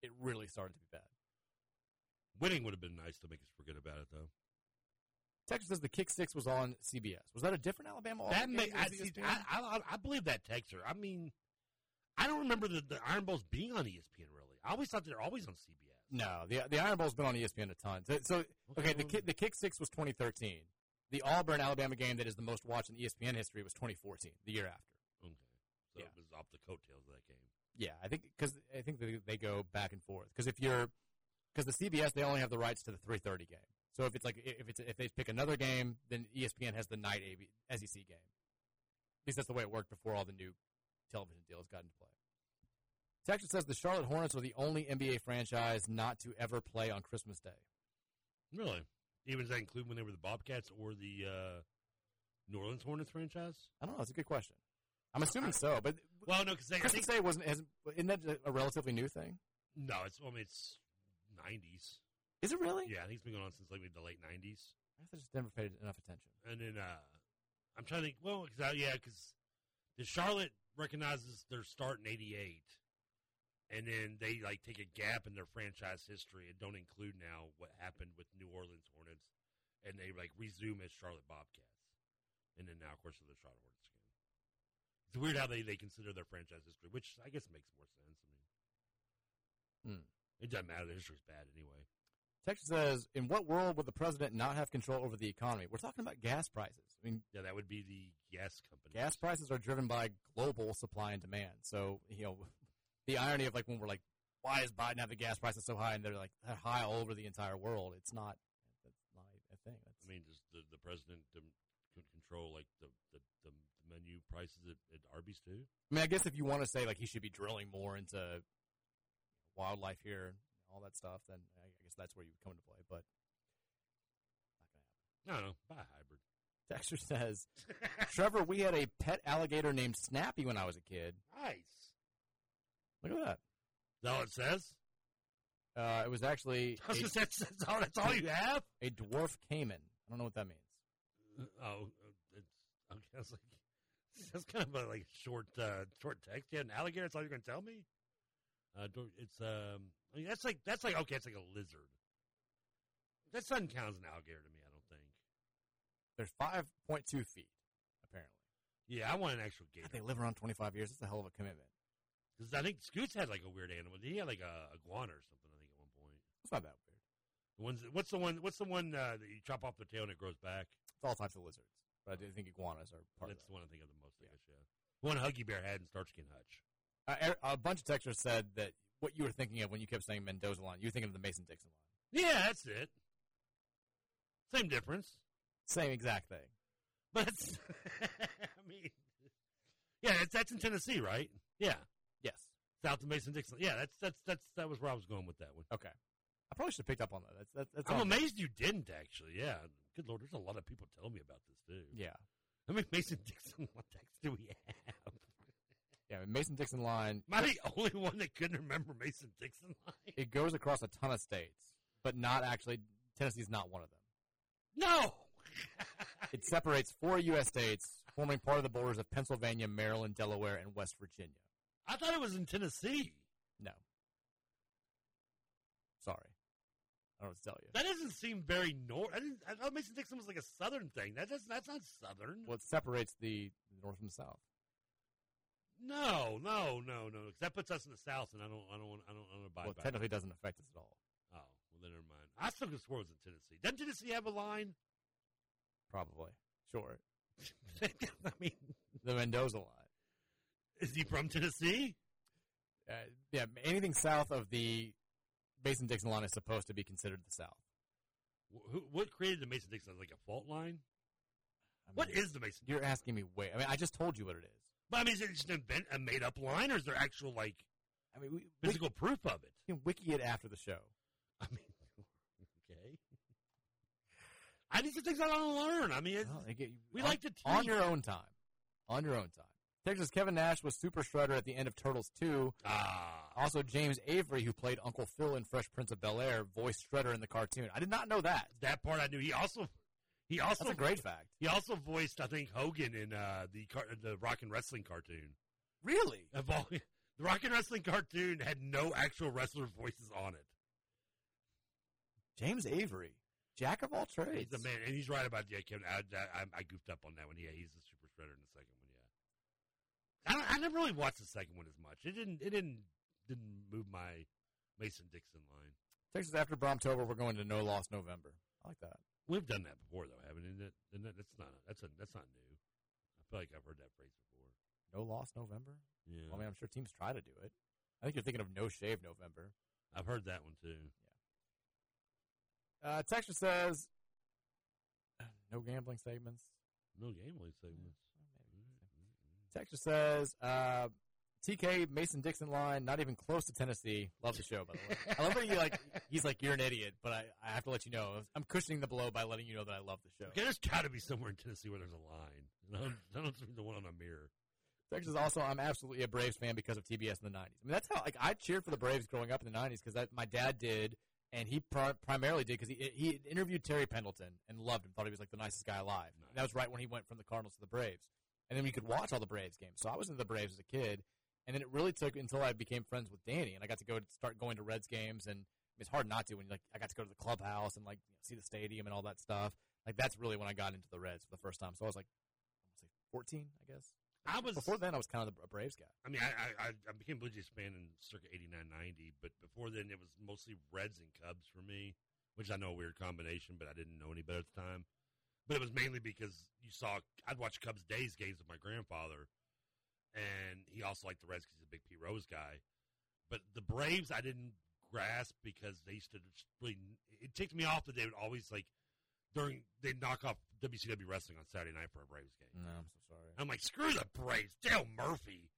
it really started to be bad. Winning would have been nice to make us forget about it, though. Texas says the Kick Six was on CBS. Was that a different Alabama? I believe that, Texer. I mean, I don't remember the Iron Bowls being on ESPN, really. I always thought they were always on CBS. No, the Iron Bowl's been on ESPN a ton. So okay, the Kick Six was 2013. The Auburn-Alabama game that is the most watched in ESPN history was 2014, the year after. Okay. So it was off the coattails of that game. Yeah, I think they go back and forth. Because the CBS, they only have the rights to the 3:30 game. So if it's like if they pick another game, then ESPN has the night SEC game. At least that's the way it worked before all the new television deals got into play. Texas says the Charlotte Hornets were the only NBA franchise not to ever play on Christmas Day. Really? Even does that include when they were the Bobcats or the New Orleans Hornets franchise? I don't know. That's a good question. I'm assuming so, but well, no, because Christmas Day isn't that a relatively new thing? No, it's 90s. Is it really? Yeah, I think it's been going on since like the late 90s. I guess I just never paid enough attention. And then I'm trying to think, well, because the Charlotte recognizes their start in 88, and then they like take a gap in their franchise history and don't include now what happened with New Orleans Hornets, and they like resume as Charlotte Bobcats. And then now, of course, they're the Charlotte Hornets again. It's weird how they consider their franchise history, which I guess makes more sense. I mean, It doesn't matter. The history's bad anyway. Texas says, in what world would the president not have control over the economy? We're talking about gas prices. I mean, yeah, that would be the gas company. Gas prices are driven by global supply and demand. So, the irony of, like, when we're like, why does Biden have the gas prices so high? And they're, like, that high all over the entire world. That's not a thing. Does the president control, like, the menu prices at Arby's, too? I mean, I guess if you want to say, like, he should be drilling more into wildlife here, all that stuff, then I guess that's where you would come into play, but not going to happen. No, buy a hybrid. Dexter says, Trevor, we had a pet alligator named Snappy when I was a kid. Nice. Look at that. Is that what it says? It was actually... that's all you have? A dwarf caiman. I don't know what that means. It's like... That's kind of a short text. Yeah, an alligator. That's all you're going to tell me. It's like it's like a lizard. That doesn't count as an alligator to me. I don't think. There's 5.2 feet apparently. Yeah, I want an actual gator. They live around 25 years. That's a hell of a commitment. Because I think Scoots had like a weird animal. He had like a iguana or something. I think at one point. It's not that weird. What's the one that you chop off the tail and it grows back? It's all types of lizards. But I do think iguanas are part of that. That's the one I think of the most, I guess, yeah. The one Huggy Bear had in Starsky and Hutch. A bunch of texters said that what you were thinking of when you kept saying Mendoza line, you were thinking of the Mason-Dixon line. Yeah, that's it. Same difference. Same exact thing. But, that's in Tennessee, right? Yeah. Yes. South of Mason-Dixon. Yeah, that was where I was going with that one. Okay. I probably should have picked up on that. I'm amazed you didn't, actually, yeah. Good Lord, there's a lot of people telling me about this, too. Yeah. I mean, Mason-Dixon, what text do we have? Yeah, Mason-Dixon line. Am I the only one that couldn't remember Mason-Dixon line? It goes across a ton of states, but not actually, Tennessee's not one of them. No! It separates 4 U.S. states, forming part of the borders of Pennsylvania, Maryland, Delaware, and West Virginia. I thought it was in Tennessee. No. Sorry. I don't tell you. That doesn't seem very north. I thought Mason-Dixon was like a southern thing. That's not southern. Well, it separates the north from the south. No. Because that puts us in the south, and I don't want to buy. Well, it technically doesn't affect us at all. Oh, well then never mind. I still could swear it was in Tennessee. Doesn't Tennessee have a line? Probably. Sure. I mean, the Mendoza line. Is he from Tennessee? Yeah. Anything south of the Mason-Dixon line is supposed to be considered the South. What created the Mason-Dixon line? Like a fault line? I mean, what is the Mason-Dixon line? You're asking me way. I mean, I just told you what it is. But I mean, is it just a made-up line, or is there actual, like, I mean, physical proof of it? You can wiki it after the show. I mean, okay. I need some things I don't learn. I mean, like to teach. On your own time. On your own time. Texas Kevin Nash was Super Shredder at the end of Turtles 2. Also, James Avery, who played Uncle Phil in Fresh Prince of Bel-Air, voiced Shredder in the cartoon. I did not know that. That part I knew. He also that's a great fact. He also voiced, I think, Hogan in the Rock and Wrestling cartoon. Really? The Rock and Wrestling cartoon had no actual wrestler voices on it. James Avery, jack of all trades. He's a man, and he's right about that. Kevin, I goofed up on that one. Yeah, he's the Super Shredder in the second one. I never really watched the second one as much. It didn't move my Mason-Dixon line. Texas after Bromptober, we're going to No Loss November. I like that. We've done that before, though, haven't we? That's not new. I feel like I've heard that phrase before. No Loss November? Yeah. Well, I mean, I'm sure teams try to do it. I think you're thinking of No Shave November. I've heard that one, too. Yeah. Texas says, no gambling segments. No gambling segments. Texas says, TK Mason-Dixon line, not even close to Tennessee. Love the show, by the way. I love that he's like, you're an idiot, but I have to let you know. I'm cushioning the blow by letting you know that I love the show. Okay, there's got to be somewhere in Tennessee where there's a line. I don't see the one on a mirror. Texas also, I'm absolutely a Braves fan because of TBS in the 90s. I mean, that's how, like, I cheered for the Braves growing up in the 90s because my dad did, and he primarily did because he interviewed Terry Pendleton and loved him, thought he was, like, the nicest guy alive. Nice. That was right when he went from the Cardinals to the Braves. And then we could watch all the Braves games. So I was into the Braves as a kid. And then it really took until I became friends with Danny. And I got to start going to Reds games. And it's hard not to when I got to go to the clubhouse and see the stadium and all that stuff. Like that's really when I got into the Reds for the first time. So I was 14, I guess. Before then, I was kind of a Braves guy. I mean, I became Blue Jays fan in circa 89, 90. But before then, it was mostly Reds and Cubs for me, which I know a weird combination, but I didn't know any better at the time. But it was mainly because I'd watch Cubs Days games with my grandfather, and he also liked the Reds because he's a big Pete Rose guy. But the Braves I didn't grasp because they used to it ticked me off that they would always, they'd knock off WCW Wrestling on Saturday night for a Braves game. No, I'm so sorry. I'm like, screw the Braves. Dale Murphy.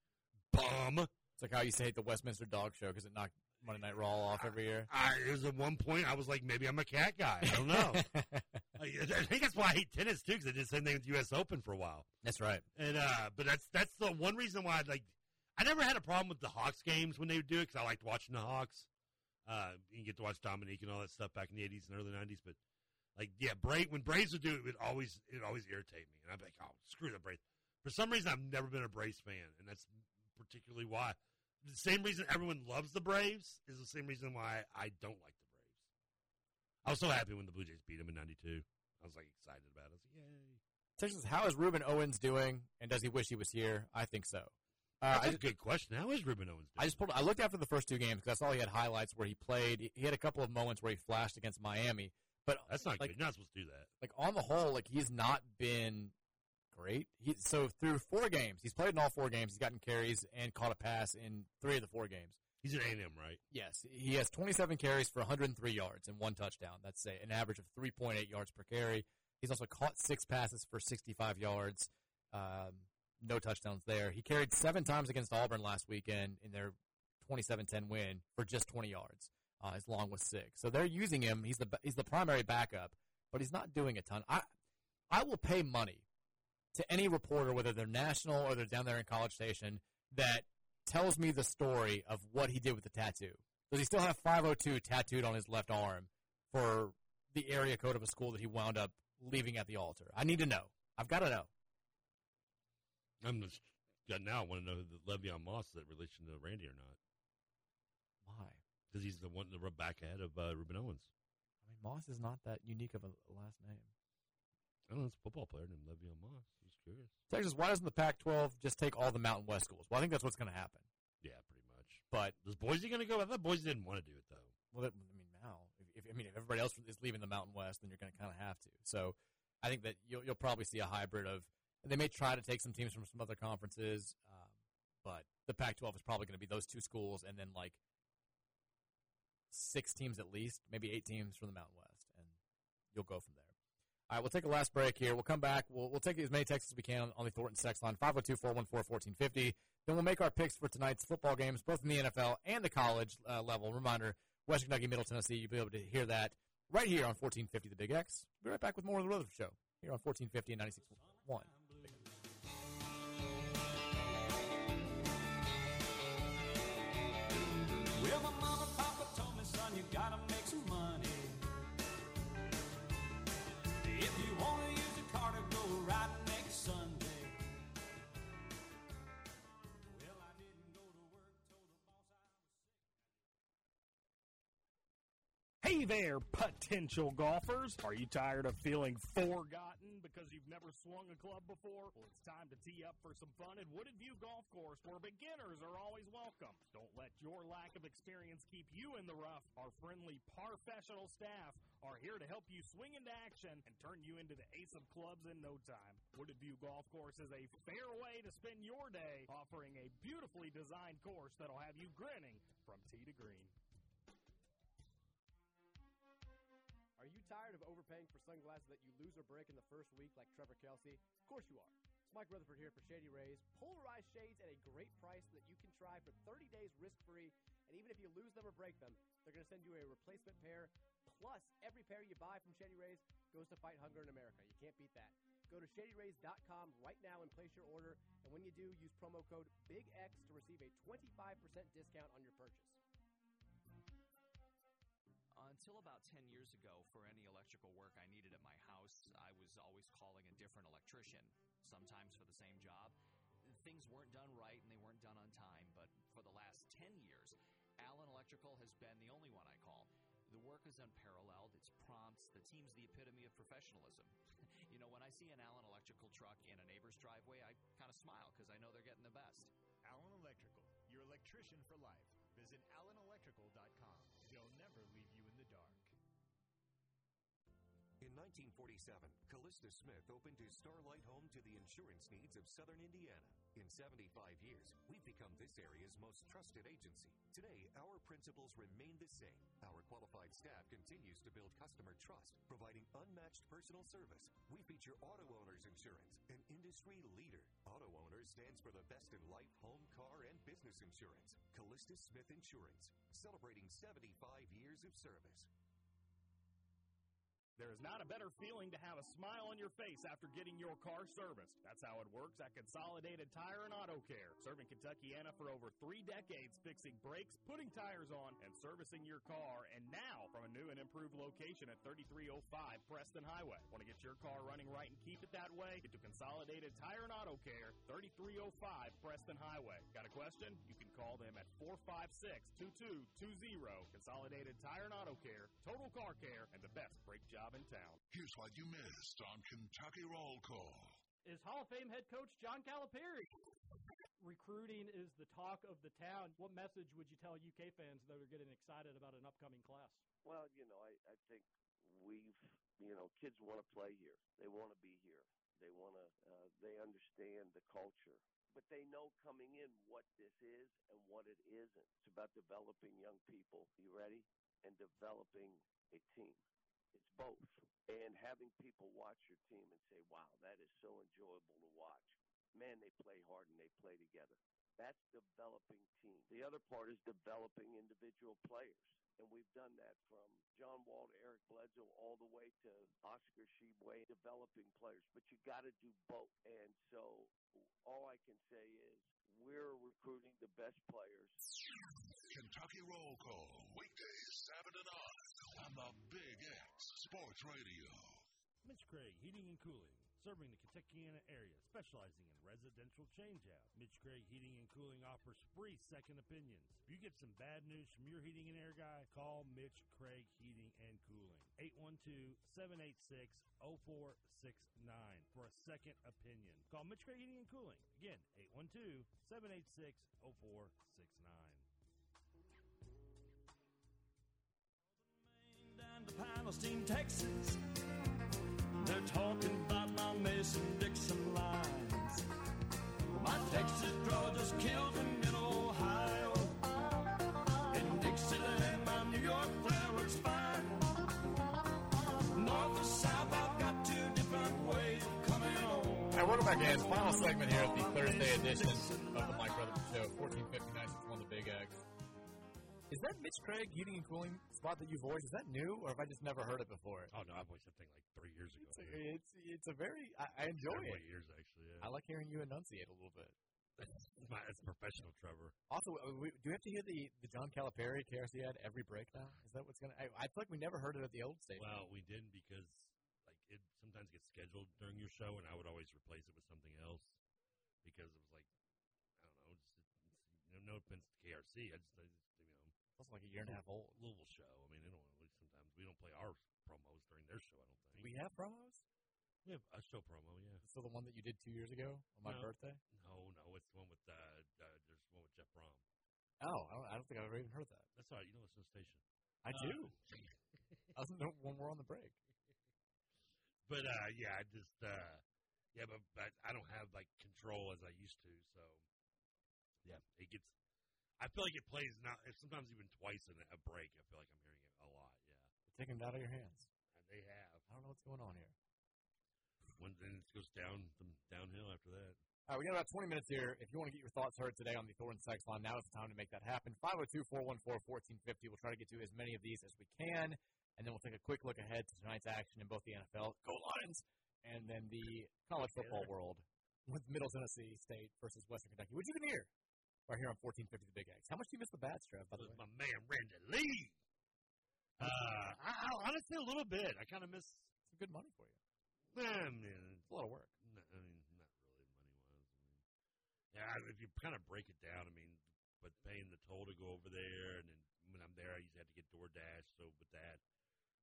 Bum. It's like how you say the Westminster Dog Show because it knocked Monday Night Raw off every year. It was at one point I was like, maybe I'm a cat guy. I don't know. I think that's why I hate tennis too, because I did the same thing with U.S. Open for a while. That's right. And but that's the one reason why I never had a problem with the Hawks games when they would do it, because I liked watching the Hawks. You get to watch Dominique and all that stuff back in the 80s and early 90s. But when Braves would do it, it would always irritate me, and I'd be like, oh, screw the Braves. For some reason, I've never been a Braves fan, and that's particularly why. The same reason everyone loves the Braves is the same reason why I don't like the Braves. I was so happy when the Blue Jays beat them in 92. I was, excited about it. I was like, yay. Texas, how is Reuben Owens doing, and does he wish he was here? I think so. That's a good question. How is Reuben Owens doing? I looked after the first two games because I saw he had highlights where he played. He had a couple of moments where he flashed against Miami. But that's not good. You're not supposed to do that. On the whole, he's not been great. So through four games, he's played in all four games. He's gotten carries and caught a pass in three of the four games. He's at A&M, right? Yes. He has 27 carries for 103 yards and one touchdown. That's an average of 3.8 yards per carry. He's also caught six passes for 65 yards. No touchdowns there. He carried seven times against Auburn last weekend in their 27-10 win for just 20 yards. His long was six. So they're using him. He's the primary backup, but he's not doing a ton. I will pay money to any reporter, whether they're national or they're down there in College Station, that tells me the story of what he did with the tattoo. Does he still have 502 tattooed on his left arm for the area code of a school that he wound up leaving at the altar? I need to know. I've got to know. I want to know the Le'Veon Moss is in relation to Randy or not. Why? Because he's the one to rub back ahead of Reuben Owens. I mean, Moss is not that unique of a last name. I don't know. It's a football player named Le'Veon Moss. I'm just curious. Texas, why doesn't the Pac-12 just take all the Mountain West schools? Well, I think that's what's going to happen. Yeah, pretty much. But is Boise going to go? I thought Boise didn't want to do it, though. Well, if everybody else is leaving the Mountain West, then you're going to kind of have to. So I think that you'll probably see a hybrid of, and they may try to take some teams from some other conferences, but the Pac-12 is probably going to be those two schools, and then six teams at least, maybe eight teams from the Mountain West, and you'll go from there. All right, we'll take a last break here. We'll come back. We'll take as many texts as we can on the Thornton Sex Line, 502-414-1450. Then we'll make our picks for tonight's football games, both in the NFL and the college level. Reminder, West Kentucky, Middle Tennessee, you'll be able to hear that right here on 1450 The Big X. We'll be right back with more of The Rutherford Show here on 1450 and 96.1. Well, my mama, papa told me, son, you gotta make some money. If you want to use a car to go riding next Sunday. Well, I didn't go to work, told the boss I was sick. Hey there, potential golfers. Are you tired of feeling forgotten because you've never swung a club before? Well, it's time to tee up for some fun at Wooded View Golf Course, where beginners are always welcome. Don't let your lack of experience keep you in the rough. Our friendly professional staff are here to help you swing into action and turn you into the ace of clubs in no time. Wooded View Golf Course is a fair way to spend your day, offering a beautifully designed course that'll have you grinning from tee to green. Are you tired of overpaying for sunglasses that you lose or break in the first week like Trevor Kelsey? Of course you are. It's Mike Rutherford here for Shady Rays. Polarized shades at a great price that you can try for 30 days risk-free, and even if you lose them or break them, they're going to send you a replacement pair. Plus, every pair you buy from Shady Rays goes to fight hunger in America. You can't beat that. Go to ShadyRays.com right now and place your order. And when you do, use promo code BIGX to receive a 25% discount on your purchase. Until about 10 years ago, for any electrical work I needed at my house, I was always calling a different electrician, sometimes for the same job. Things weren't done right and they weren't done on time, but for the last 10 years, Allen Electrical has been the only one I call. The work is unparalleled. It's prompt. The team's the epitome of professionalism. You know, when I see an Allen Electrical truck in a neighbor's driveway, I kind of smile because I know they're getting the best. Allen Electrical, your electrician for life. Visit allenelectrical.com. They'll never leave you in the dark. In 1947, Calista Smith opened his Starlight Home to the insurance needs of Southern Indiana. In 75 years, we've become this area's most trusted agency. Today, our principles remain the same. Our qualified staff continues to build customer trust, providing unmatched personal service. We feature Auto Owners Insurance, an industry leader. Auto Owners stands for the best in life, home, car, and business insurance. Calista Smith Insurance, celebrating 75 years of service. There is is not a better feeling to have a smile on your face after getting your car serviced. That's how it works at Consolidated Tire and Auto Care. Serving Kentuckiana for over 3 decades, fixing brakes, putting tires on, and servicing your car. And now, from a new and improved location at 3305 Preston Highway. Want to get your car running right and keep it that way? Get to Consolidated Tire and Auto Care, 3305 Preston Highway. Got a question? You can call them at 456-2220. Consolidated Tire and Auto Care, total car care, and the best brake job in town. Here's what you missed on Kentucky Roll Call. Is Hall of Fame head coach John Calipari? Recruiting is the talk of the town. What message would you tell UK fans that are getting excited about an upcoming class? Well, you know, I think we've, you know, kids want to play here. They want to be here. They want to, they understand the culture. But they know coming in what this is and what it isn't. It's about developing young people. You ready? And developing a team. It's both. And having people watch your team and say, wow, that is so enjoyable to watch. Man, they play hard and they play together. That's developing teams. The other part is developing individual players. And we've done that from John Wall to Eric Bledsoe all the way to Oscar Tshiebwe, developing players. But you got to do both. And so all I can say is we're recruiting the best players. Kentucky Roll Call, weekdays 7 to 9 on the Big X Sports Radio. Mitch Craig, Heating and Cooling. Serving the Kentuckiana area, specializing in residential change-out. Mitch Craig Heating and Cooling offers free second opinions. If you get some bad news from your heating and air guy, call Mitch Craig Heating and Cooling. 812-786-0469 for a second opinion. Call Mitch Craig Heating and Cooling. Again, 812-786-0469. Down to Pinellas, Texas. They're talking about my Mason-Dixon lines. My Texas draw just killed him in Ohio. In Dixieland, my New York flair works fine. North or south, I've got two different ways of coming home. All right, welcome back, guys. Final segment here at the Thursday edition of the Mike Rutherford Show, 1459 on the Big X. Is that Mitch Craig Heating and Cooling spot that you voiced? Is that new, or have I just never heard it before? Oh, no, I voiced that thing like 3 years ago. It's a very – I enjoy it. 8 years, actually, yeah. I like hearing you enunciate a little bit. It's professional, Trevor. Also, do we have to hear the John Calipari KRC ad every break now? Is that what's going to – I feel like we never heard it at the old station. Well, we didn't because like it sometimes gets scheduled during your show, and I would always replace it with something else because it was like – I don't know. Just, no offense to KRC. I just was like a year and a half old. Louisville show. I mean, they don't sometimes we don't play our promos during their show. I don't think. Do we have promos? We have a show promo. Yeah. So the one that you did 2 years ago on my birthday? No, it's the one with there's one with Jeff Brom. Oh, I don't think I've ever even heard that. That's all right. You don't listen to the station. I do. I listen to when we're on the break. But but I don't have like control as I used to. So yeah, it gets. I feel like it plays not sometimes even twice in a break. I feel like I'm hearing it a lot. Yeah, they're taking it out of your hands. And they have. I don't know what's going on here. Then it goes downhill after that. All right, we got about 20 minutes here. If you want to get your thoughts heard today on the Thornton Sex Line, now is the time to make that happen. 502-414-1450. We'll try to get to as many of these as we can, and then we'll take a quick look ahead to tonight's action in both the NFL, go Lions, and then the college football world with Middle Tennessee State versus Western Kentucky. What you can hear? Right here on 1450 The Big X. How much do you miss the bats, Trev, by the way? My man, Randy Lee. I honestly, a little bit. I kind of miss some good money for you. It's a lot of work. No, I mean, not really money-wise. If you kind of break it down, I mean, but paying the toll to go over there, and then when I'm there, I used to have to get DoorDash, so with that,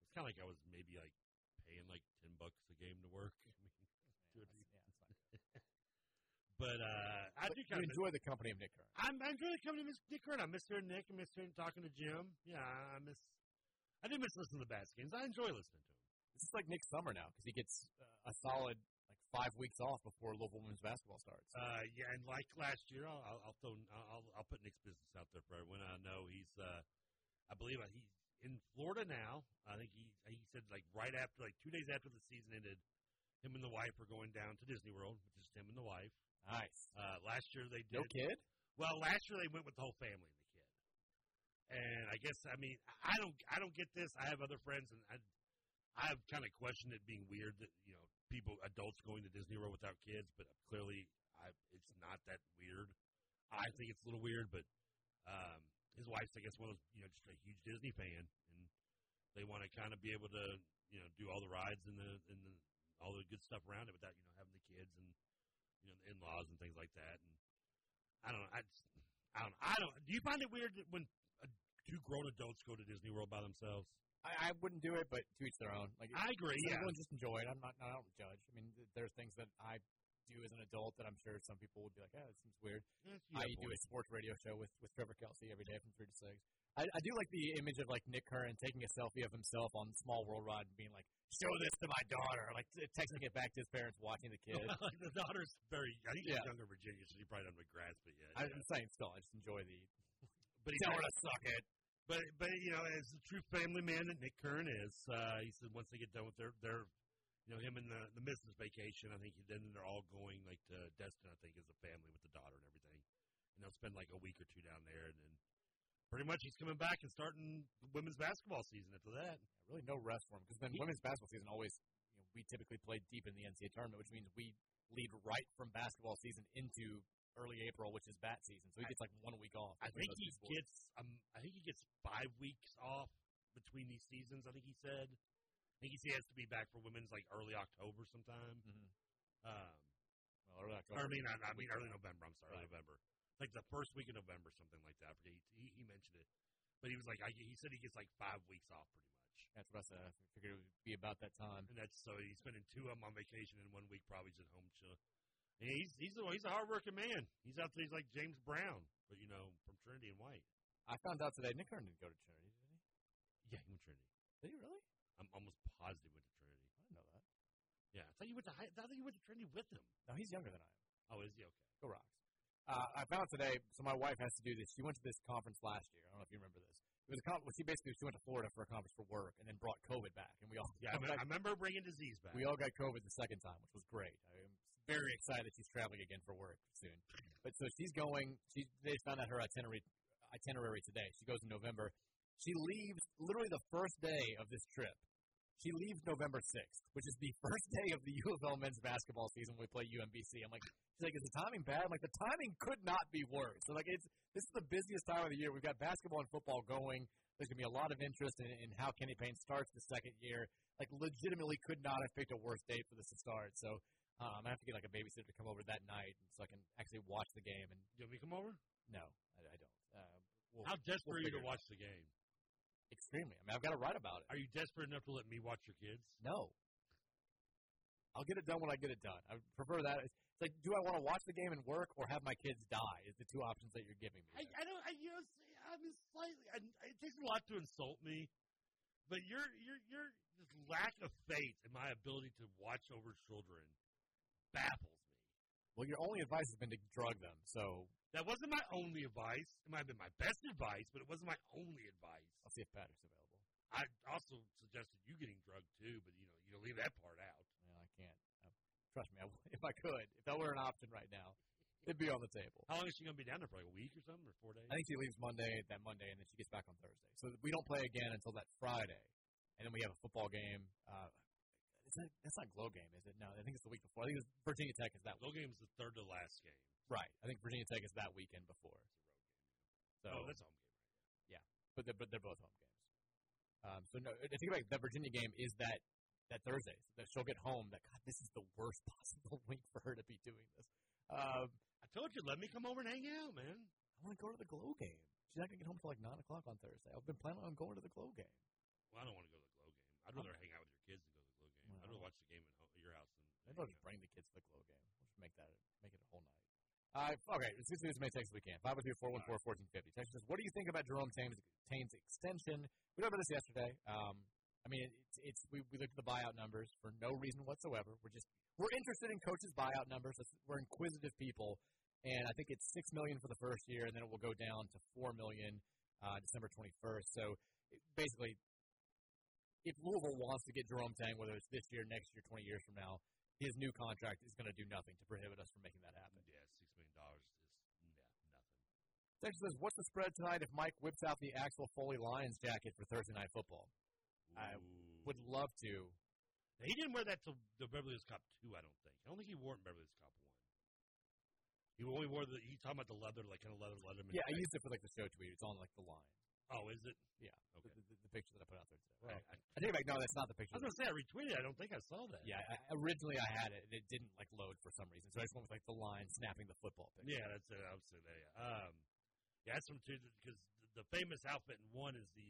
it's kind of like I was maybe, like, paying, like, $10 a game to work. I mean, But do kind of enjoy the company of Nick Kern. I enjoy the company of Nick Kern. I miss hearing Nick. I miss hearing talking to Jim. Yeah, I do miss listening to the Bats games. I enjoy listening to him. This is like Nick Summer now because he gets a solid like 5 weeks off before Louisville women's basketball starts. And like last year, I'll put Nick's business out there for everyone. I know he's I believe he's in Florida now. I think he said like right after like 2 days after the season ended, him and the wife are going down to Disney World, which is him and the wife. Nice. Last year they did. No kid? Well, last year they went with the whole family and the kid. And I guess I don't get this. I have other friends, and I I've kind of questioned it being weird that, you know, people, adults going to Disney World without kids, but clearly it's not that weird. I think it's a little weird, but his wife's, I guess, one of those, you know, just a huge Disney fan, and they want to kind of be able to, you know, do all the rides and the all the good stuff around it without, you know, having the kids and, you know, the in-laws and things like that. And I don't know. I don't. Do you find it weird that when two grown adults go to Disney World by themselves? I wouldn't do it, but to each their own. Like, I agree. Yeah. Everyone just enjoy it. I don't judge. I mean, there's things that I do as an adult that I'm sure some people would be like, oh, it seems weird. I do a sports radio show with Trevor Kelsey every day from 3 to 6. I do like the image of, like, Nick Curran taking a selfie of himself on Small World Rod and being like, show this to my daughter. Like, texting it back to his parents, watching the kid. Like, the daughter's very – I think she's younger in Virginia, so she probably doesn't grasp it yet. I'm saying still. I just enjoy the – But he's telling her to suck it. But you know, as the true family man that Nick Curran is, he said once they get done with their you know, him and the missus vacation, I think then they're all going like to Destin, I think, as a family with the daughter and everything, and they'll spend like a week or two down there, and then pretty much he's coming back and starting the women's basketball season after that. Yeah, really, no rest for him because then women's basketball season always, you know, we typically play deep in the NCAA tournament, which means we lead right from basketball season into early April, which is bat season, so he gets like 1 week off. I think he gets 5 weeks off between these seasons. I think he said. I think he has to be back for women's like early October sometime. Mm-hmm. Well, early October. I mean early November. I'm sorry, right. November, like the first week of November, something like that. I forget. He mentioned it, but he was like, he said he gets like 5 weeks off, pretty much. That's what I said. I figured it would be about that time. And that's so he's spending 2 of them on vacation and 1 week probably just home chilling. Yeah, he's a hardworking man. He's out there. He's like James Brown, but, you know, from Trinity and White. I found out today Nick Curran didn't go to Trinity, did he? Yeah, he went to Trinity. Did he really? I'm almost positive he went to Trinity. I didn't know that. Yeah, I thought you went to Trinity with him. No, he's younger than I am. Oh, is he? Okay. Go Rocks. I found out today, so my wife has to do this. She went to this conference last year. I don't know if you remember this. It was she went to Florida for a conference for work and then brought COVID back, and we all I remember bringing disease back. We all got COVID the second time, which was great. I'm very excited she's traveling again for work soon. But so she's going. They found out her itinerary today. She goes in November. She leaves literally the first day of this trip. She leaves November 6th, which is the first day of the U of L men's basketball season. We play UMBC. I'm like. She's like, is the timing bad? I'm like, the timing could not be worse. So, like, this is the busiest time of the year. We've got basketball and football going. There's going to be a lot of interest in how Kenny Payne starts the second year. Like, legitimately could not have picked a worse date for this to start. So, I have to get, like, a babysitter to come over that night so I can actually watch the game. And you want me to come over? No, I don't. How desperate are you to watch the game? Extremely. I mean, I've got to write about it. Are you desperate enough to let me watch your kids? No. I'll get it done when I get it done. I prefer that. It's like, do I want to watch the game and work, or have my kids die? Is the two options that you're giving me? I don't. It takes a lot to insult me, but your lack of faith in my ability to watch over children baffles me. Well, your only advice has been to drug them, so that wasn't my only advice. It might have been my best advice, but it wasn't my only advice. I'll see if Patrick's available. I also suggested you getting drugged too, but you don't leave that part out. No, I can't. Trust me, if I could, if that were an option right now, it'd be on the table. How long is she going to be down there for, like a week or something, or 4 days? I think she leaves Monday, and then she gets back on Thursday. So we don't play again until that Friday, and then we have a football game. That's not Glow game, is it? No, I think it's the week before. I think it's Virginia Tech is that Glow weekend. Game is the third to last game. Right. I think Virginia Tech is that weekend before. It's a road game. So, that's home game right now. Yeah, but they're both home games. So, no, I think about that Virginia game is that – that Thursday, so that she'll get home, that, God, this is the worst possible week for her to be doing this. I told you, let me come over and hang out, man. I want to go to the Glow game. She's not going to get home until like 9 o'clock on Thursday. I've been planning on going to the Glow game. Well, I don't want to go to the Glow game. I'd rather hang out with your kids than go to the Glow game. I'd rather watch the game at your house. I'd rather just bring the kids to the Glow game. We'll just make it a whole night. Okay, let's see as many texts as we can. 502-414-1450. Text says, what do you think about Jerome Tane's extension? We talked about this yesterday. I mean, we looked at the buyout numbers for no reason whatsoever. We're interested in coaches' buyout numbers. We're inquisitive people, and I think it's $6 million for the first year, and then it will go down to $4 million December 21st. So basically, if Louisville wants to get Jerome Tang, whether it's this year, next year, 20 years from now, his new contract is going to do nothing to prohibit us from making that happen. Yeah, $6 million is nothing. Texas says, "What's the spread tonight if Mike whips out the Axel Foley Lions jacket for Thursday night football?" would love to. Now, he didn't wear that till the Beverly Hills Cop 2, I don't think. I don't think he wore it in Beverly Hills Cop 1. He only wore the, he's talking about the leather, like kind of leatherman. Yeah, I used it for like the show tweet. It's on like the line. Oh, is it? Yeah. Okay. The picture that I put out there today. Well, I take it back. No, that's not the picture. I was going to say, I retweeted it. I don't think I saw that. Yeah, originally I had it, and it didn't, like, load for some reason. So I just went with, like, the line snapping the football picture. Yeah, that's it. I was saying that, yeah. Yeah, that's from two, because the famous outfit in one is the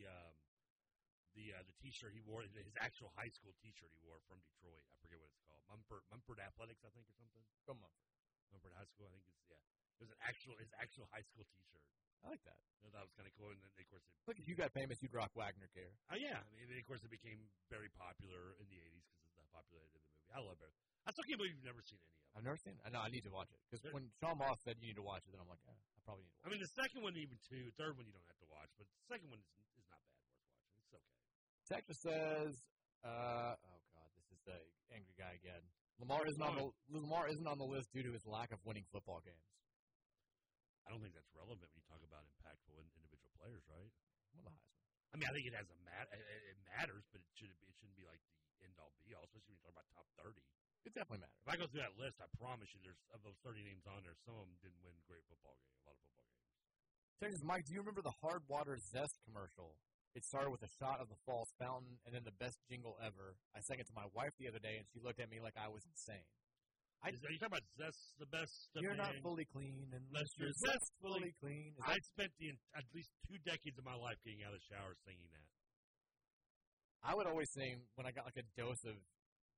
T-shirt he wore, his actual high school T-shirt he wore from Detroit. I forget what it's called. Mumford Athletics, I think, or something. From Mumford. Mumford High School, I think it's, yeah. It was his actual high school T-shirt. I like that. I thought it was kind of cool, and then, of course, it... Look, if you got famous, you'd rock Wagner gear. Oh, yeah. I mean, of course, it became very popular in the 80s because of the popularity of the movie. I love it. I still can't believe you've never seen any of it. I've never seen it. No, I need to watch it. Because when Sean Moss said you need to watch it, then I'm like, yeah, I probably need to watch it. I mean, the second one, even two. Third one, you don't have to watch. But the second one is not bad worth watching. It's okay. Texas says, oh, God, this is the angry guy again. Lamar isn't on the list due to his lack of winning football games. I don't think that's relevant when you talk about impactful individual players, right? Well, the Heisman. I mean, I think it has it matters, but it shouldn't be like the end all be all, especially when you talk about top 30. It definitely matters. If I go through that list, I promise you, there's of those 30 names on there, some of them didn't win a lot of football games. Texas Mike, do you remember the Hard Water Zest commercial? It started with a shot of the falls fountain and then the best jingle ever. I sang it to my wife the other day, and she looked at me like I was insane. Are you talking about zest, the best? You're not fully clean unless you're zestfully clean. I spent at least 2 decades of my life getting out of the shower singing that. I would always sing when I got like a dose of.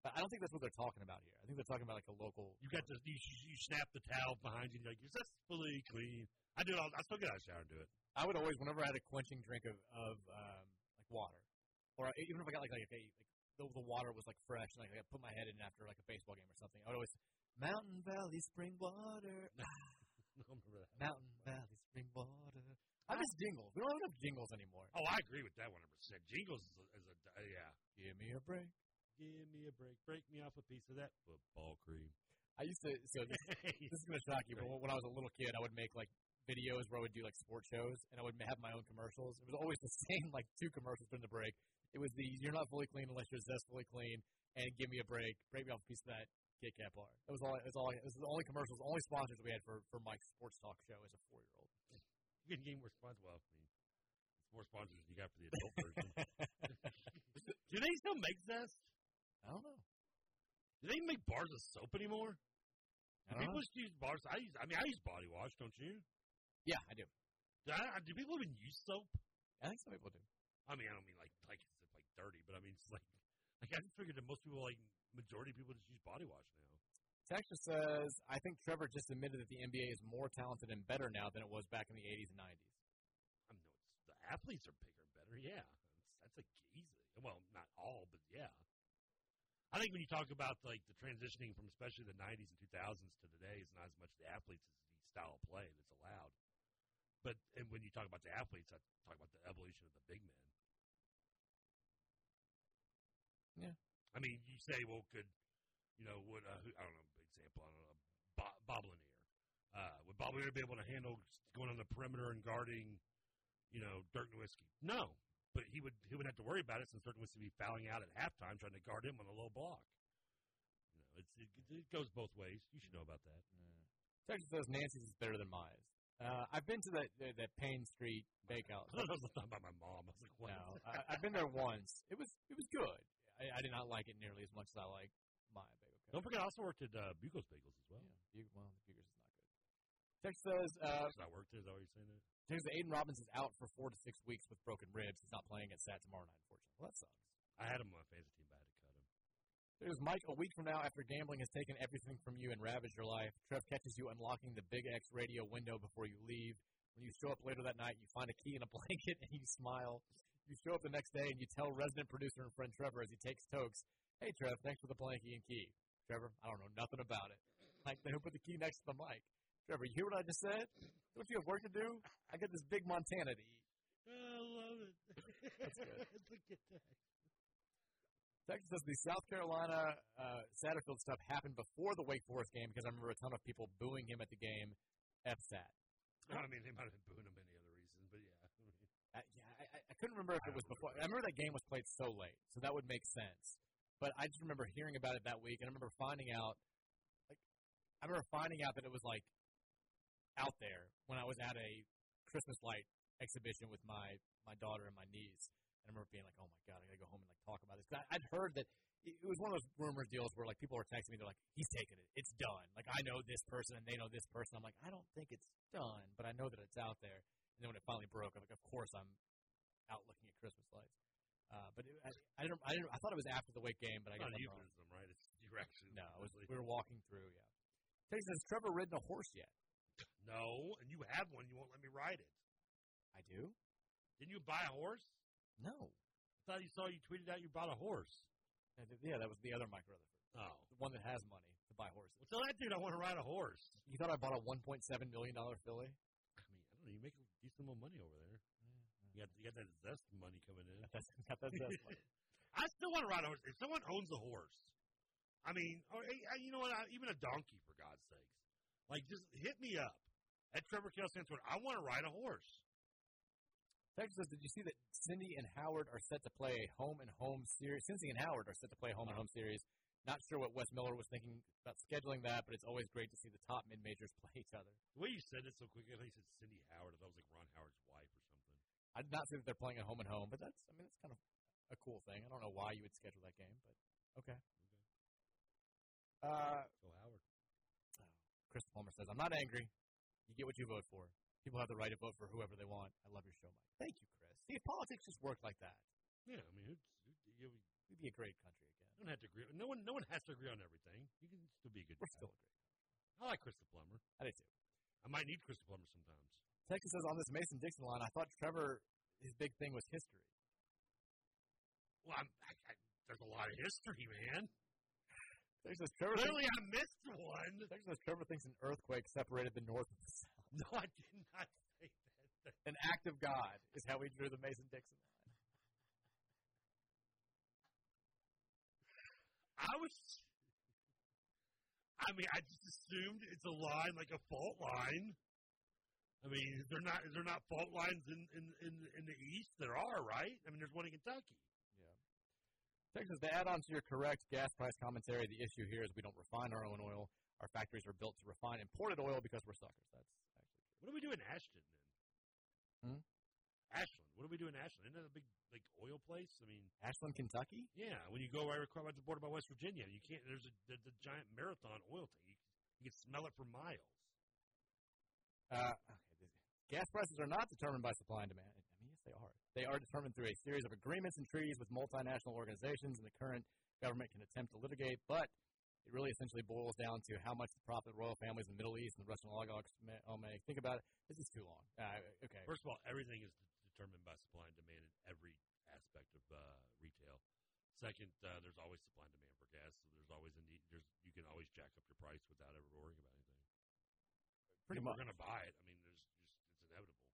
I don't think that's what they're talking about here. I think they're talking about like a local. You got this. You snap the towel behind you. And you're like, you're zestfully clean. I do it all. I still get out of the shower and do it. I would always, whenever I had a quenching drink of like water, or even if I got the water was like fresh, and I put my head in after like a baseball game or something. I would always Mountain Valley Spring Water. I don't remember that. Mountain Valley Spring Water. I miss jingles. We don't have enough jingles anymore. Oh, I agree with that 100%. Jingles is a yeah. Give me a break. Give me a break. Break me off a piece of that football cream. I used to. So this is gonna shock you, but when I was a little kid, I would make like videos where I would do like sports shows, and I would have my own commercials. It was always the same like 2 commercials during the break. It was the you're not fully clean unless you're zestfully clean, and give me a break. Break me off a piece of that Kit Kat bar. It was the only commercials, the only sponsors we had for Mike's sports talk show as a 4-year-old. You can get more sponsors. Well, I mean, it's more sponsors than you got for the adult version. Do they still make zest? I don't know. Do they even make bars of soap anymore? People used to use bars. I use body wash. Don't you? Yeah, I do. Do people even use soap? I think some people do. I mean, I don't mean like it's like dirty, but I mean it's like I just figured that most people majority of people just use body wash now. Texas says, I think Trevor just admitted that the NBA is more talented and better now than it was back in the 80s and 90s. I mean, the athletes are bigger and better, yeah. That's like easy. Well, not all, but yeah. I think when you talk about like the transitioning from especially the 90s and 2000s to today, it's not as much the athletes as the style of play that's allowed. But and when you talk about the athletes, I talk about the evolution of the big men. Yeah, I mean, you say, well, Bob Lanier. Would Bob Lanier be able to handle going on the perimeter and guarding, Dirk Nowitzki? No, but he would have to worry about it since Dirk Nowitzki would be fouling out at halftime trying to guard him on a low block. It goes both ways. You should know about that. Yeah. Texas says Nancy's is better than Mize. I've been to that Payne Street Bakeout. I was talking about my mom. I was like, what? No, I've been there once. It was good. I did not like it nearly as much as I like my bagel. Cutter. Don't forget, I also worked at Bugles Bagels as well. Yeah, Bugles is not good. Texas says, I worked there. Is that what you're saying? That? Texas says Aiden Robbins is out for 4 to 6 weeks with broken ribs. He's not playing at SAT tomorrow night, unfortunately. Well, that sucks. I had him on my fantasy team, but I had to cut him. There's Mike. A week from now, after gambling has taken everything from you and ravaged your life, Trev catches you unlocking the Big X radio window before you leave. When you show up later that night, you find a key in a blanket and you smile. You show up the next day, and you tell resident producer and friend Trevor as he takes tokes, hey, Trev, thanks for the blankie and key. Trevor, I don't know nothing about it. Like, who put the key next to the mic? Trevor, you hear what I just said? Don't you have work to do? I got this big Montana to eat. Oh, I love it. That's good. Look at that. Texas says the South Carolina Satterfield stuff happened before the Wake Forest game because I remember a ton of people booing him at the game. F-Sat. I mean, they might have been booing him any other reason, but yeah. I couldn't remember if it was before. I remember that game was played so late, so that would make sense. But I just remember hearing about it that week, and I remember finding out, that it was like out there when I was at a Christmas light exhibition with my daughter and my niece. And I remember being like, "Oh my God, I gotta go home and talk about this." Because I'd heard that it was one of those rumor deals where people were texting me, they're like, "He's taking it, it's done." Like I know this person and they know this person. I'm like, I don't think it's done, but I know that it's out there. And then when it finally broke, I'm like, of course I'm out looking at Christmas lights. But I thought it was after the wake game, but I guess not euphemism, right? It's direction. No, we were walking through. Yeah. Texas, has Trevor ridden a horse yet? No, and you have one. You won't let me ride it. I do. Didn't you buy a horse? No. I thought you tweeted out you bought a horse. Yeah, that was the other Mike Rutherford. Oh, the one that has money to buy horses. Well, tell that dude I want to ride a horse. You thought I bought a $1.7 million filly? I mean, I don't know. You make a decent amount of money over there. You got that zest money coming in. That zest money. I still want to ride a horse. If someone owns a horse, I mean, or, you know what? Even a donkey, for God's sakes. Like, just hit me up at Trevor Kale Sanford. I want to ride a horse. Texas says, did you see that Cindy and Howard are set to play a home-and-home series? Cincy and Howard are set to play a home-and-home series. Not sure what Wes Miller was thinking about scheduling that, but it's always great to see the top mid-majors play each other. The way you said it so quickly, I thought you said Cindy Howard. I thought it was like Ron Howard's wife or something. I did not say that they're playing a home-and-home, but that's kind of a cool thing. I don't know why you would schedule that game, but okay. Go Howard. Chris Palmer says, I'm not angry. You get what you vote for. People have the right to vote for whoever they want. I love your show, Mike. Thank you, Chris. See, if politics just worked like that. Yeah, I mean, we'd be a great country again. Don't have to agree. No one has to agree on everything. You can still be a good guy. We're still agree. I like Chris the Plumber. I do, too. I might need Chris the Plumber sometimes. Texas says on this Mason-Dixon line, I thought Trevor, his big thing was history. Well, there's a lot of history, man. Texas says Trevor. Clearly, I missed one. Texas says Trevor thinks an earthquake separated the north and the south. No, I did not say that. An act of God is how we drew the Mason-Dixon line. I just assumed it's a line like a fault line. I mean, is there not fault lines in the East? There are, right? I mean, there's one in Kentucky. Yeah. Texas, to add on to your correct gas price commentary, the issue here is we don't refine our own oil. Our factories are built to refine imported oil because we're suckers. That's actually true. What do we do in Ashton then? Ashland. What do we do in Ashland? Isn't that a big oil place? I mean, Ashland, Kentucky. Yeah. When you go right across the border by West Virginia, you can't. There's a giant Marathon oil tank. You can smell it for miles. Gas prices are not determined by supply and demand. I mean, yes, they are. They are determined through a series of agreements and treaties with multinational organizations, and the current government can attempt to litigate, but it really essentially boils down to how much the profit royal families in the Middle East and the Russian oligarchs all make. Think about it. This is too long. Okay. First of all, everything is determined by supply and demand in every aspect of retail. Second, there's always supply and demand for gas, so there's always a need. You can always jack up your price without ever worrying about anything. Pretty much. We're going to buy it. I mean,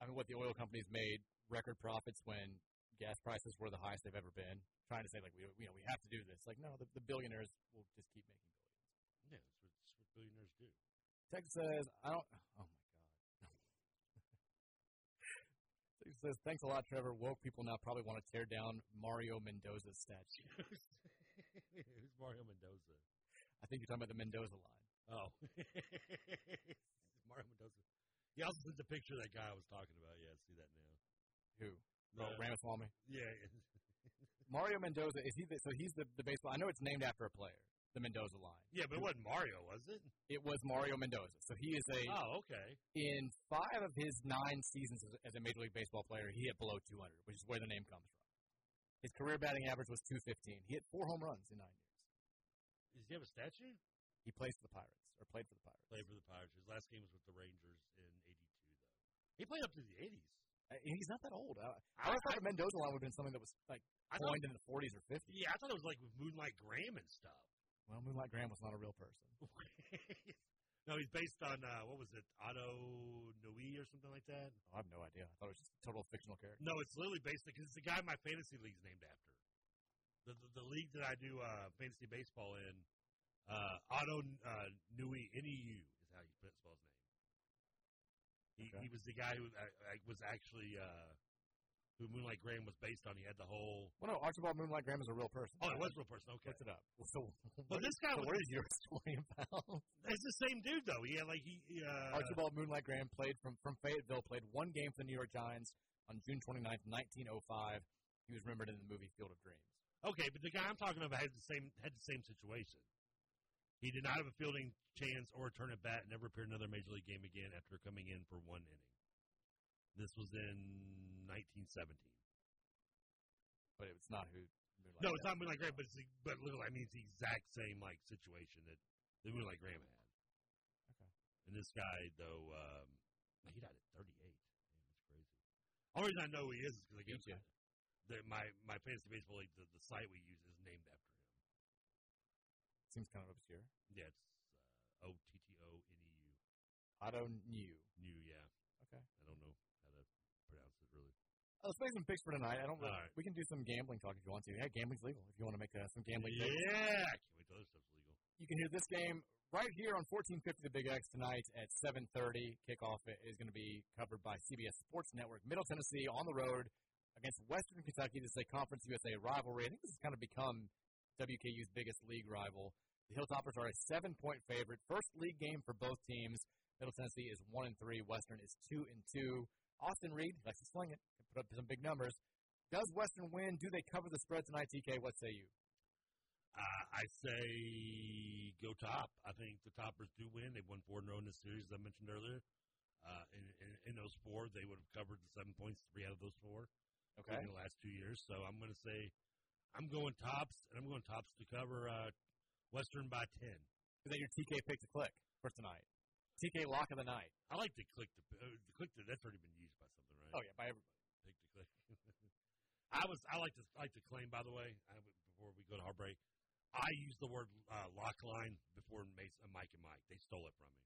I mean, what the oil companies made record profits when gas prices were the highest they've ever been. Trying to say we have to do this. Like no, the billionaires will just keep making billions. Yeah, that's what billionaires do. Texas says, I don't. Oh my God. Texas says, thanks a lot, Trevor. Woke people now probably want to tear down Mario Mendoza's statue. Who's Mario Mendoza? I think you're talking about the Mendoza line. Oh, Mario Mendoza. He also sent the picture of that guy I was talking about. Yeah, I see that now. Who? Ramaswamy? Yeah. Mario Mendoza, he's the baseball. I know it's named after a player, the Mendoza line. Yeah, but it wasn't Mario, was it? It was Mario Mendoza. So he is a – oh, okay. In 5 of his 9 seasons as a Major League Baseball player, he hit below 200, which is where the name comes from. His career batting average was 215. He hit 4 home runs in 9 years. Does he have a statue? He plays for the Pirates, or played for the Pirates. Played for the Pirates. His last game was with the Rangers in 82, though. He played up to the 80s. He's not that old. I thought the Mendoza line would have been something that was, coined in the 40s or 50s. Yeah, I thought it was, with Moonlight Graham and stuff. Well, Moonlight Graham was not a real person. No, he's based on, Otto Noe or something like that? Oh, I have no idea. I thought it was just a total fictional character. No, it's literally based on, because it's the guy my fantasy league's named after. The league that I do fantasy baseball in, Otto Nui, N-E-U, is how you spell his name. He was the guy who was actually who Moonlight Graham was based on. He had the whole... Well, no, Archibald Moonlight Graham is a real person. Oh, it was a real person. Okay. Look it up. So, but this guy was... Where's your £20? It's the same dude, though. Yeah, like he... Archibald Moonlight Graham played from Fayetteville, played one game for the New York Giants on June 29th, 1905. He was remembered in the movie Field of Dreams. Okay, but the guy I'm talking about had the same situation. He did not have a fielding chance or a turn at bat, never appeared in another major league game again after coming in for one inning. This was in 1917. But it's not who Moonlight No, it's not Moonlight Graham, but literally, I mean, it's the exact same, like, situation that the Moonlight Graham had. Okay. And this guy, though, he died at 38. That's crazy. The only reason I know who he is because I guess my fantasy baseball league, the site we use, is named after him. Seems kind of obscure. Yeah, it's Ottoneu. Ottoneu. New, yeah. Okay. I don't know how to pronounce it, really. Let's play some picks for tonight. All right. We can do some gambling talk if you want to. Yeah, gambling's legal if you want to make some gambling picks. Yeah, I can't wait till other stuff's legal. You can hear this game right here on 1450 The Big X tonight at 7:30. Kickoff is going to be covered by CBS Sports Network. Middle Tennessee on the road against Western Kentucky. This is a Conference USA rivalry. I think this has kind of become WKU's biggest league rival. The Hilltoppers are a 7-point favorite. First league game for both teams. Middle Tennessee is 1-3. Western is 2-2. Austin Reed likes to sling it. Can put up some big numbers. Does Western win? Do they cover the spread tonight, TK? What say you? I say go top. I think the Toppers do win. They've won 4 in a row in this series, as I mentioned earlier. In those 4, they would have covered the 7 points, 3 out of those 4. Okay. In the last 2 years. So I'm going to say I'm going Tops, and I'm going Tops to cover Western by 10. Is that your TK pick to click for tonight? TK lock of the night. I like to click the click. That's already been used by something, right? Oh yeah, by everybody. Pick to click. I like to claim. By the way, before we go to our break, I used the word lock line before Mike and Mike. They stole it from me.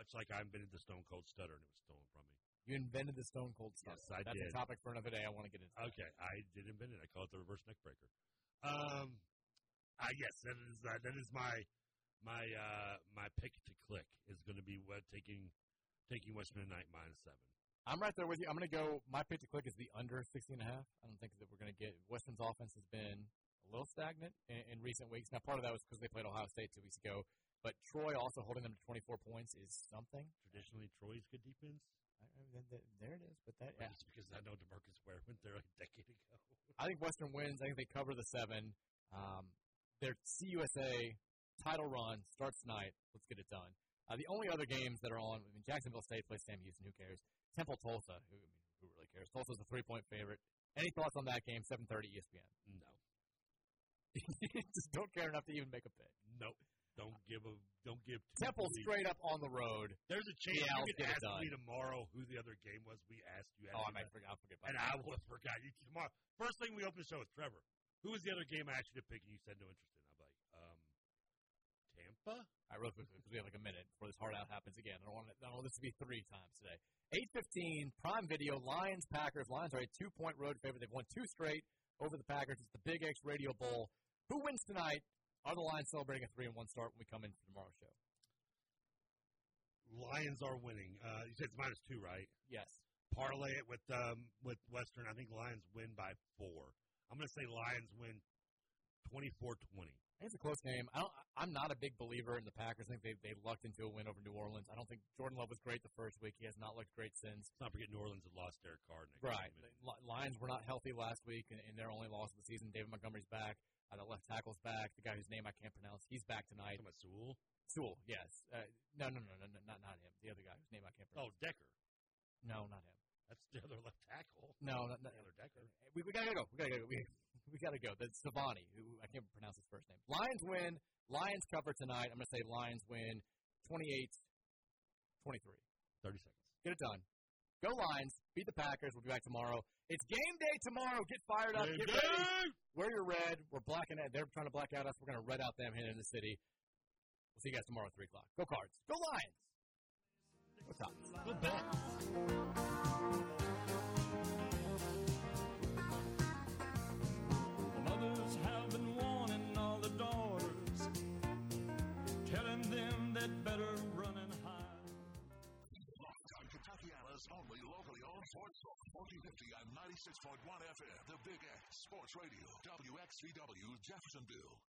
Much like I invented the Stone Cold Stutter, and it was stolen from me. You invented the Stone Cold Stutter. Yes, I did. That's a topic for another day. I want to get into. Okay, that. I did invent it. I call it the reverse neck breaker. Yes, that is my pick to click is going to be taking Western tonight -7. I'm right there with you. I'm going to go. My pick to click is the under 16.5. I don't think that we're going to get. Western's offense has been a little stagnant in recent weeks. Now, part of that was because they played Ohio State 2 weeks ago, but Troy also holding them to 24 points is something. Traditionally, Troy's good defense. There it is, but that yeah. Just because I know DeMarcus Ware went there like a decade ago. I think Western wins. I think they cover the 7. Their CUSA title run starts tonight. Let's get it done. The only other games that are on, I mean, Jacksonville State plays Sam Houston. Who cares? Temple-Tulsa. Who really cares? Tulsa's a 3-point favorite. Any thoughts on that game? 7:30 ESPN. No. Just don't care enough to even make a pick. Nope. Don't give. Temple straight up on the road. There's a chance you could ask me tomorrow who the other game was. We asked you. Oh, I'll forget. And I will have forgotten you tomorrow. First thing we open the show with Trevor. Who was the other game I asked you to pick, and you said no interest in? I'm like, Tampa? All right, real quickly, because we have like a minute before this hard out happens again. I don't want this to be 3 times today. 8:15, Prime Video, Lions-Packers. Lions are a 2-point road favorite. They've won 2 straight over the Packers. It's the Big X Radio Bowl. Who wins tonight? Are the Lions celebrating a 3-1 start when we come in for tomorrow's show? Lions are winning. You said it's -2, right? Yes. Parlay it with Western. I think Lions win by 4. I'm going to say Lions win 24-20. It's a close game. I'm not a big believer in the Packers. I think they lucked into a win over New Orleans. I don't think Jordan Love was great the first week. He has not looked great since. Let's not forget New Orleans had lost Derek Carr. Right. Lions were not healthy last week, and their only loss of the season. David Montgomery's back. The left tackle's back. The guy whose name I can't pronounce, he's back tonight. Talking about Sewell? Sewell, yes. No, not him. The other guy whose name I can't pronounce. Oh, Decker. No, not him. That's the other left tackle. No, not the other Decker. We gotta go. We gotta go. That's Savani, who I can't pronounce his first name. Lions win. Lions cover tonight. I'm gonna say Lions win 28-23. 30 seconds. Get it done. Go Lions. Beat the Packers. We'll be back tomorrow. It's game day tomorrow. Get fired up. Get ready. Wear your red. We're blacking out. They're trying to black out us. We're gonna red out them here in the city. We'll see you guys tomorrow at 3:00. Go Cards. Go Lions. What's up? Go back. Have been warning all the daughters, telling them that better run and hide. Locked on Kentucky Alice, only locally owned Sports Talk 4050 on 96.1 FM. The Big X Sports Radio. WXVW Jeffersonville.